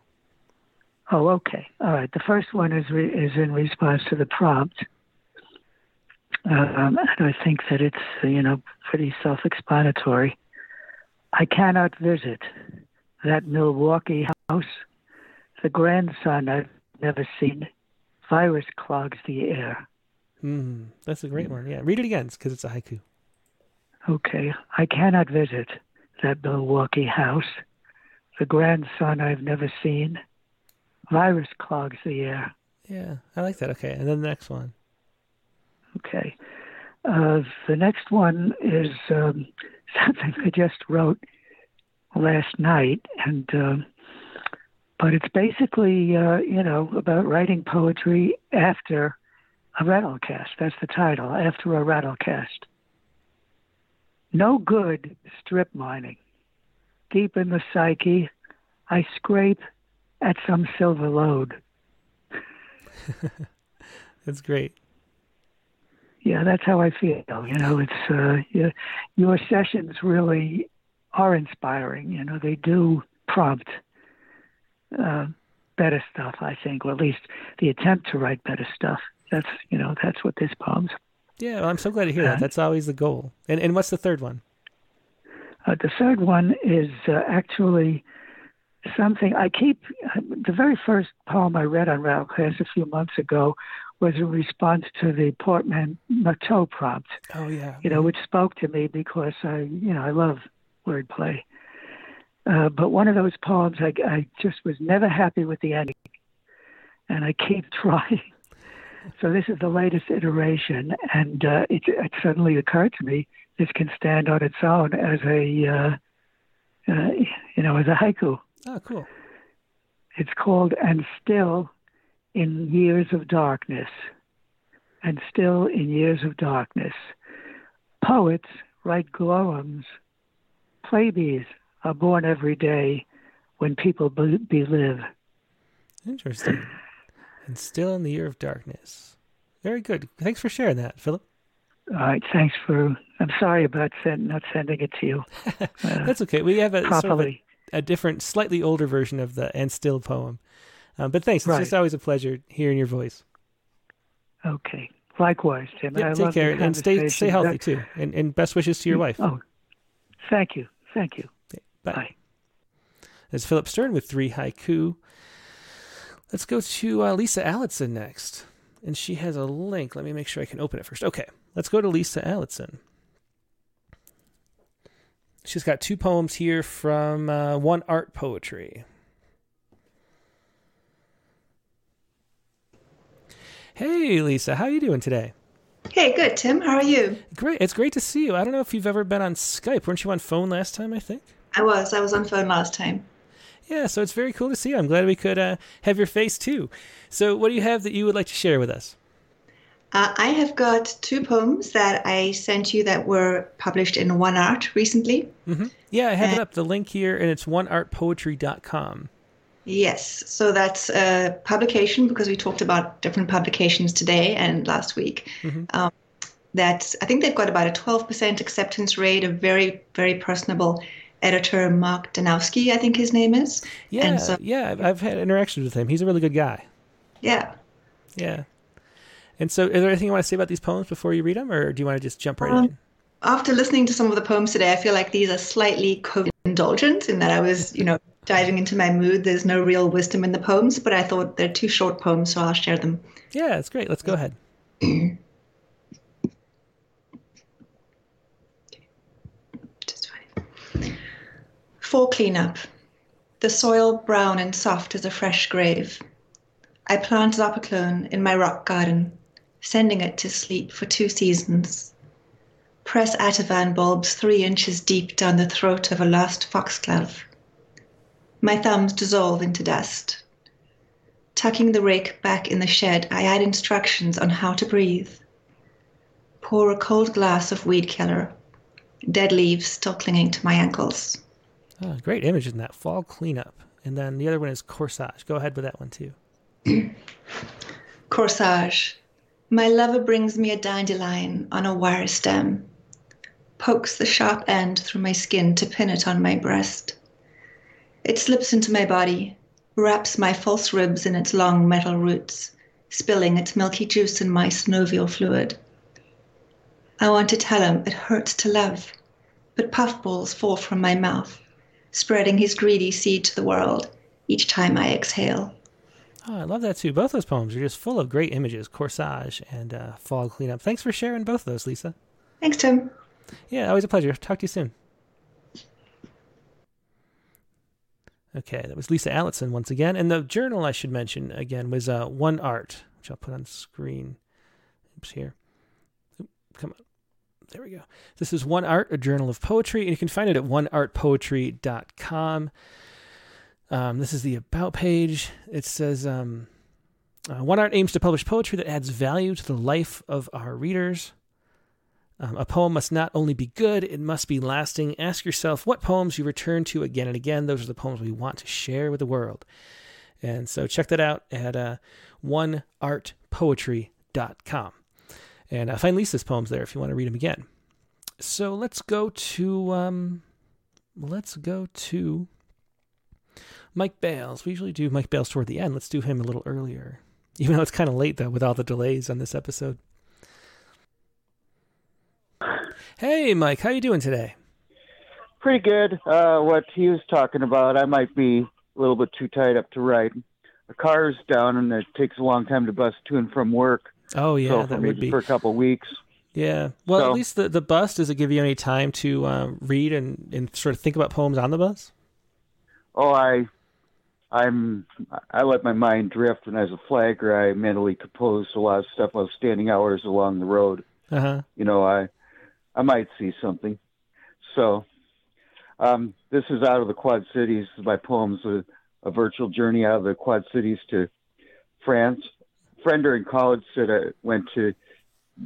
Oh, okay. All right. The first one is in response to the prompt. And I think that it's, pretty self-explanatory. I cannot visit that Milwaukee house. The grandson I've never seen. Virus clogs the air. That's a great one. Yeah, read it again because it's a haiku. Okay. I cannot visit that Milwaukee house. The grandson I've never seen. Virus clogs the air. Yeah, I like that. Okay, and then the next one. Okay. The next one is something I just wrote last night, and but it's basically, about writing poetry after a rattlecast. That's the title, After a Rattlecast. No good strip mining. Deep in the psyche, I scrape at some silver load. That's great. Yeah, that's how I feel. It's your sessions really are inspiring. They do prompt better stuff, I think, or at least the attempt to write better stuff. That's that's what this poem's. Yeah, well, I'm so glad to hear that. That's always the goal. And what's the third one? The third one is actually something. I keep, the very first poem I read on Rattle Class a few months ago was in response to the portmanteau prompt. Oh, yeah. You know, which spoke to me because I love wordplay. But one of those poems, I just was never happy with the ending. And I keep trying. So this is the latest iteration. And it suddenly occurred to me, this can stand on its own as a haiku. Oh, cool. It's called And Still in Years of Darkness. And still in years of darkness. Poets write glowworms. Playbees are born every day when people belive. Interesting. And still in the year of darkness. Very good. Thanks for sharing that, Philip. All right. Thanks for... I'm sorry about not sending it to you. That's okay. We have a different, slightly older version of the And Still poem. But thanks. It's just always a pleasure hearing your voice. Okay. Likewise, Tim. Yep, take care and stay healthy, too. And best wishes to your wife. Oh, thank you. Thank you. Okay, bye. That's Philip Stern with 3 haiku. Let's go to Lisa Allison next. And she has a link. Let me make sure I can open it first. Okay, let's go to Lisa Allison. She's got 2 poems here from One Art Poetry. Hey, Lisa, how are you doing today? Hey, good, Tim. How are you? Great. It's great to see you. I don't know if you've ever been on Skype. Weren't you on phone last time, I think? I was on phone last time. Yeah, so it's very cool to see you. I'm glad we could have your face, too. So what do you have that you would like to share with us? I have got 2 poems that I sent you that were published in One Art recently. Mm-hmm. Yeah, I have it up, the link here, and it's oneartpoetry.com. Yes, so that's a publication, because we talked about different publications today and last week. Mm-hmm. I think they've got about a 12% acceptance rate, a very, very personable editor, Mark Danowski, I think his name is. Yeah, and so, I've had interactions with him. He's a really good guy. Yeah. Yeah. And so is there anything you want to say about these poems before you read them, or do you want to just jump right in? After listening to some of the poems today, I feel like these are slightly COVID-indulgent in that I was, diving into my mood. There's no real wisdom in the poems, but I thought they're 2 short poems, so I'll share them. Yeah, that's great. Let's go ahead. For cleanup, the soil brown and soft as a fresh grave. I plant zopaclone in my rock garden, sending it to sleep for 2 seasons. Press Atavan bulbs 3 inches deep down the throat of a lost foxglove. My thumbs dissolve into dust. Tucking the rake back in the shed, I add instructions on how to breathe. Pour a cold glass of weed killer, dead leaves still clinging to my ankles. Oh, great image in that, fall cleanup. And then the other one is corsage. Go ahead with that one too. Corsage. My lover brings me a dandelion on a wire stem, pokes the sharp end through my skin to pin it on my breast. It slips into my body, wraps my false ribs in its long metal roots, spilling its milky juice in my synovial fluid. I want to tell him it hurts to love, but puffballs fall from my mouth, spreading his greedy seed to the world each time I exhale. Oh, I love that, too. Both those poems are just full of great images, corsage and fall cleanup. Thanks for sharing both of those, Lisa. Thanks, Tim. Yeah, always a pleasure. Talk to you soon. Okay, that was Lisa Allison once again. And the journal I should mention again was One Art, which I'll put on screen. Oops, here. Oop, come on. There we go. This is One Art, a journal of poetry, and you can find it at oneartpoetry.com. This is the about page. It says, One Art aims to publish poetry that adds value to the life of our readers. A poem must not only be good, it must be lasting. Ask yourself what poems you return to again and again. Those are the poems we want to share with the world. And so check that out at oneartpoetry.com. And I find Lisa's poems there if you want to read them again. So let's go to Mike Bales. We usually do Mike Bales toward the end. Let's do him a little earlier, even though it's kind of late, though, with all the delays on this episode. Hey, Mike, how you doing today? Pretty good. What he was talking about, I might be a little bit too tied up to ride. The car's down, and it takes a long time to bus to and from work. Oh, yeah, so that would be. For a couple of weeks. Yeah. Well, so, at least the bus, does it give you any time to read and sort of think about poems on the bus? Oh, I let my mind drift, and as a flagger, I mentally composed a lot of stuff. I was standing hours along the road. Uh-huh. You know, I might see something. So this is Out of the Quad Cities. My poems, a virtual journey out of the Quad Cities to France. A friend during college said I went to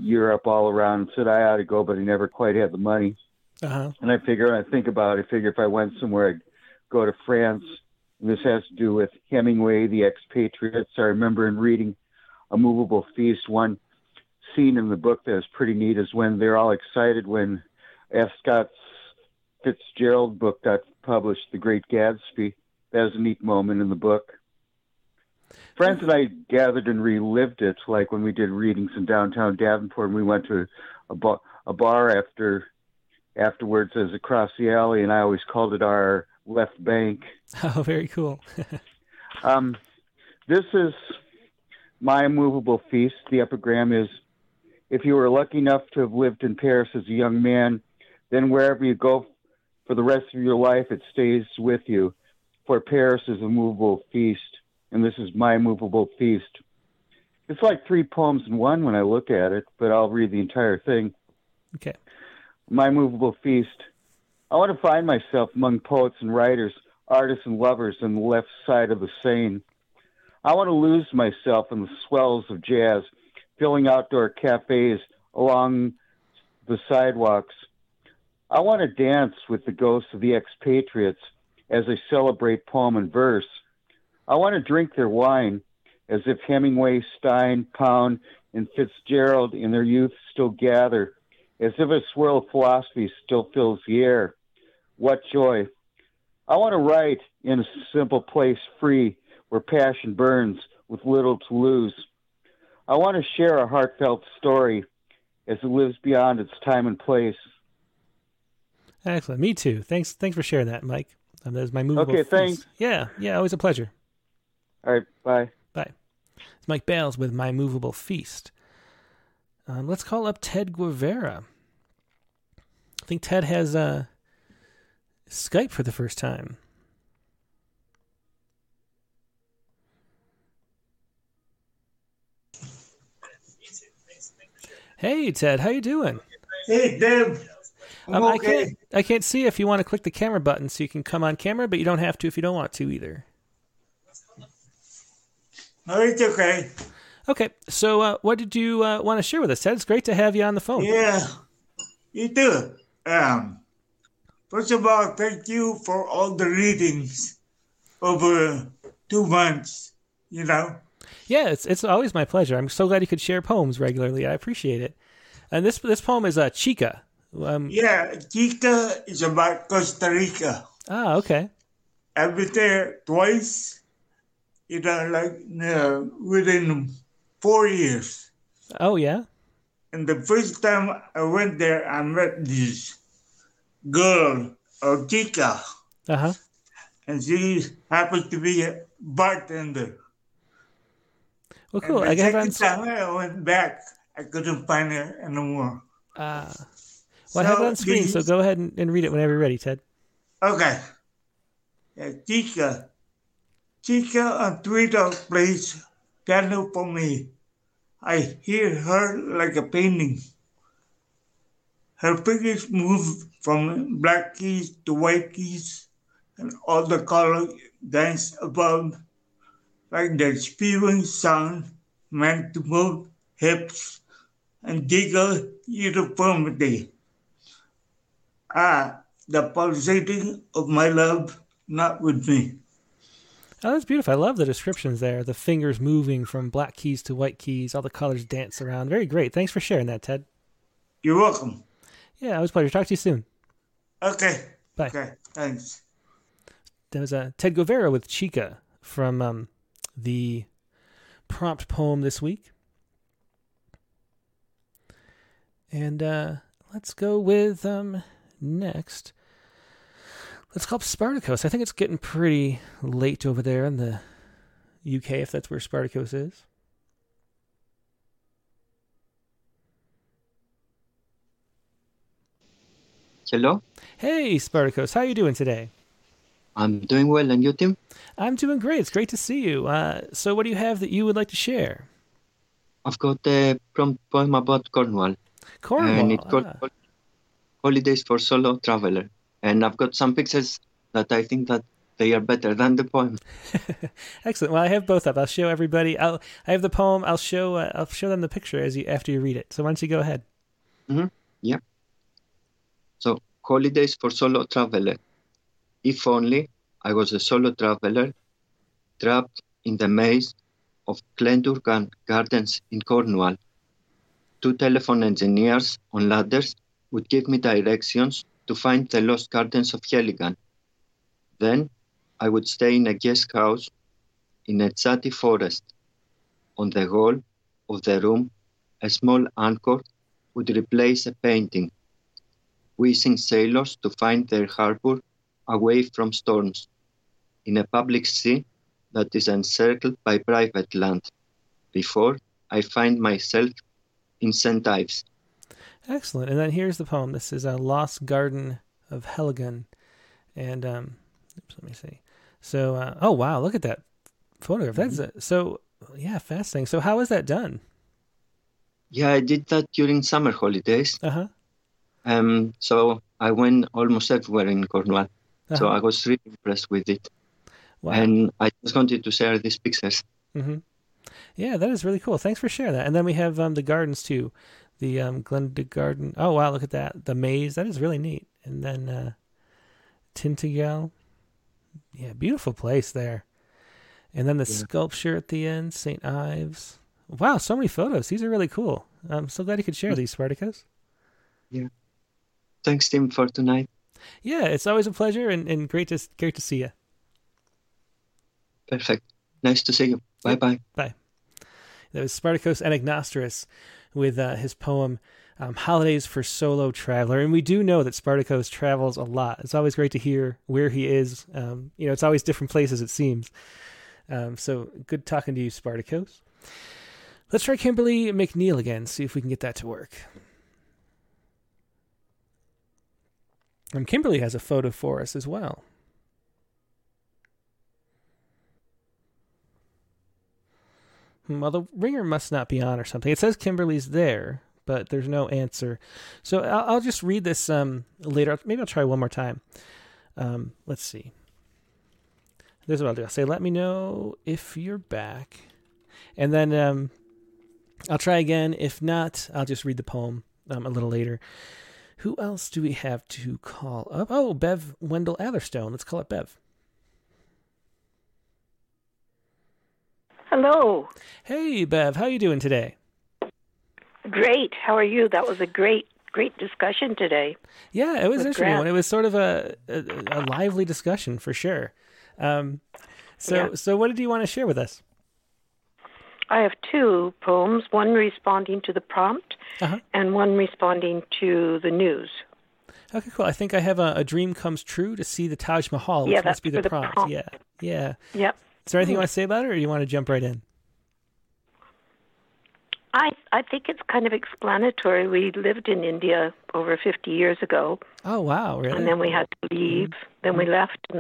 Europe all around and said I ought to go, but I never quite had the money. Uh-huh. And I figure if I went somewhere, I'd go to France. And this has to do with Hemingway, the expatriates. I remember in reading A Movable Feast, one scene in the book that is pretty neat is when they're all excited when F. Scott Fitzgerald book got published, The Great Gatsby. That was a neat moment in the book. Friends and I gathered and relived it, like when we did readings in downtown Davenport, and we went to a bar afterwards as across the alley, and I always called it our left bank. Oh, very cool. This is my immovable feast. The epigram is, if you were lucky enough to have lived in Paris as a young man, then wherever you go for the rest of your life, it stays with you. For Paris is a movable feast. And this is my movable feast. It's like three poems in one when I look at it, but I'll read the entire thing. Okay. My movable feast. I want to find myself among poets and writers, artists and lovers on the left side of the Seine. I want to lose myself in the swells of jazz, filling outdoor cafes along the sidewalks. I want to dance with the ghosts of the expatriates as they celebrate poem and verse. I want to drink their wine as if Hemingway, Stein, Pound, and Fitzgerald in their youth still gather, as if a swirl of philosophy still fills the air. What joy. I want to write in a simple place free where passion burns with little to lose. I want to share a heartfelt story as it lives beyond its time and place. Excellent. Me too. Thanks for sharing that, Mike. That was my movable feast. Okay, thanks. Yeah, always a pleasure. All right, bye. It's Mike Bales with My Movable Feast. Let's call up Ted Guevara. I think Ted has Skype for the first time. Hey, Ted, how you doing? Hey, Dave. Okay. I can't see if you want to click the camera button so you can come on camera, but you don't have to if you don't want to either. No, it's okay. Okay, so what did you want to share with us, Ted? It's great to have you on the phone. Yeah, you too. First of all, thank you for all the readings over 2 months, you know. Yeah, it's always my pleasure. I'm so glad you could share poems regularly. I appreciate it. And this poem is Chica. Chica is about Costa Rica. Ah, okay. I've been there twice. You know, within 4 years. Oh, yeah? And the first time I went there, I met this girl, Chica. Uh-huh. And she happened to be a bartender. Well, cool. And the second time I went back, I couldn't find her anymore. Well, I have it on screen, so go ahead and read it whenever you're ready, Ted. Okay. Chica. Chica on Twitter plays piano for me. I hear her like a painting. Her fingers move from black keys to white keys, and all the colors dance above like the spewing sound meant to move hips and jiggle uniformity. Ah, the pulsating of my love, not with me. Oh, that's beautiful. I love the descriptions there. The fingers moving from black keys to white keys. All the colors dance around. Very great. Thanks for sharing that, Ted. You're welcome. Yeah, it was a pleasure. Talk to you soon. Okay. Bye. Okay, thanks. That was Ted Guevara with Chica from the prompt poem this week. And let's go with next. It's called Spartacus. I think it's getting pretty late over there in the UK, if that's where Spartacus is. Hello. Hey, Spartacus. How are you doing today? I'm doing well. And you, Tim? I'm doing great. It's great to see you. So what do you have that you would like to share? I've got a poem about Cornwall. Cornwall. And it's called Holidays for Solo Traveler. And I've got some pictures that I think that they are better than the poem. Excellent. Well, I have both up. I'll show everybody. I have the poem. I'll show them the picture after you read it. So why don't you go ahead? Mm-hmm. Yeah. So, Holidays for Solo Traveler. If only I was a solo traveler, trapped in the maze of Glendur Gardens in Cornwall. Two telephone engineers on ladders would give me directions to find the lost gardens of Heligan. Then I would stay in a guest house in a chatty forest. On the wall of the room, a small anchor would replace a painting, wishing sailors to find their harbor away from storms, in a public sea that is encircled by private land, before I find myself in St. Ives. Excellent. And then here's the poem. This is A Lost Garden of Heligan. And, let me see. So, oh, wow, look at that photograph. That's mm-hmm. So, yeah, fascinating. So how was that done? Yeah, I did that during summer holidays. Uh-huh. So I went almost everywhere in Cornwall. Uh-huh. So I was really impressed with it. Wow. And I just wanted to share these pictures. Mm-hmm. Yeah, that is really cool. Thanks for sharing that. And then we have the gardens too. The Glenda Garden. Oh, wow, look at that. The maze. That is really neat. And then Tintegel. Yeah, beautiful place there. And then the sculpture at the end, St. Ives. Wow, so many photos. These are really cool. I'm so glad you could share these, Spartacus. Yeah. Thanks, Tim, for tonight. Yeah, it's always a pleasure and great to see you. Perfect. Nice to see you. Bye-bye. Bye. That was Spartacus Anagnostris with his poem Holidays for Solo Traveler. And we do know that Spartacus travels a lot. It's always great to hear where he is. It's always different places, it seems. So good talking to you, Spartacus. Let's try Kimberly McNeil again, see if we can get that to work. And Kimberly has a photo for us as well. Well, the ringer must not be on or something. It says Kimberly's there, but there's no answer. So I'll just read this later. Maybe I'll try one more time. Let's see. This is what I'll do. I'll say, let me know if you're back. And then I'll try again. If not, I'll just read the poem a little later. Who else do we have to call up? Oh, Bev Wendell-Atherstone. Let's call it Bev. Hello. Hey, Bev. How are you doing today? Great. How are you? That was a great discussion today. Yeah, it was an interesting one. It was sort of a lively discussion for sure. So what did you want to share with us? I have two poems, one responding to the prompt and one responding to the news. Okay, cool. I think I have a Dream Comes True to see the Taj Mahal, which must be the prompt. Yeah. Yep. Is there anything you want to say about it, or do you want to jump right in? I think it's kind of explanatory. We lived in India over 50 years ago. Oh, wow, really? And then we had to leave. Mm-hmm. Then we left, and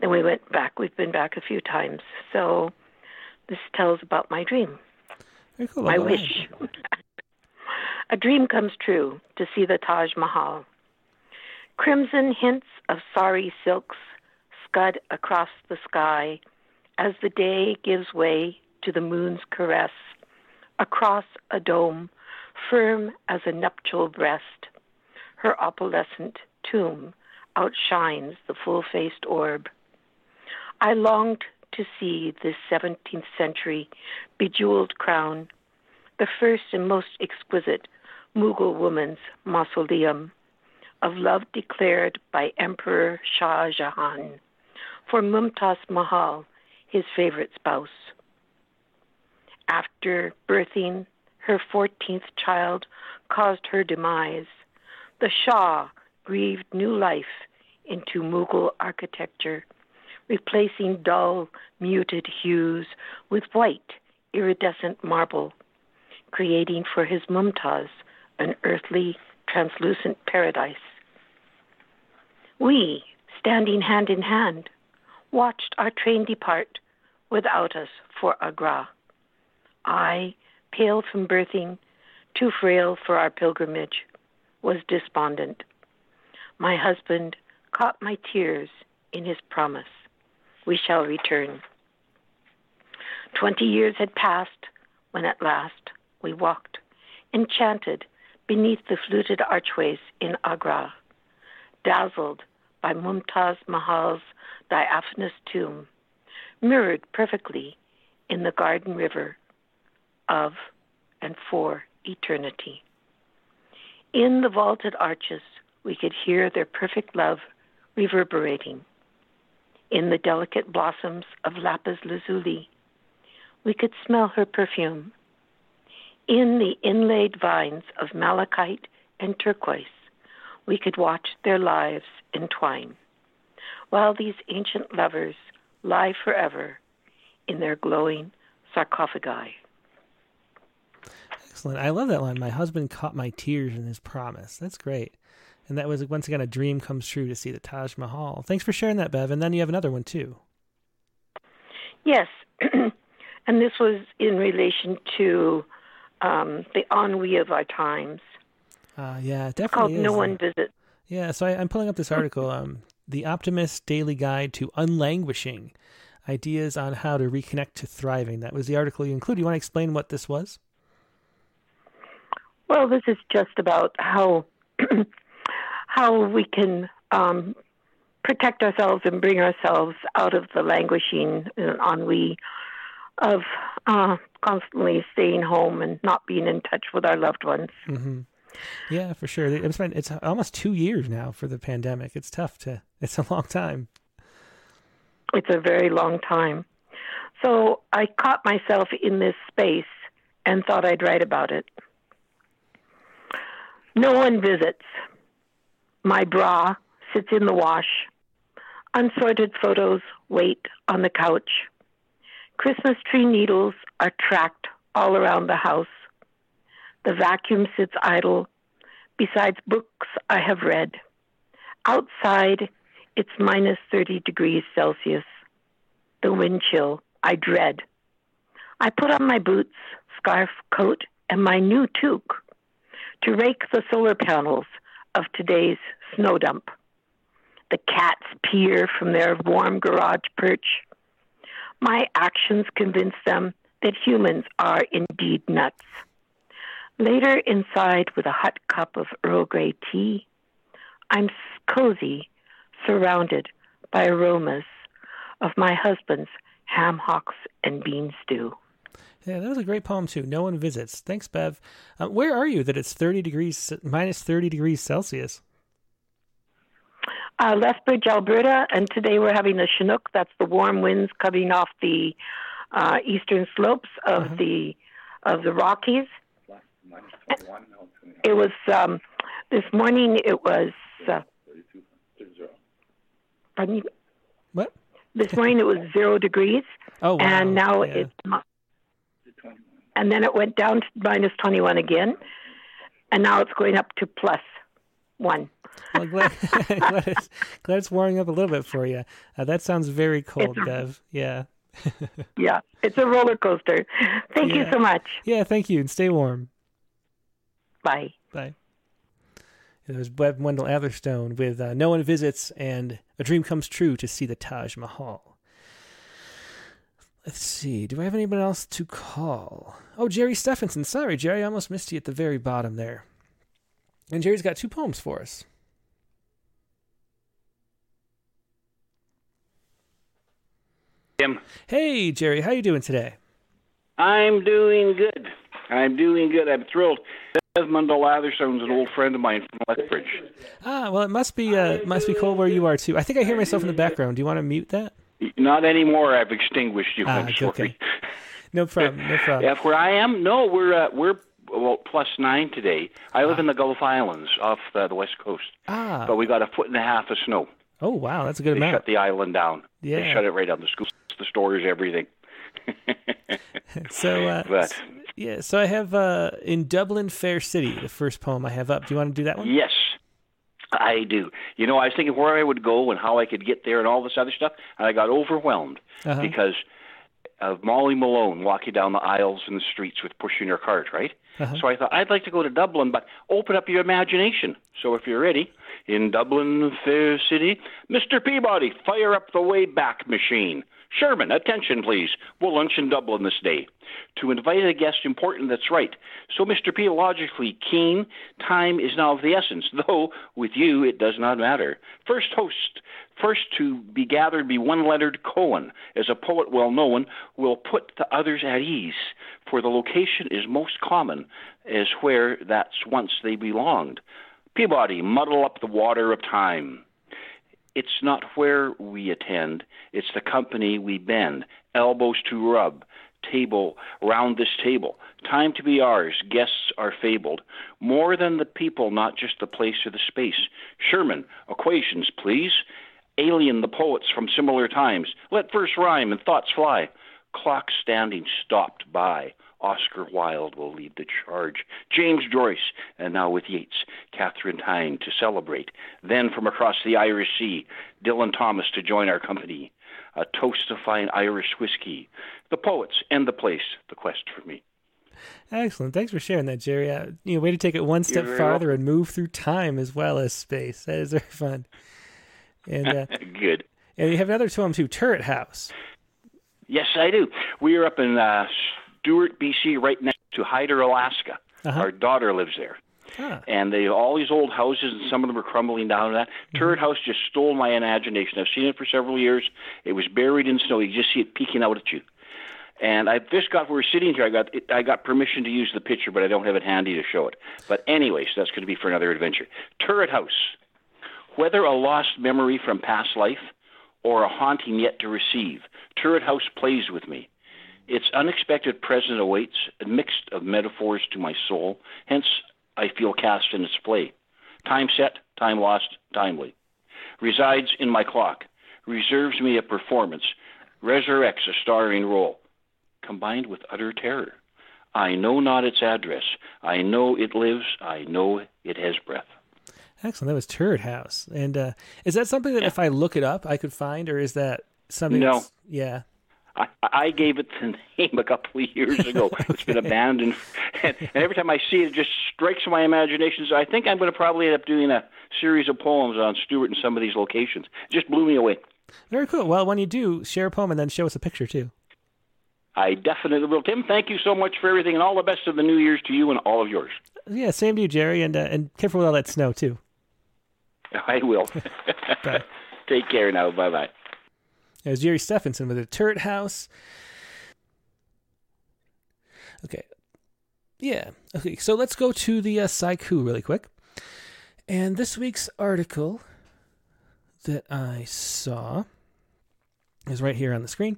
then we went back. We've been back a few times. So this tells about my dream. Very cool. My wish. A dream comes true to see the Taj Mahal. Crimson hints of sari silks scud across the sky as the day gives way to the moon's caress across a dome firm as a nuptial breast. Her opalescent tomb outshines the full-faced orb. I longed to see this 17th century bejeweled crown, the first and most exquisite Mughal woman's mausoleum of love declared by Emperor Shah Jahan for Mumtaz Mahal, his favorite spouse. After birthing, her 14th child caused her demise. The Shah grieved new life into Mughal architecture, replacing dull, muted hues with white, iridescent marble, creating for his Mumtaz an earthly, translucent paradise. We, standing hand in hand, watched our train depart without us for Agra. I, pale from birthing, too frail for our pilgrimage, was despondent. My husband caught my tears in his promise. We shall return. 20 years had passed when at last we walked, enchanted beneath the fluted archways in Agra, dazzled by Mumtaz Mahal's diaphanous tomb, mirrored perfectly in the garden river of and for eternity. In the vaulted arches, we could hear their perfect love reverberating. In the delicate blossoms of lapis lazuli, we could smell her perfume. In the inlaid vines of malachite and turquoise, we could watch their lives entwine, while these ancient lovers lie forever in their glowing sarcophagi. Excellent. I love that line. My husband caught my tears in his promise. That's great. And that was, once again, a dream comes true to see the Taj Mahal. Thanks for sharing that, Bev. And then you have another one, too. Yes. And this was in relation to the ennui of our times. Yeah, it definitely it's called is. No One Visits. Yeah, so I'm pulling up this article, The Optimist's Daily Guide to Unlanguishing, Ideas on How to Reconnect to Thriving. That was the article you included. You want to explain what this was? Well, this is just about how we can protect ourselves and bring ourselves out of the languishing and ennui of constantly staying home and not being in touch with our loved ones. Mm-hmm. Yeah, for sure. It's almost 2 years now for the pandemic. It's tough it's a long time. It's a very long time. So I caught myself in this space and thought I'd write about it. No one visits. My bra sits in the wash. Unsorted photos wait on the couch. Christmas tree needles are tracked all around the house. The vacuum sits idle besides books I have read. Outside, it's minus 30 degrees Celsius. The wind chill I dread. I put on my boots, scarf, coat, and my new toque to rake the solar panels of today's snow dump. The cats peer from their warm garage perch. My actions convince them that humans are indeed nuts. Later inside with a hot cup of Earl Grey tea, I'm cozy, surrounded by aromas of my husband's ham hocks and bean stew. Yeah, that was a great poem, too. No One Visits. Thanks, Bev. Where are you that it's minus 30 degrees Celsius? Lethbridge, Alberta, and today we're having a Chinook. That's the warm winds coming off the eastern slopes of the Rockies. It was, this morning it was... pardon me? What? This morning it was 0 degrees. Oh, wow. And now it's... And then it went down to minus 21 again, and now it's going up to plus 1. Well, glad it's warming up a little bit for you. That sounds very cold, Bev. Yeah. Yeah, it's a roller coaster. Thank you so much. Yeah, thank you, and stay warm. Bye. Bye. It was Bev Wendell-Atherstone with No One Visits and A Dream Comes True to See the Taj Mahal. Let's see. Do I have anyone else to call? Oh, Jerry Stephenson. Sorry, Jerry. I almost missed you at the very bottom there. And Jerry's got two poems for us. Tim. Hey, Jerry. How you doing today? I'm doing good. I'm thrilled. Bev Wendell-Atherstone's an old friend of mine from Lethbridge. Ah, well, it must be cold where you are, too. I think I hear myself in the background. Do you want to mute that? Not anymore. I've extinguished you. I'm sorry. Okay. No problem. Yeah, where I am? No, we're +9 today. I live in the Gulf Islands off the west coast. But we got a foot and a half of snow. Oh, wow, that's a good amount. They shut the island down. Yeah. They shut it right down. The schools, the stores, everything. So I have In Dublin, Fair City, the first poem I have up. Do you want to do that one? Yes, I do. You know, I was thinking where I would go and how I could get there and all this other stuff, and I got overwhelmed because of Molly Malone walking down the aisles and the streets with pushing her cart, right? So I thought, I'd like to go to Dublin, but open up your imagination. So if you're ready, in Dublin, fair city, Mr. Peabody, fire up the way-back machine. Sherman, attention, please. We'll lunch in Dublin this day. To invite a guest important, that's right. So, Mr. P, logically keen, time is now of the essence, though with you it does not matter. First host, first to be gathered be one Leonard Cohen, as a poet well known, will put the others at ease, for the location is most common, as where that's once they belonged. Peabody, muddle up the water of time. It's not where we attend, it's the company we bend, elbows to rub, table, round this table. Time to be ours, guests are fabled. More than the people, not just the place or the space. Sherman, equations, please. Alien the poets from similar times. Let verse rhyme and thoughts fly. Clock standing stopped by. Oscar Wilde will lead the charge. James Joyce, and now with Yeats, Catherine Tyne to celebrate. Then from across the Irish Sea, Dylan Thomas to join our company. A toast to fine Irish whiskey. The poets and the place, the quest for me. Excellent. Thanks for sharing that, Jerry. Way to take it one step farther and move through time as well as space. That is very fun. And good. And you have another poem too, Turret House. Yes, I do. We are up in Stewart, BC, right next to Hyder, Alaska. Our daughter lives there. And they have all these old houses, and some of them are crumbling down and that. Turret House just stole my imagination. I've seen it for several years. It was buried in snow. You just see it peeking out at you. And I just got, we're sitting here, I got permission to use the picture, but I don't have it handy to show it. But anyways, that's going to be for another adventure. Turret House. Whether a lost memory from past life or a haunting yet to receive, Turret House plays with me. Its unexpected present awaits, a mix of metaphors to my soul, hence I feel cast in its play. Time set, time lost, timely. Resides in my clock, reserves me a performance, resurrects a starring role, combined with utter terror. I know not its address, I know it lives, I know it has breath. Excellent, that was Turret House. And is that something that if I look it up I could find, or is that something that's... Yeah. I gave it the name a couple of years ago. It's been abandoned. And every time I see it, it just strikes my imagination. So I think I'm going to probably end up doing a series of poems on Stewart and some of these locations. It just blew me away. Very cool. Well, when you do, share a poem and then show us a picture, too. I definitely will. Tim, thank you so much for everything, and all the best of the New Year's to you and all of yours. Yeah, same to you, Jerry, and careful with all that snow, too. I will. Take care now. Bye-bye. It was Jerry Stephenson with the Turret House. Okay. Yeah. Okay, so let's go to the Saiku really quick. And this week's article that I saw is right here on the screen.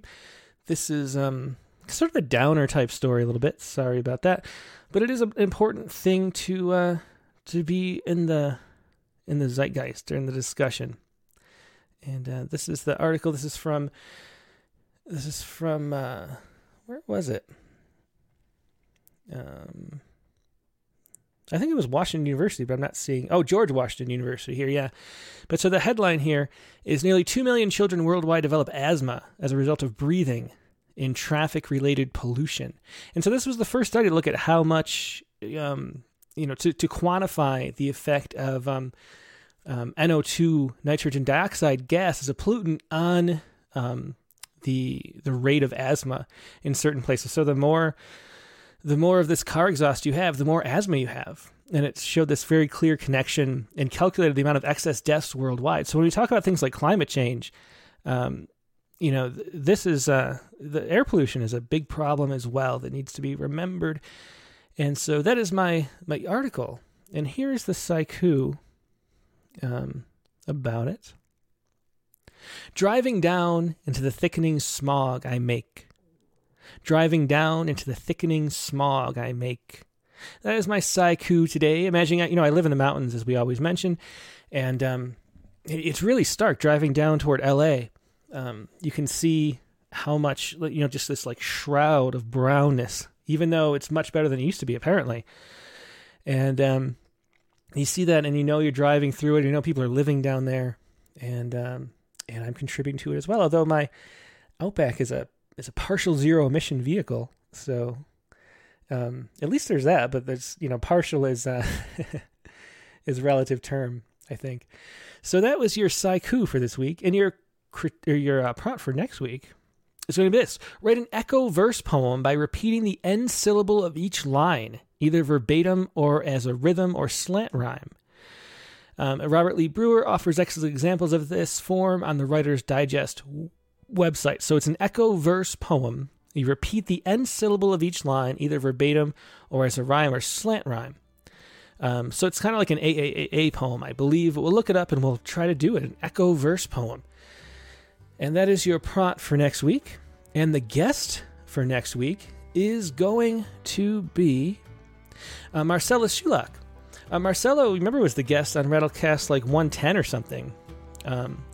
This is sort of a downer type story a little bit. Sorry about that. But it is an important thing to be in the zeitgeist during the discussion. And this is the article. This is from where was it? I think it was Washington University, but I'm not seeing. Oh, George Washington University here, yeah. But so the headline here is nearly 2 million children worldwide develop asthma as a result of breathing in traffic-related pollution. And so this was the first study to look at how much, to quantify the effect of NO2, nitrogen dioxide gas, is a pollutant on the rate of asthma in certain places. So the more of this car exhaust you have, the more asthma you have. And it showed this very clear connection and calculated the amount of excess deaths worldwide. So when we talk about things like climate change, this is the air pollution is a big problem as well that needs to be remembered. And so that is my article. And here is the Saiku about it. Driving down into the thickening smog I make. Driving down into the thickening smog I make. That is my Saiku today. Imagining, I live in the mountains, as we always mention, and it's really stark driving down toward LA. You can see how much, you know, just this like shroud of brownness, even though it's much better than it used to be, apparently. And you see that, and you know you're driving through it. You know people are living down there, and I'm contributing to it as well. Although my Outback is a partial zero emission vehicle, so at least there's that. But there's, you know, partial is is a relative term, I think. So that was your Saiku for this week, and your prompt for next week is going to be this: write an echo verse poem by repeating the end syllable of each line, either verbatim or as a rhythm or slant rhyme. Robert Lee Brewer offers excellent examples of this form on the Writer's Digest website. So it's an echo verse poem. You repeat the end syllable of each line, either verbatim or as a rhyme or slant rhyme. So it's kind of like an AAAA poem, I believe. We'll look it up and we'll try to do it, an echo verse poem. And that is your prompt for next week. And the guest for next week is going to be Marcella Shulak. Marcella, remember, was the guest on Rattlecast like 110 or something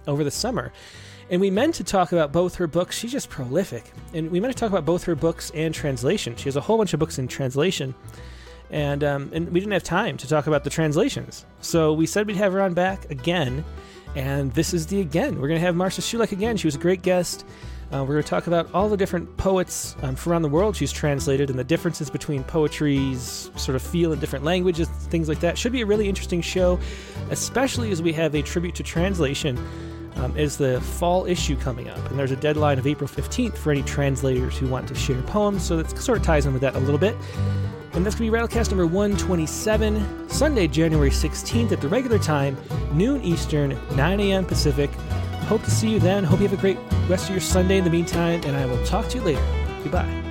over the summer. And we meant to talk about both her books. She's just prolific. And we meant to talk about both her books and translation. She has a whole bunch of books in translation. And we didn't have time to talk about the translations. So we said we'd have her on back again. And this is the again. We're going to have Marcella Shulak again. She was a great guest. We're going to talk about all the different poets from around the world she's translated and the differences between poetry's sort of feel in different languages, things like that. Should be a really interesting show, especially as we have a tribute to translation as the fall issue coming up. And there's a deadline of April 15th for any translators who want to share poems, so that sort of ties in with that a little bit. And that's going to be Rattlecast number 127, Sunday, January 16th at the regular time, noon Eastern, 9 a.m. Pacific. Hope to see you then. Hope you have a great rest of your Sunday in the meantime, and I will talk to you later. Goodbye.